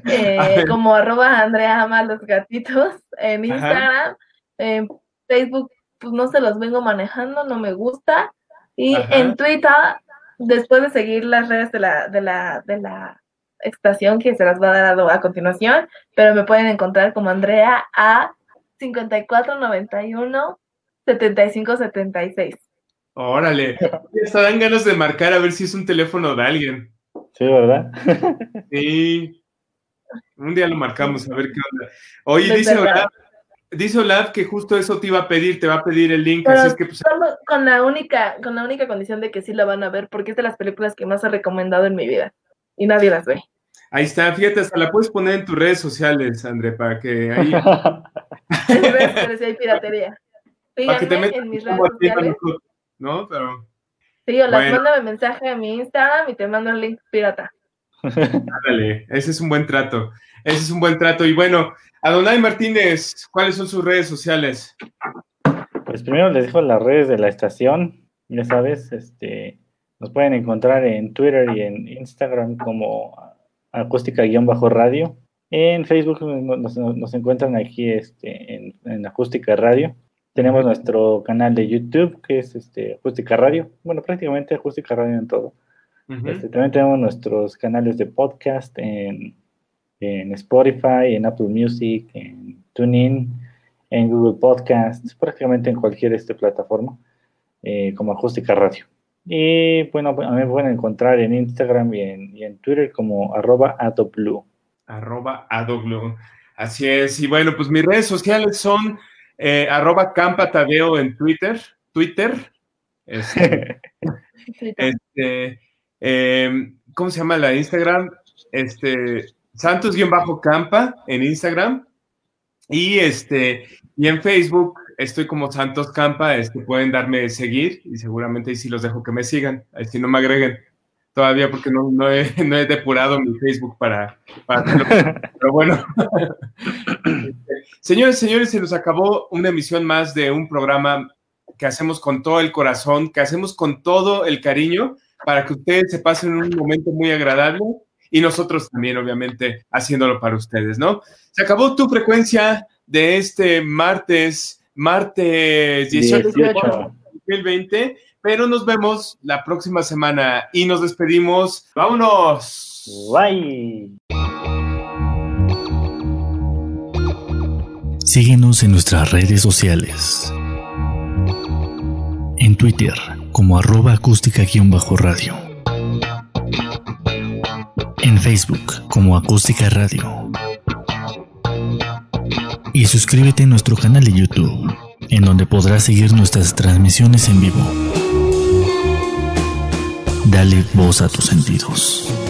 Eh, como arroba Andrea ama los gatitos en Instagram, en Facebook, pues no se los vengo manejando, no me gusta. Y ajá, en Twitter, después de seguir las redes de la, de la, de la estación que se las va a dar a, a continuación, pero me pueden encontrar como Andrea a cincuenta y cuatro noventa y uno setenta y cinco setenta y seis. Órale, hasta dan ganas de marcar a ver si es un teléfono de alguien. Sí, ¿verdad? Sí. Un día lo marcamos, a ver qué onda. Oye, es dice Olaf, dice Olaf que justo eso te iba a pedir, te va a pedir el link, pero así es que... Pues, con la única, con la única condición de que sí la van a ver, porque es de las películas que más he recomendado en mi vida, y nadie las ve. Ahí está, fíjate, hasta la puedes poner en tus redes sociales, André, para que ahí... Pero si hay piratería. Para que te metas en mis redes sociales. ¿No? Pero... Sí, o las bueno. Mándame mensaje a mi Instagram y te mando el link pirata. Ándale, ese es un buen trato. Ese es un buen trato. Y bueno, Adonai Martínez, ¿cuáles son sus redes sociales? Pues primero les dejo las redes de la estación. Ya sabes, este, nos pueden encontrar en Twitter y en Instagram como acústica-radio. En Facebook nos, nos encuentran aquí este, en, en Acústica Radio. Tenemos nuestro canal de YouTube, que es este, Acústica Radio. Bueno, prácticamente Acústica Radio en todo. Uh-huh. Este, también tenemos nuestros canales de podcast en, en Spotify, en Apple Music, en TuneIn, en Google Podcasts, prácticamente en cualquier este, plataforma, eh, como Acústica Radio. Y bueno, a mí me pueden encontrar en Instagram y en, y en Twitter como arroba adoblu. Arroba adoblu. Así es. Y bueno, pues mis redes sociales son... Eh, arroba Campa Tadeo en Twitter, Twitter, este, este eh, ¿cómo se llama la Instagram? Este, Santos-Campa en Instagram, y este, y en Facebook estoy como Santos Campa, este, pueden darme seguir, y seguramente ahí sí los dejo que me sigan, ahí sí no me agreguen, todavía porque no, no, he, no he depurado mi Facebook para, para pero bueno. Señores, señores, se nos acabó una emisión más de un programa que hacemos con todo el corazón, que hacemos con todo el cariño, para que ustedes se pasen un momento muy agradable y nosotros también, obviamente, haciéndolo para ustedes, ¿no? Se acabó tu frecuencia de este martes, martes dieciocho de dos mil veinte, pero nos vemos la próxima semana y nos despedimos. ¡Vámonos! ¡Bye! Síguenos en nuestras redes sociales. En Twitter, como arroba acústica-radio. En Facebook, como Acústica Radio. Y suscríbete a nuestro canal de YouTube, en donde podrás seguir nuestras transmisiones en vivo. Dale voz a tus sentidos.